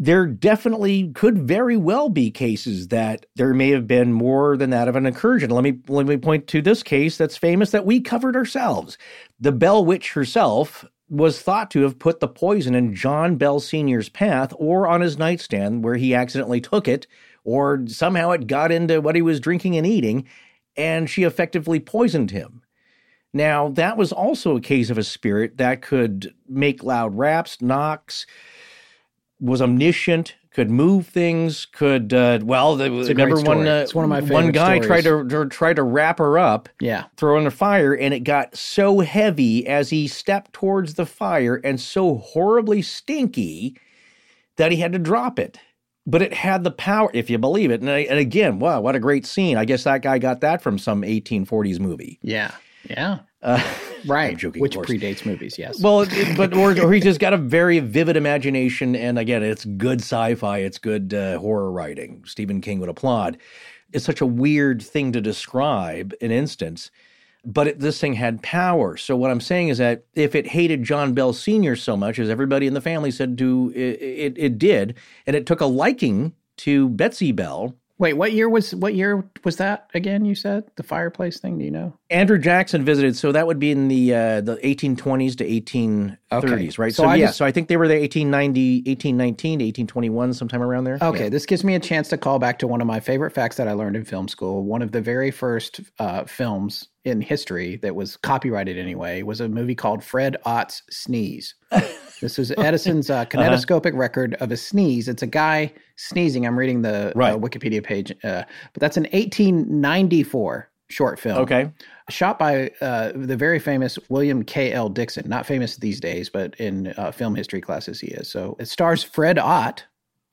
There definitely could very well be cases that there may have been more than that of an incursion. Let me let me point to this case that's famous that we covered ourselves. The Bell Witch herself was thought to have put the poison in John Bell Senior's path or on his nightstand, where he accidentally took it, or somehow it got into what he was drinking and eating, and she effectively poisoned him. Now, that was also a case of a spirit that could make loud raps, knocks, was omniscient, could move things, could, uh, well, the, remember one, uh, it's one, of my one guy stories. tried to tried to wrap her up, yeah. throw her in the fire, and it got so heavy as he stepped towards the fire and so horribly stinky that he had to drop it. But it had the power, if you believe it. And, I, and again, wow, what a great scene. I guess that guy got that from some eighteen forties movie. Yeah, yeah. Uh, right, joking, which predates movies, yes. Well, it, but or, or he's just got a very vivid imagination, and again, it's good sci-fi, it's good uh, horror writing. Stephen King would applaud. It's such a weird thing to describe, an instance, but it, this thing had power. So what I'm saying is that if it hated John Bell Senior so much, as everybody in the family said to, it, it, it did, and it took a liking to Betsy Bell. Wait, what year was what year was that again? You said the fireplace thing. Do you know? Andrew Jackson visited, so that would be in the uh, the eighteen twenties to eighteen thirties, okay. right? So, so I yeah, just, so I think they were there eighteen ninety, eighteen nineteen to eighteen twenty-one, sometime around there. Okay, yeah. This gives me a chance to call back to one of my favorite facts that I learned in film school. One of the very first uh, films in history that was copyrighted anyway was a movie called Fred Ott's Sneeze. This is Edison's uh, kinetoscopic uh-huh. record of a sneeze. It's a guy sneezing. I'm reading the right. uh, Wikipedia page. Uh, but that's an eighteen ninety-four short film. Okay. Shot by uh, the very famous William K L Dixon. Not famous these days, but in uh, film history classes he is. So it stars Fred Ott,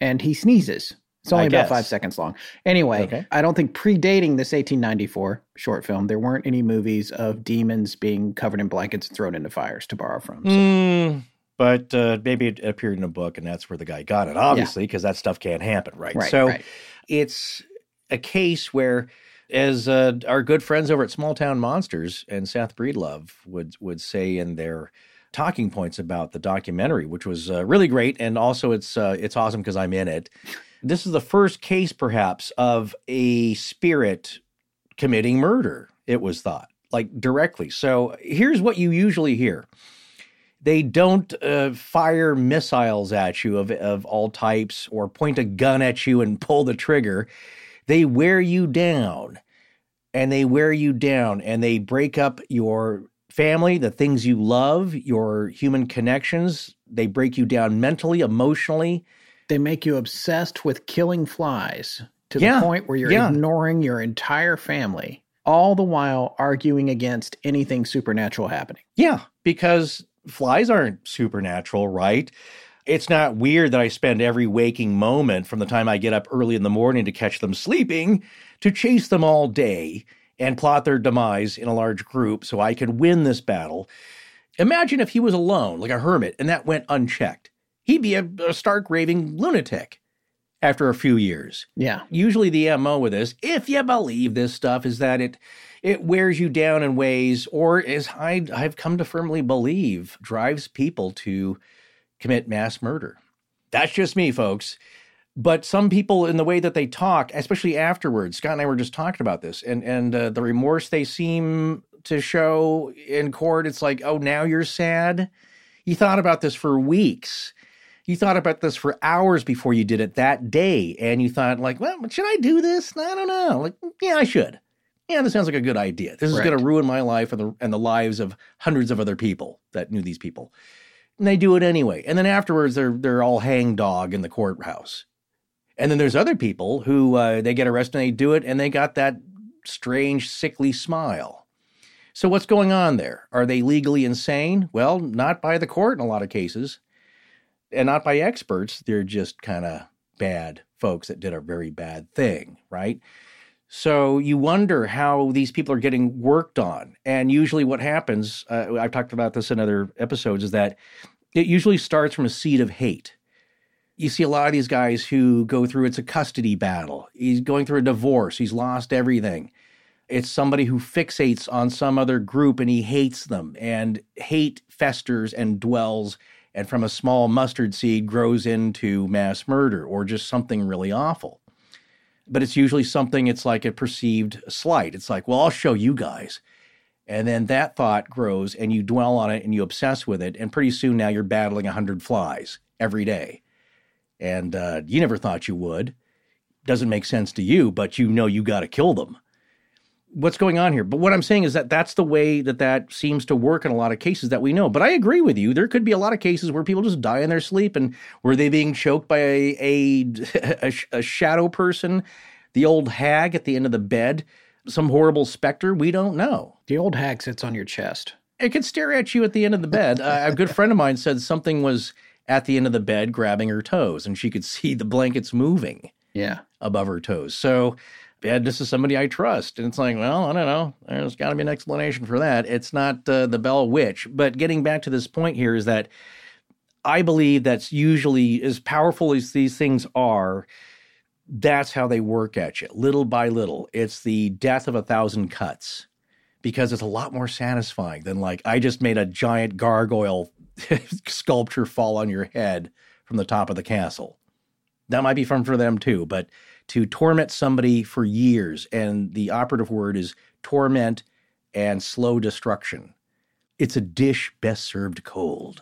and he sneezes. It's only I about guess. five seconds long. Anyway, okay. I don't think predating this eighteen ninety-four short film, there weren't any movies of demons being covered in blankets and thrown into fires to borrow from. So. Mm. But uh, maybe it appeared in a book, and that's where the guy got it, obviously, because yeah. that stuff can't happen, right? right so right. It's a case where, as uh, our good friends over at Small Town Monsters and Seth Breedlove would, would say in their talking points about the documentary, which was uh, really great, and also it's uh, it's awesome because I'm in it, this is the first case, perhaps, of a spirit committing murder, it was thought, like directly. So here's what you usually hear. They don't uh, fire missiles at you of, of all types or point a gun at you and pull the trigger. They wear you down, and they wear you down, and they break up your family, the things you love, your human connections. They break you down mentally, emotionally. They make you obsessed with killing flies to yeah. the point where you're yeah. ignoring your entire family, all the while arguing against anything supernatural happening. Yeah, because flies aren't supernatural, right? It's not weird that I spend every waking moment from the time I get up early in the morning to catch them sleeping to chase them all day and plot their demise in a large group so I can win this battle. Imagine if he was alone, like a hermit, and that went unchecked. He'd be a, a stark raving lunatic after a few years. Yeah. Usually the M O with this, if you believe this stuff, is that it it wears you down in ways, or as I, I've come to firmly believe, drives people to commit mass murder. That's just me, folks. But some people, in the way that they talk, especially afterwards, Scott and I were just talking about this, and, and uh, the remorse they seem to show in court, it's like, oh, now you're sad? You thought about this for weeks. You thought about this for hours before you did it that day, and you thought, like, well, should I do this? I don't know. Like, yeah, I should. Yeah, this sounds like a good idea. This is right. going to ruin my life and the, and the lives of hundreds of other people that knew these people. And they do it anyway. And then afterwards, they're they're all hangdog in the courthouse. And then there's other people who uh, they get arrested and they do it, and they got that strange, sickly smile. So what's going on there? Are they legally insane? Well, not by the court in a lot of cases. And not by experts, they're just kind of bad folks that did a very bad thing, right? So you wonder how these people are getting worked on. And usually what happens, uh, I've talked about this in other episodes, is that it usually starts from a seed of hate. You see a lot of these guys who go through, it's a custody battle. He's going through a divorce. He's lost everything. It's somebody who fixates on some other group and he hates them. And hate festers and dwells, and from a small mustard seed grows into mass murder or just something really awful. But it's usually something, it's like a perceived slight. It's like, well, I'll show you guys. And then that thought grows and you dwell on it and you obsess with it. And pretty soon now you're battling one hundred flies every day. And uh, you never thought you would. Doesn't make sense to you, but you know you got to kill them. What's going on here? But what I'm saying is that that's the way that that seems to work in a lot of cases that we know. But I agree with you. There could be a lot of cases where people just die in their sleep. And were they being choked by a a, a, a shadow person, the old hag at the end of the bed, some horrible specter? We don't know. The old hag sits on your chest. It could stare at you at the end of the bed. uh, a good friend of mine said something was at the end of the bed grabbing her toes, and she could see the blankets moving yeah. above her toes. So... yeah, this is somebody I trust. And it's like, well, I don't know. There's got to be an explanation for that. It's not uh, the Bell Witch. But getting back to this point here is that I believe that's usually, as powerful as these things are, that's how they work at you, little by little. It's the death of a thousand cuts because it's a lot more satisfying than like, I just made a giant gargoyle sculpture fall on your head from the top of the castle. That might be fun for them too, but to torment somebody for years, and the operative word is torment and slow destruction. It's a dish best served cold.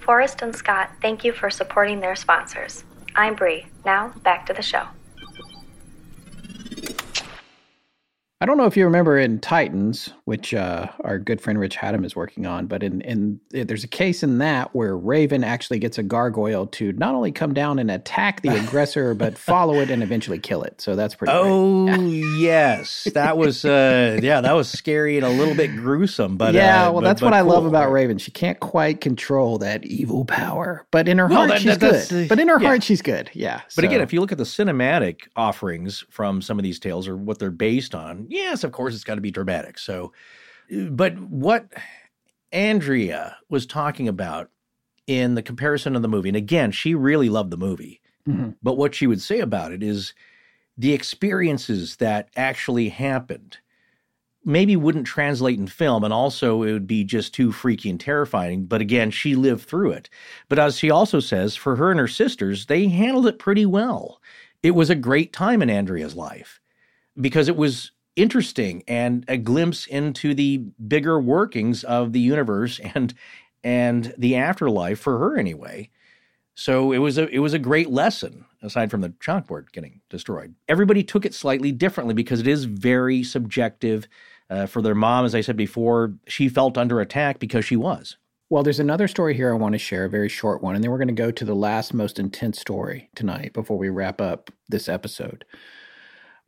Forrest and Scott, thank you for supporting their sponsors. I'm Bree. Now, back to the show. I don't know if you remember in Titans, which uh, our good friend Rich Haddam is working on, but in, in there's a case in that where Raven actually gets a gargoyle to not only come down and attack the aggressor, but follow it and eventually kill it. So that's pretty Oh, yes. That was, uh, yeah, that was scary and a little bit gruesome. But Yeah, uh, well, but, that's but what cool. I love about Raven. She can't quite control that evil power, but in her no, heart, that, she's that, good. Uh, but in her yeah. heart, she's good, yeah. But so. Again, if you look at the cinematic offerings from some of these tales or what they're based on, yes, of course, it's got to be dramatic. So, but what Andrea was talking about in the comparison of the movie, and again, she really loved the movie, mm-hmm. but what she would say about it is the experiences that actually happened maybe wouldn't translate in film, and also it would be just too freaky and terrifying. But again, she lived through it. But as she also says, for her and her sisters, they handled it pretty well. It was a great time in Andrea's life because it was interesting and a glimpse into the bigger workings of the universe and and the afterlife for her anyway. So it was a it was a great lesson, aside from the chalkboard getting destroyed. Everybody took it slightly differently because it is very subjective. Uh, for their mom, as I said before, she felt under attack because she was. Well, there's another story here I want to share, a very short one, and then we're going to go to the last most intense story tonight before we wrap up this episode.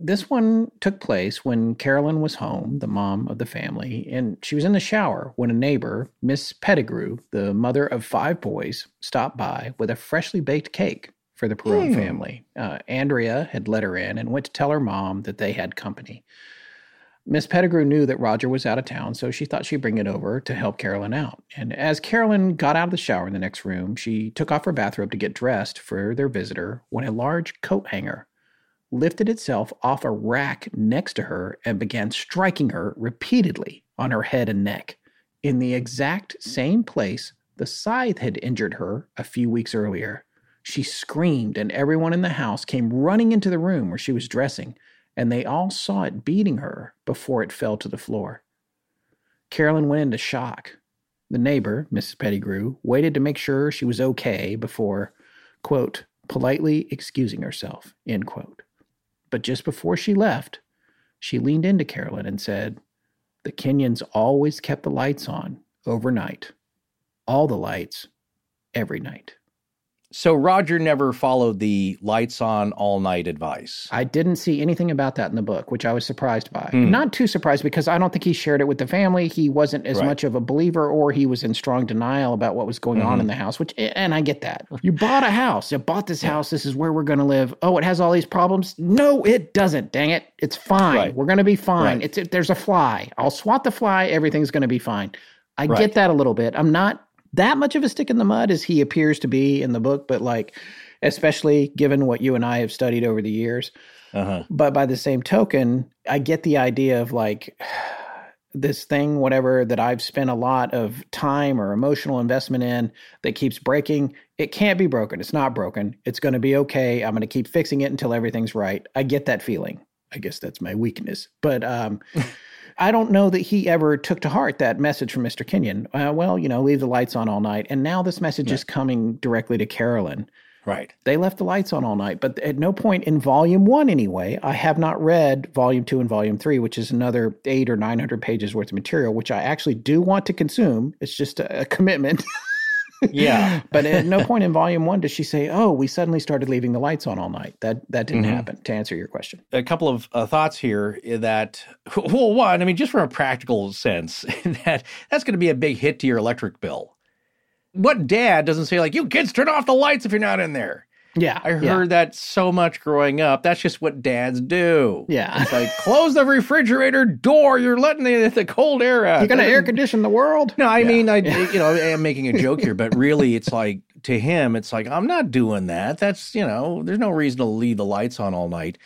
This one took place when Carolyn was home, the mom of the family, and she was in the shower when a neighbor, Miss Pettigrew, the mother of five boys, stopped by with a freshly baked cake for the Perron mm. family. Uh, Andrea had let her in and went to tell her mom that they had company. Miss Pettigrew knew that Roger was out of town, so she thought she'd bring it over to help Carolyn out. And as Carolyn got out of the shower in the next room, she took off her bathrobe to get dressed for their visitor when a large coat hanger lifted itself off a rack next to her and began striking her repeatedly on her head and neck, in the exact same place the scythe had injured her a few weeks earlier. She screamed, and everyone in the house came running into the room where she was dressing, and they all saw it beating her before it fell to the floor. Carolyn went into shock. The neighbor, Missus Pettigrew, waited to make sure she was okay before, quote, politely excusing herself, end quote. But just before she left, she leaned into Carolyn and said, the Kenyans always kept the lights on overnight. All the lights, every night. So Roger never followed the lights on all night advice. I didn't see anything about that in the book, which I was surprised by. Mm. Not too surprised because I don't think he shared it with the family. He wasn't as right. much of a believer, or he was in strong denial about what was going mm-hmm. on in the house, which, and I get that. You bought a house. You bought this house. This is where we're going to live. Oh, it has all these problems. No, it doesn't. Dang it. It's fine. Right. We're going to be fine. Right. It's there's a fly. I'll swat the fly. Everything's going to be fine. I right. get that a little bit. I'm not that much of a stick in the mud as he appears to be in the book, but like, especially given what you and I have studied over the years. Uh-huh. But by the same token, I get the idea of like this thing, whatever, that I've spent a lot of time or emotional investment in that keeps breaking. It can't be broken. It's not broken. It's going to be okay. I'm going to keep fixing it until everything's right. I get that feeling. I guess that's my weakness. But, um, I don't know that he ever took to heart that message from Mister Kenyon. Uh, well, you know, leave the lights on all night. And now this message yeah. is coming directly to Carolyn. Right. They left the lights on all night. But at no point in volume one anyway, I have not read volume two and volume three, which is another eight or nine hundred pages worth of material, which I actually do want to consume. It's just a, a commitment. yeah. But at no point in volume one does she say, oh, we suddenly started leaving the lights on all night. That that didn't mm-hmm. happen, to answer your question. A couple of uh, thoughts here that, well, one, I mean, just from a practical sense, that that's going to be a big hit to your electric bill. What dad doesn't say, like, you kids turn off the lights if you're not in there? Yeah. I heard yeah. that so much growing up. That's just what dads do. Yeah. It's like, close the refrigerator door. You're letting the, the cold air out. You're going to air condition the world? No, I yeah. mean, I, you know, I'm making a joke here, but really it's like, to him, it's like, I'm not doing that. That's, you know, there's no reason to leave the lights on all night.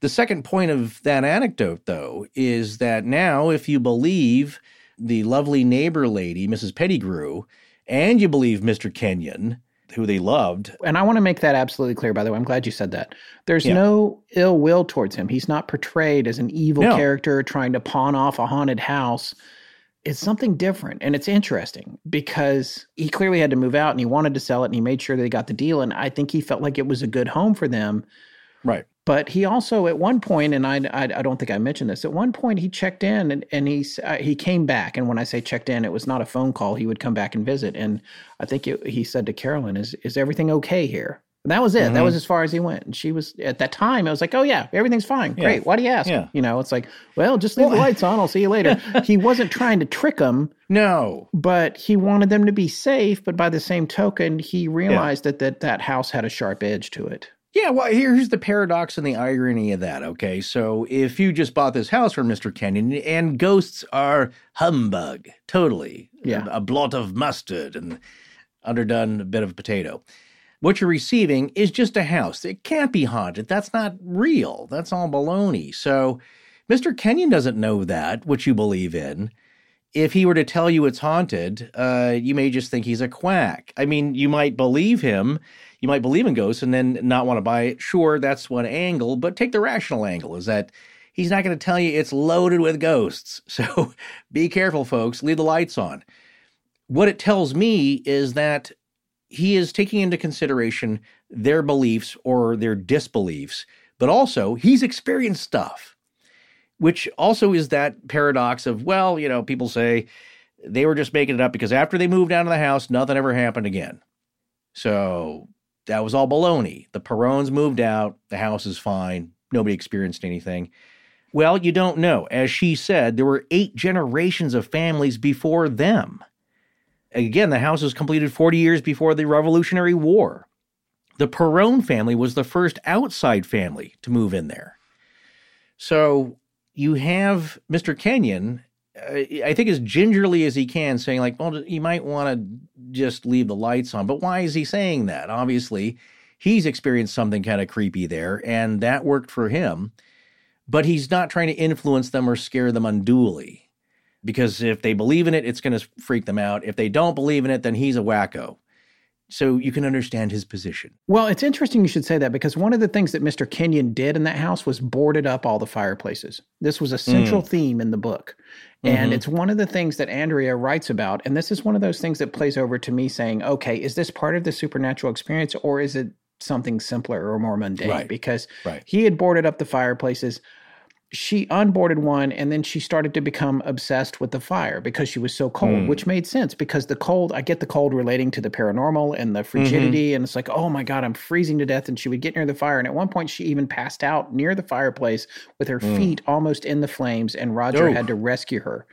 The second point of that anecdote, though, is that now if you believe the lovely neighbor lady, Missus Pettigrew, and you believe Mister Kenyon, who they loved. And I want to make that absolutely clear, by the way. I'm glad you said that. There's yeah. no ill will towards him. He's not portrayed as an evil no. character trying to pawn off a haunted house. It's something different, and it's interesting because he clearly had to move out and he wanted to sell it and he made sure that he got the deal, and I think he felt like it was a good home for them. Right. But he also at one point, and I, I, I don't think I mentioned this, at one point he checked in and, and he, uh, he came back, and when I say checked in, it was not a phone call. He would come back and visit, and I think it, he said to Carolyn, is, is everything okay here? And that was it. Mm-hmm. That was as far as he went. And she was, at that time, I was like, oh, yeah, everything's fine. Great. Yeah. Why do you ask? Yeah. You know, it's like, well, just leave the lights on. I'll see you later. He wasn't trying to trick them. No. But he wanted them to be safe. But by the same token, he realized yeah. that, that that house had a sharp edge to it. Yeah, well, here's the paradox and the irony of that, okay? So if you just bought this house from Mister Kenyon, and ghosts are humbug, totally. Yeah. A, a blot of mustard and underdone a bit of potato. What you're receiving is just a house. It can't be haunted. That's not real. That's all baloney. So Mister Kenyon doesn't know that, what you believe in. If he were to tell you it's haunted, uh, you may just think he's a quack. I mean, you might believe him. You might believe in ghosts and then not want to buy it. Sure, that's one angle, but take the rational angle is that he's not going to tell you it's loaded with ghosts. So be careful, folks. Leave the lights on. What it tells me is that he is taking into consideration their beliefs or their disbeliefs, but also he's experienced stuff, which also is that paradox of, well, you know, people say they were just making it up because after they moved out of the house, nothing ever happened again. So that was all baloney. The Perrons moved out. The house is fine. Nobody experienced anything. Well, you don't know. As she said, there were eight generations of families before them. Again, the house was completed forty years before the Revolutionary War. The Perron family was the first outside family to move in there. So you have Mister Kenyon, uh, I think as gingerly as he can, saying like, well, you might want to just leave the lights on. But why is he saying that? Obviously, he's experienced something kind of creepy there, and that worked for him. But he's not trying to influence them or scare them unduly. Because if they believe in it, it's going to freak them out. If they don't believe in it, then he's a wacko. So you can understand his position. Well, it's interesting you should say that because one of the things that Mister Kenyon did in that house was boarded up all the fireplaces. This was a central mm. theme in the book. Mm-hmm. And it's one of the things that Andrea writes about. And this is one of those things that plays over to me saying, okay, is this part of the supernatural experience or is it something simpler or more mundane? Right. Because right. he had boarded up the fireplaces. She unboarded one, and then she started to become obsessed with the fire because she was so cold, mm. which made sense because the cold, I get the cold relating to the paranormal and the frigidity, mm-hmm. and it's like, oh my God, I'm freezing to death, and she would get near the fire, and at one point she even passed out near the fireplace with her mm. feet almost in the flames, and Roger Oof. had to rescue her.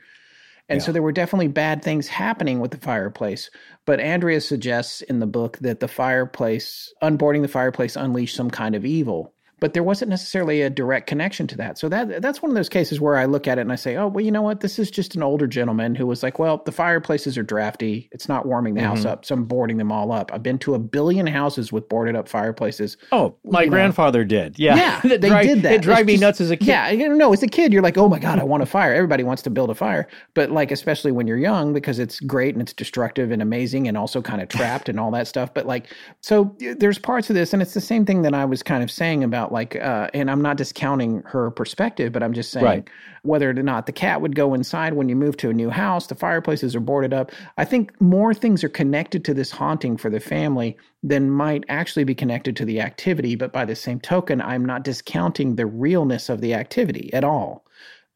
And yeah. so there were definitely bad things happening with the fireplace. But Andrea suggests in the book that the fireplace, unboarding the fireplace unleashed some kind of evil. But there wasn't necessarily a direct connection to that. So that that's one of those cases where I look at it and I say, oh, well, you know what? This is just an older gentleman who was like, well, the fireplaces are drafty. It's not warming the mm-hmm. house up, so I'm boarding them all up. I've been to a billion houses with boarded up fireplaces. Oh, my you grandfather know. did. Yeah, yeah they right. did that. It drives me just, nuts as a kid. Yeah, you know, as a kid, you're like, oh, my God, I want a fire. Everybody wants to build a fire. But like, especially when you're young, because it's great and it's destructive and amazing and also kind of trapped and all that stuff. But like, so there's parts of this, and it's the same thing that I was kind of saying about like, uh, and I'm not discounting her perspective, but I'm just saying right. whether or not the cat would go inside when you move to a new house, the fireplaces are boarded up. I think more things are connected to this haunting for the family than might actually be connected to the activity. But by the same token, I'm not discounting the realness of the activity at all,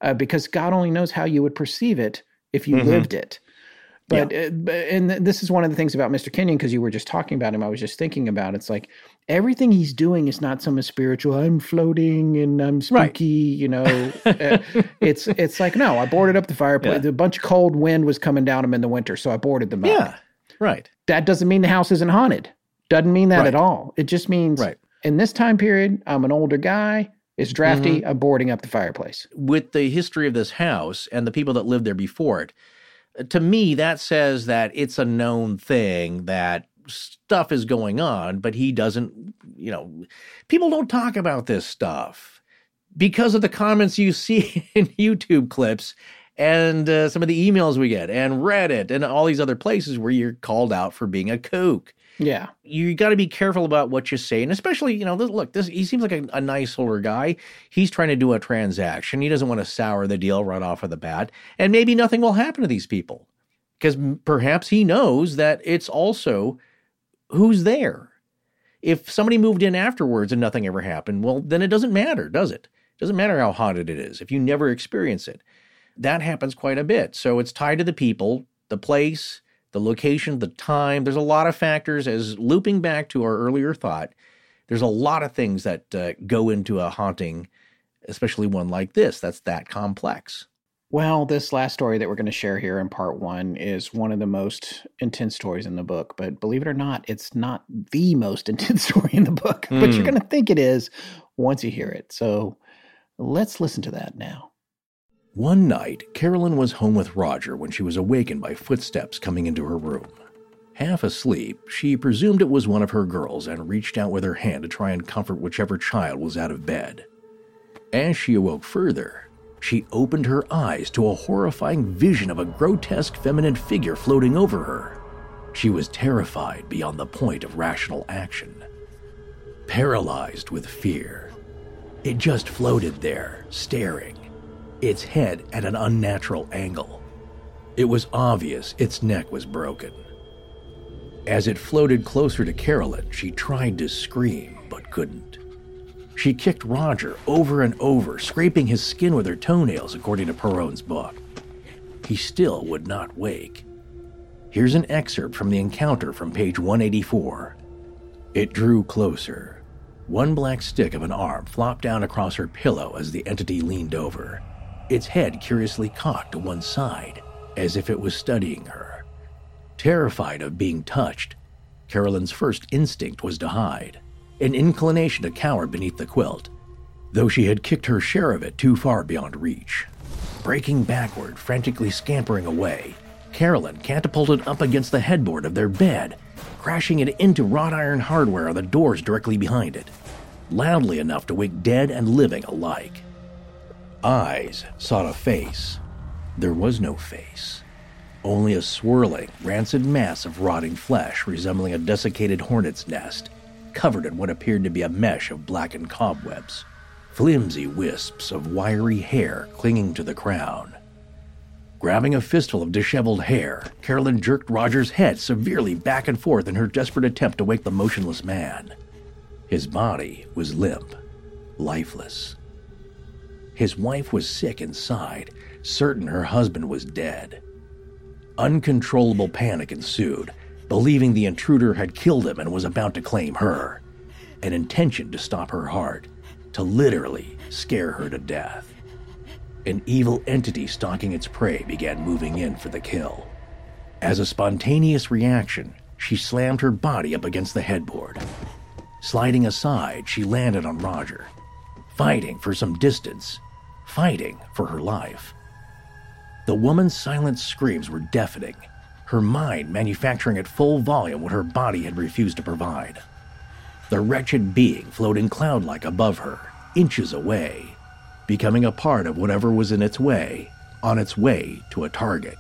uh, because God only knows how you would perceive it if you mm-hmm. lived it. But, yeah. uh, and th- this is one of the things about Mister Kenyon, because you were just talking about him. I was just thinking about it. It's like everything he's doing is not some spiritual, I'm floating and I'm spooky, right. you know. uh, it's it's like, no, I boarded up the fireplace. Yeah. A bunch of cold wind was coming down them in the winter, so I boarded them up. Yeah, right. That doesn't mean the house isn't haunted. Doesn't mean that right. at all. It just means right. in this time period, I'm an older guy. It's drafty. Mm-hmm. I'm boarding up the fireplace. With the history of this house and the people that lived there before it, to me, that says that it's a known thing that stuff is going on, but he doesn't, you know, people don't talk about this stuff because of the comments you see in YouTube clips and uh, some of the emails we get and Reddit and all these other places where you're called out for being a kook. Yeah. You got to be careful about what you say. And especially, you know, this, look, this he seems like a, a nice older guy. He's trying to do a transaction. He doesn't want to sour the deal right off of the bat. And maybe nothing will happen to these people because perhaps he knows that it's also who's there. If somebody moved in afterwards and nothing ever happened, well, then it doesn't matter, does it? It doesn't matter how haunted it is if you never experience it. That happens quite a bit. So it's tied to the people, the place, the location, the time. There's a lot of factors. As looping back to our earlier thought, there's a lot of things that uh, go into a haunting, especially one like this that's that complex. Well, this last story that we're going to share here in part one is one of the most intense stories in the book. But believe it or not, it's not the most intense story in the book. Mm. But you're going to think it is once you hear it. So let's listen to that now. One night, Carolyn was home with Roger when she was awakened by footsteps coming into her room. Half asleep, she presumed it was one of her girls and reached out with her hand to try and comfort whichever child was out of bed. As she awoke further, she opened her eyes to a horrifying vision of a grotesque feminine figure floating over her. She was terrified beyond the point of rational action. Paralyzed with fear, it just floated there, staring, its head at an unnatural angle. It was obvious its neck was broken. As it floated closer to Carolyn, she tried to scream, but couldn't. She kicked Roger over and over, scraping his skin with her toenails, according to Perron's book. He still would not wake. Here's an excerpt from the encounter from page one eighty-four. It drew closer. One black stick of an arm flopped down across her pillow as the entity leaned over, its head curiously cocked to one side, as if it was studying her. Terrified of being touched, Carolyn's first instinct was to hide, an inclination to cower beneath the quilt, though she had kicked her share of it too far beyond reach. Breaking backward, frantically scampering away, Carolyn catapulted up against the headboard of their bed, crashing it into wrought iron hardware on the doors directly behind it, loudly enough to wake dead and living alike. Eyes sought a face. There was no face, only a swirling, rancid mass of rotting flesh resembling a desiccated hornet's nest, covered in what appeared to be a mesh of blackened cobwebs, flimsy wisps of wiry hair clinging to the crown. Grabbing a fistful of disheveled hair, Carolyn jerked Roger's head severely back and forth in her desperate attempt to wake the motionless man. His body was limp, lifeless. His wife was sick inside, certain her husband was dead. Uncontrollable panic ensued, believing the intruder had killed him and was about to claim her, an intention to stop her heart, to literally scare her to death. An evil entity stalking its prey began moving in for the kill. As a spontaneous reaction, she slammed her body up against the headboard. Sliding aside, she landed on Roger, fighting for some distance, fighting for her life. The woman's silent screams were deafening, her mind manufacturing at full volume what her body had refused to provide. The wretched being floated cloud-like above her, inches away, becoming a part of whatever was in its way, on its way to a target.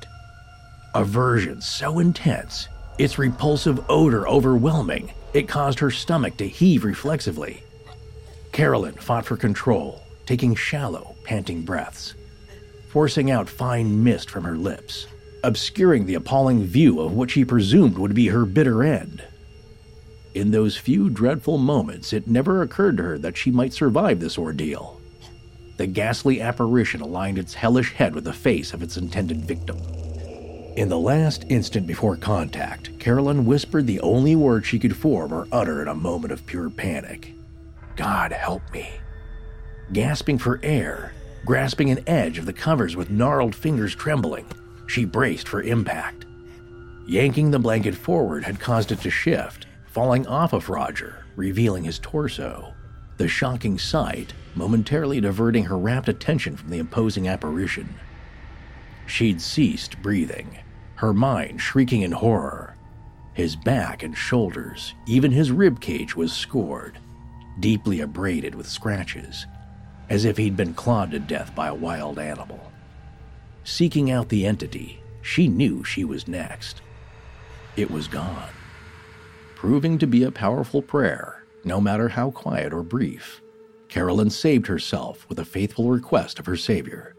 Aversion so intense, its repulsive odor overwhelming, it caused her stomach to heave reflexively. Carolyn fought for control, taking shallow, panting breaths, forcing out fine mist from her lips, obscuring the appalling view of what she presumed would be her bitter end. In those few dreadful moments, it never occurred to her that she might survive this ordeal. The ghastly apparition aligned its hellish head with the face of its intended victim. In the last instant before contact, Carolyn whispered the only word she could form or utter in a moment of pure panic. God help me. Gasping for air, grasping an edge of the covers with gnarled fingers trembling, she braced for impact. Yanking the blanket forward had caused it to shift, falling off of Roger, revealing his torso. The shocking sight momentarily diverting her rapt attention from the imposing apparition. She'd ceased breathing, her mind shrieking in horror. His back and shoulders, even his ribcage was scored, deeply abraded with scratches, as if he'd been clawed to death by a wild animal. Seeking out the entity, she knew she was next. It was gone, proving to be a powerful prayer, no matter how quiet or brief. Carolyn saved herself with a faithful request of her Savior.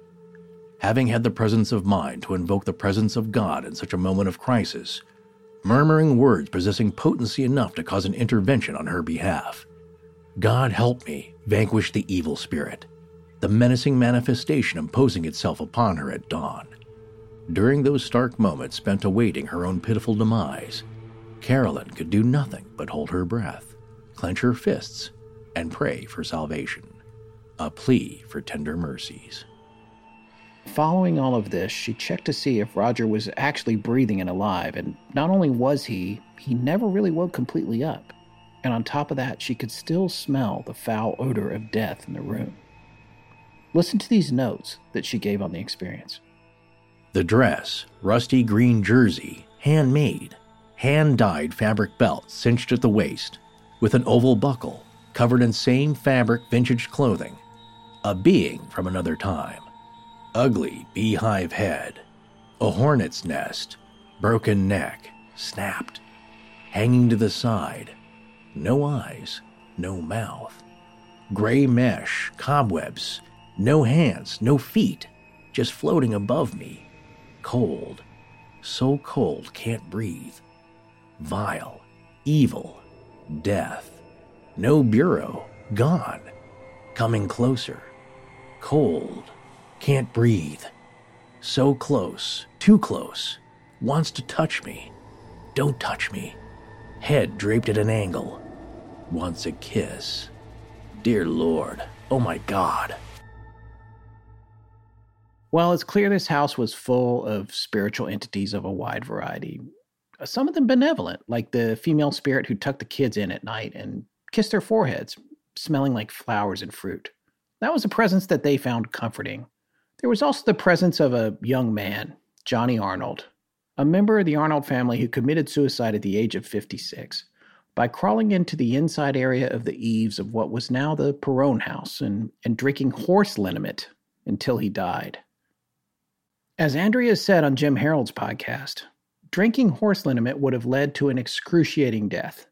Having had the presence of mind to invoke the presence of God in such a moment of crisis, murmuring words possessing potency enough to cause an intervention on her behalf. God help me vanquish the evil spirit, the menacing manifestation imposing itself upon her at dawn. During those stark moments spent awaiting her own pitiful demise, Carolyn could do nothing but hold her breath, clench her fists, and pray for salvation, a plea for tender mercies. Following all of this, she checked to see if Roger was actually breathing and alive, and not only was he, he never really woke completely up. And on top of that, she could still smell the foul odor of death in the room. Listen to these notes that she gave on the experience. The dress, rusty green jersey, handmade, hand-dyed fabric belt cinched at the waist, with an oval buckle, covered in same fabric vintage clothing, a being from another time. Ugly beehive head, a hornet's nest, broken neck, snapped, hanging to the side, no eyes, no mouth, gray mesh, cobwebs, no hands, no feet, just floating above me, cold, so cold can't breathe, vile, evil, death, no bureau, gone, coming closer, cold, can't breathe. So close, too close. Wants to touch me. Don't touch me. Head draped at an angle. Wants a kiss. Dear Lord. Oh my God. Well, it's clear this house was full of spiritual entities of a wide variety. Some of them benevolent, like the female spirit who tucked the kids in at night and kissed their foreheads, smelling like flowers and fruit. That was a presence that they found comforting. There was also the presence of a young man, Johnny Arnold, a member of the Arnold family who committed suicide at the age of fifty-six by crawling into the inside area of the eaves of what was now the Perron house and, and drinking horse liniment until he died. As Andrea said on Jim Harold's podcast, drinking horse liniment would have led to an excruciating death.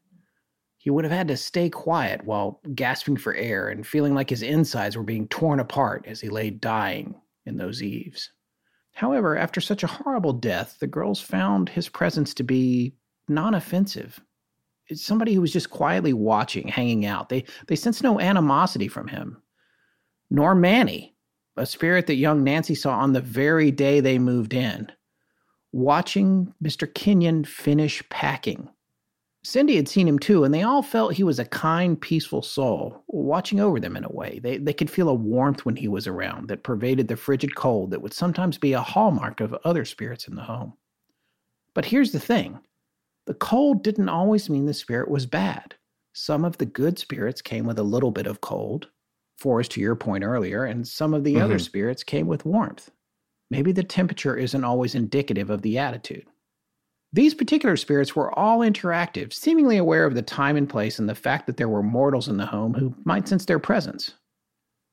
He would have had to stay quiet while gasping for air and feeling like his insides were being torn apart as he lay dying in those eaves. However, after such a horrible death, the girls found his presence to be non-offensive. It's somebody who was just quietly watching, hanging out. They they sensed no animosity from him, nor Manny, a spirit that young Nancy saw on the very day they moved in, watching Mister Kenyon finish packing. Cindy had seen him too, and they all felt he was a kind, peaceful soul, watching over them in a way. They they could feel a warmth when he was around that pervaded the frigid cold that would sometimes be a hallmark of other spirits in the home. But here's the thing. The cold didn't always mean the spirit was bad. Some of the good spirits came with a little bit of cold, Forrest, to your point earlier, and some of the mm-hmm. other spirits came with warmth. Maybe the temperature isn't always indicative of the attitude. These particular spirits were all interactive, seemingly aware of the time and place and the fact that there were mortals in the home who might sense their presence.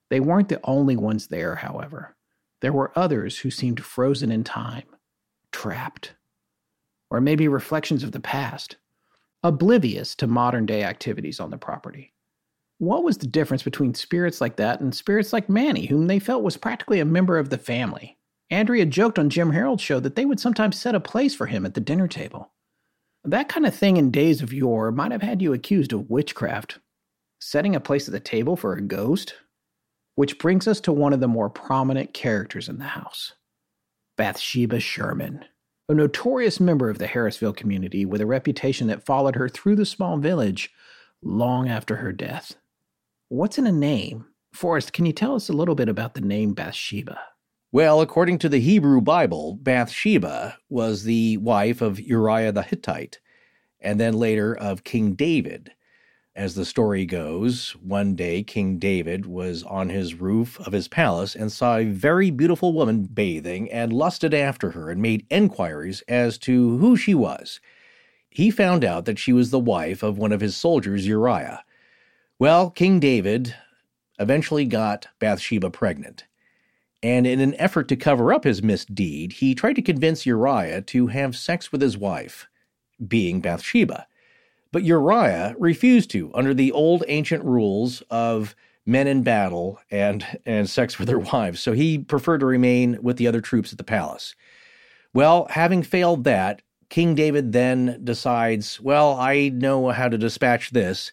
They weren't the only ones there, however. There were others who seemed frozen in time, trapped, or maybe reflections of the past, oblivious to modern-day activities on the property. What was the difference between spirits like that and spirits like Manny, whom they felt was practically a member of the family? Andrea joked on Jim Harold's show that they would sometimes set a place for him at the dinner table. That kind of thing in days of yore might have had you accused of witchcraft. Setting a place at the table for a ghost? Which brings us to one of the more prominent characters in the house. Bathsheba Sherman, a notorious member of the Harrisville community with a reputation that followed her through the small village long after her death. What's in a name? Forrest, can you tell us a little bit about the name Bathsheba? Well, according to the Hebrew Bible, Bathsheba was the wife of Uriah the Hittite, and then later of King David. As the story goes, one day King David was on his roof of his palace and saw a very beautiful woman bathing and lusted after her and made enquiries as to who she was. He found out that she was the wife of one of his soldiers, Uriah. Well, King David eventually got Bathsheba pregnant. And in an effort to cover up his misdeed, he tried to convince Uriah to have sex with his wife, being Bathsheba. But Uriah refused to, under the old ancient rules of men in battle and, and sex with their wives. So he preferred to remain with the other troops at the palace. Well, having failed that, King David then decides, well, I know how to dispatch this.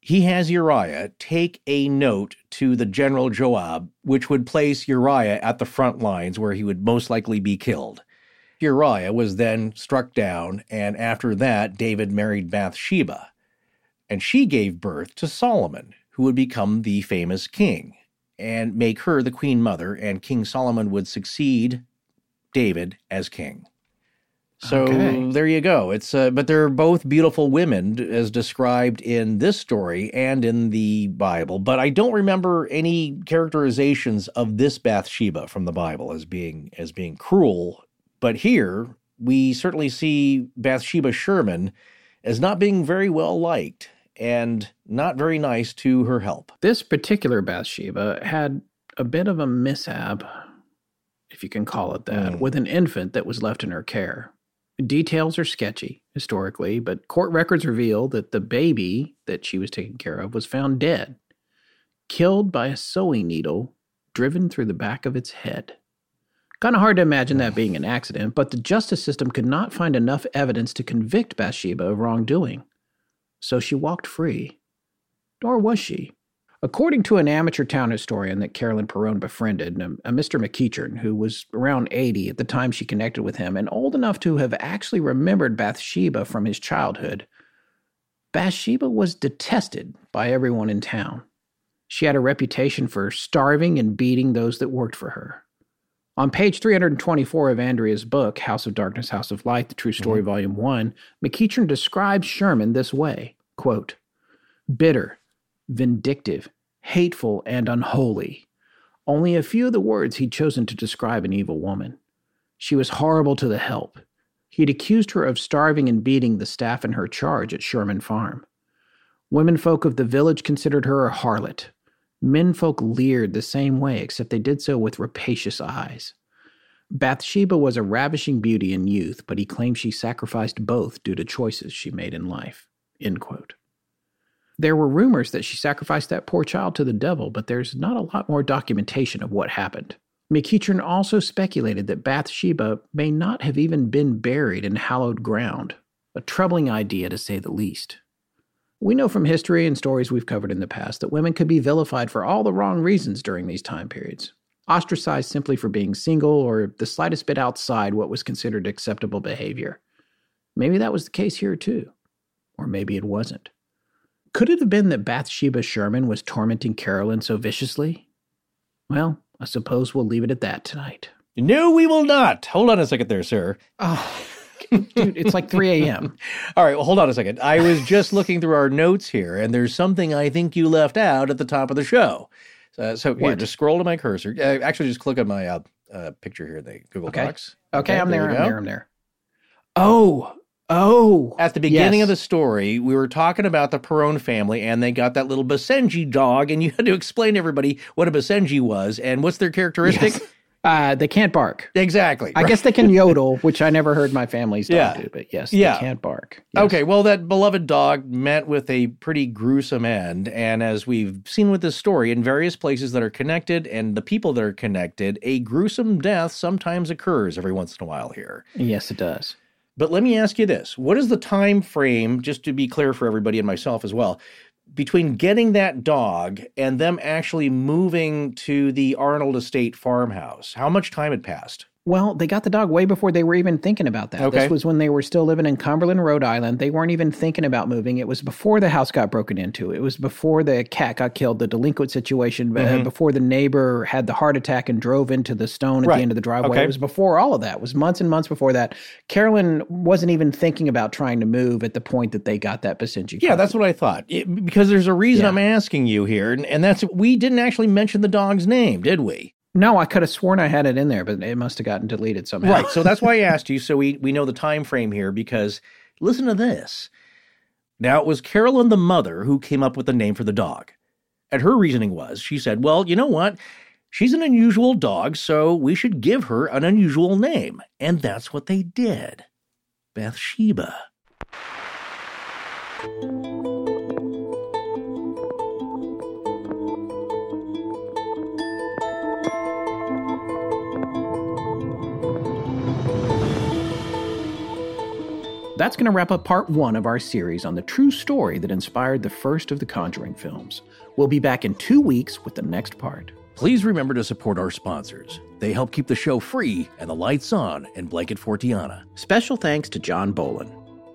He has Uriah take a note to the general Joab, which would place Uriah at the front lines where he would most likely be killed. Uriah was then struck down, and after that, David married Bathsheba, and she gave birth to Solomon, who would become the famous king, and make her the queen mother, and King Solomon would succeed David as king. So okay. There you go. It's uh, but they're both beautiful women as described in this story and in the Bible. But I don't remember any characterizations of this Bathsheba from the Bible as being as being cruel. But here we certainly see Bathsheba Sherman as not being very well liked and not very nice to her help. This particular Bathsheba had a bit of a mishap, if you can call it that, mm. with an infant that was left in her care. Details are sketchy historically, but court records reveal that the baby that she was taking care of was found dead, killed by a sewing needle driven through the back of its head. Kind of hard to imagine that being an accident, but the justice system could not find enough evidence to convict Bathsheba of wrongdoing. So she walked free. Nor was she. According to an amateur town historian that Carolyn Perron befriended, a Mister McEachern, who was around eighty at the time she connected with him and old enough to have actually remembered Bathsheba from his childhood, Bathsheba was detested by everyone in town. She had a reputation for starving and beating those that worked for her. On page three hundred twenty-four of Andrea's book, House of Darkness, House of Light, The True Story, mm-hmm. Volume one, McEachern describes Sherman this way, quote, bitter, vindictive, hateful, and unholy. Only a few of the words he'd chosen to describe an evil woman. She was horrible to the help. He'd accused her of starving and beating the staff in her charge at Sherman Farm. Womenfolk of the village considered her a harlot. Menfolk leered the same way, except they did so with rapacious eyes. Bathsheba was a ravishing beauty in youth, but he claimed she sacrificed both due to choices she made in life. End quote. There were rumors that she sacrificed that poor child to the devil, but there's not a lot more documentation of what happened. McEachern also speculated that Bathsheba may not have even been buried in hallowed ground, a troubling idea to say the least. We know from history and stories we've covered in the past that women could be vilified for all the wrong reasons during these time periods, ostracized simply for being single or the slightest bit outside what was considered acceptable behavior. Maybe that was the case here too, or maybe it wasn't. Could it have been that Bathsheba Sherman was tormenting Carolyn so viciously? Well, I suppose we'll leave it at that tonight. No, we will not. Hold on a second there, sir. Oh, dude, it's like three a.m. All right, well, hold on a second. I was just looking through our notes here, and there's something I think you left out at the top of the show. Uh, so here, what? Just scroll to my cursor. Uh, actually, just click on my uh, uh, picture here in the Google okay. Docs. Okay, okay I'm there, there I'm there, I'm there. Oh, Oh, at the beginning yes. of the story, we were talking about the Perron family, and they got that little Basenji dog, and you had to explain to everybody what a Basenji was and what's their characteristic. Yes. Uh, they can't bark. Exactly. I right. guess they can yodel, which I never heard my family's dog yeah. do, but yes, yeah. they can't bark. Yes. Okay, well, that beloved dog met with a pretty gruesome end, and as we've seen with this story, in various places that are connected and the people that are connected, a gruesome death sometimes occurs every once in a while here. Yes, it does. But let me ask you this. What is the time frame, just to be clear for everybody and myself as well, between getting that dog and them actually moving to the Arnold Estate farmhouse? How much time had passed? Well, they got the dog way before they were even thinking about that. Okay. This was when they were still living in Cumberland, Rhode Island. They weren't even thinking about moving. It was before the house got broken into. It was before the cat got killed, the delinquent situation, mm-hmm. uh, before the neighbor had the heart attack and drove into the stone at right. the end of the driveway. Okay. It was before all of that. It was months and months before that. Carolyn wasn't even thinking about trying to move at the point that they got that Basenji. Yeah, that's what I thought. It, because there's a reason yeah. I'm asking you here, and, and that's we didn't actually mention the dog's name, did we? No, I could have sworn I had it in there, but it must have gotten deleted somehow. Right, so that's why I asked you, so we, we know the time frame here, because listen to this. Now, it was Carolyn, the mother, who came up with the name for the dog. And her reasoning was, she said, well, you know what? She's an unusual dog, so we should give her an unusual name. And that's what they did. Bathsheba. That's going to wrap up part one of our series on the true story that inspired the first of the Conjuring films. We'll be back in two weeks with the next part. Please remember to support our sponsors. They help keep the show free and the lights on in Blanket Fortiana. Special thanks to John Bolin.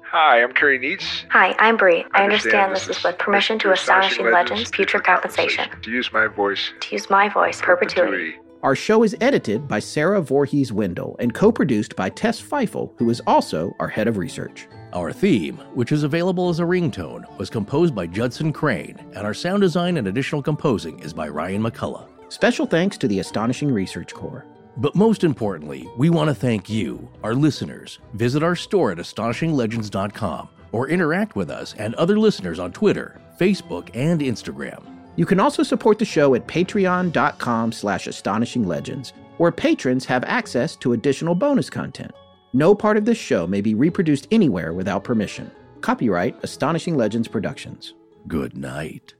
Hi, I'm Kerry Neitz. Hi, I'm Bree. I, I understand this is with permission to Astonishing Legends, future compensation. To use my voice. To use my voice, perpetuity. perpetuity. Our show is edited by Sarah Voorhees-Wendell and co-produced by Tess Feifel, who is also our head of research. Our theme, which is available as a ringtone, was composed by Judson Crane, and our sound design and additional composing is by Ryan McCullough. Special thanks to the Astonishing Research Corps. But most importantly, we want to thank you, our listeners. Visit our store at astonishing legends dot com or interact with us and other listeners on Twitter, Facebook, and Instagram. You can also support the show at patreon.com slash astonishinglegends, where patrons have access to additional bonus content. No part of this show may be reproduced anywhere without permission. Copyright Astonishing Legends Productions. Good night.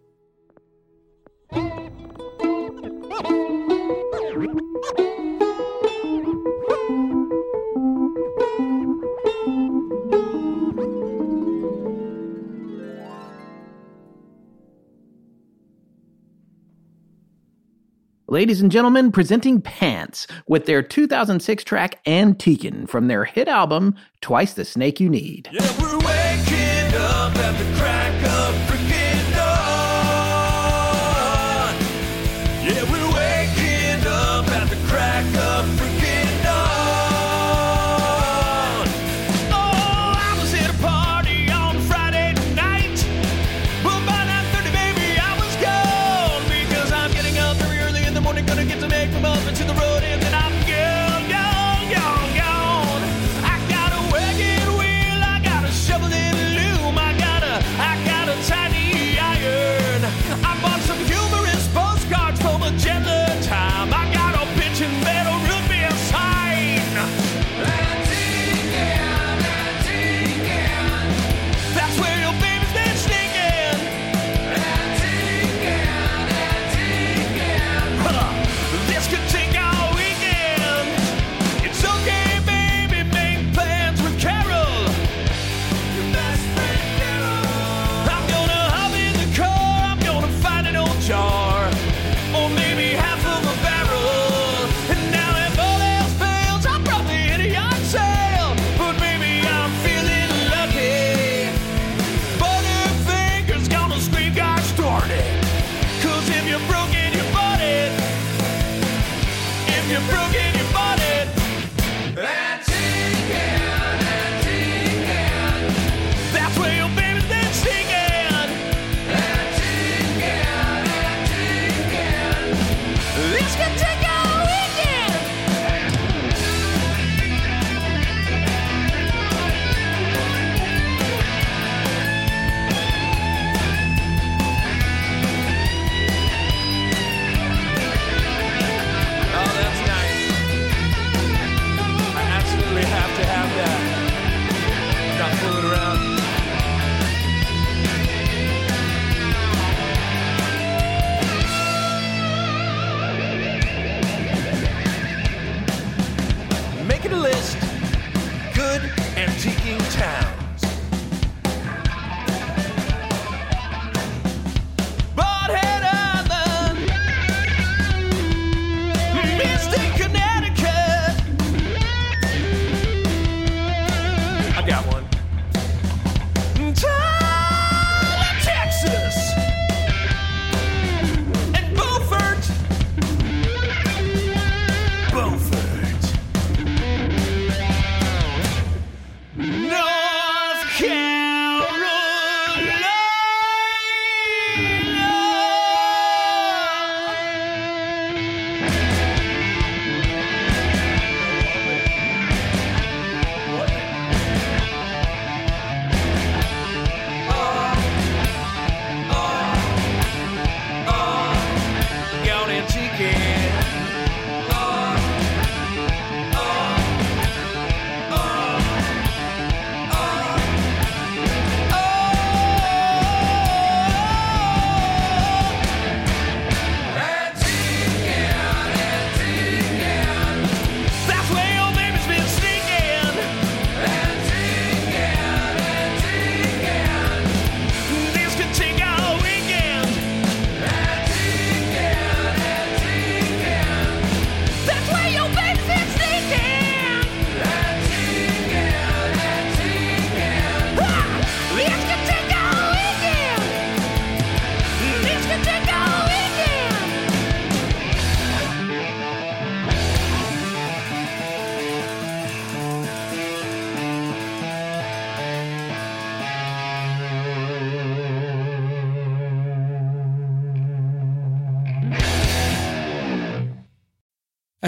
Ladies and gentlemen, presenting Pants with their two thousand six track Antiquin from their hit album, Twice the Snake You Need. Yeah, we're waking up at the crack of freaking dawn. Yeah, we're waking up at the crack of freaking dawn. Oh, I was at a party on Friday night, but by nine thirty, baby, I was gone because I'm getting up very early in the morning, gonna get to make my muffin to the road, and then I'm gone, gone, gone, gone. I got a wagon wheel, I got a shovel and a loom, I got a, I got a tiny iron. I bought some humorous postcards from a gentler time. I got a bitch and metal root beer sign. That's where your baby's been sneaking. Huh. This could take all weekend. It's okay, baby, make plans with Carol. I'm gonna hop in the car, I'm gonna find an old jar, or maybe half of a barrel. And now if all else fails, I'll probably hit a yard sale. But maybe I'm feeling lucky. Butterfinger's gonna squeak, I started. Cause if you're broken, you bought it. If you're broken, you bought it. That's where your baby's been singing. This could take all weekend. Oh, that's nice.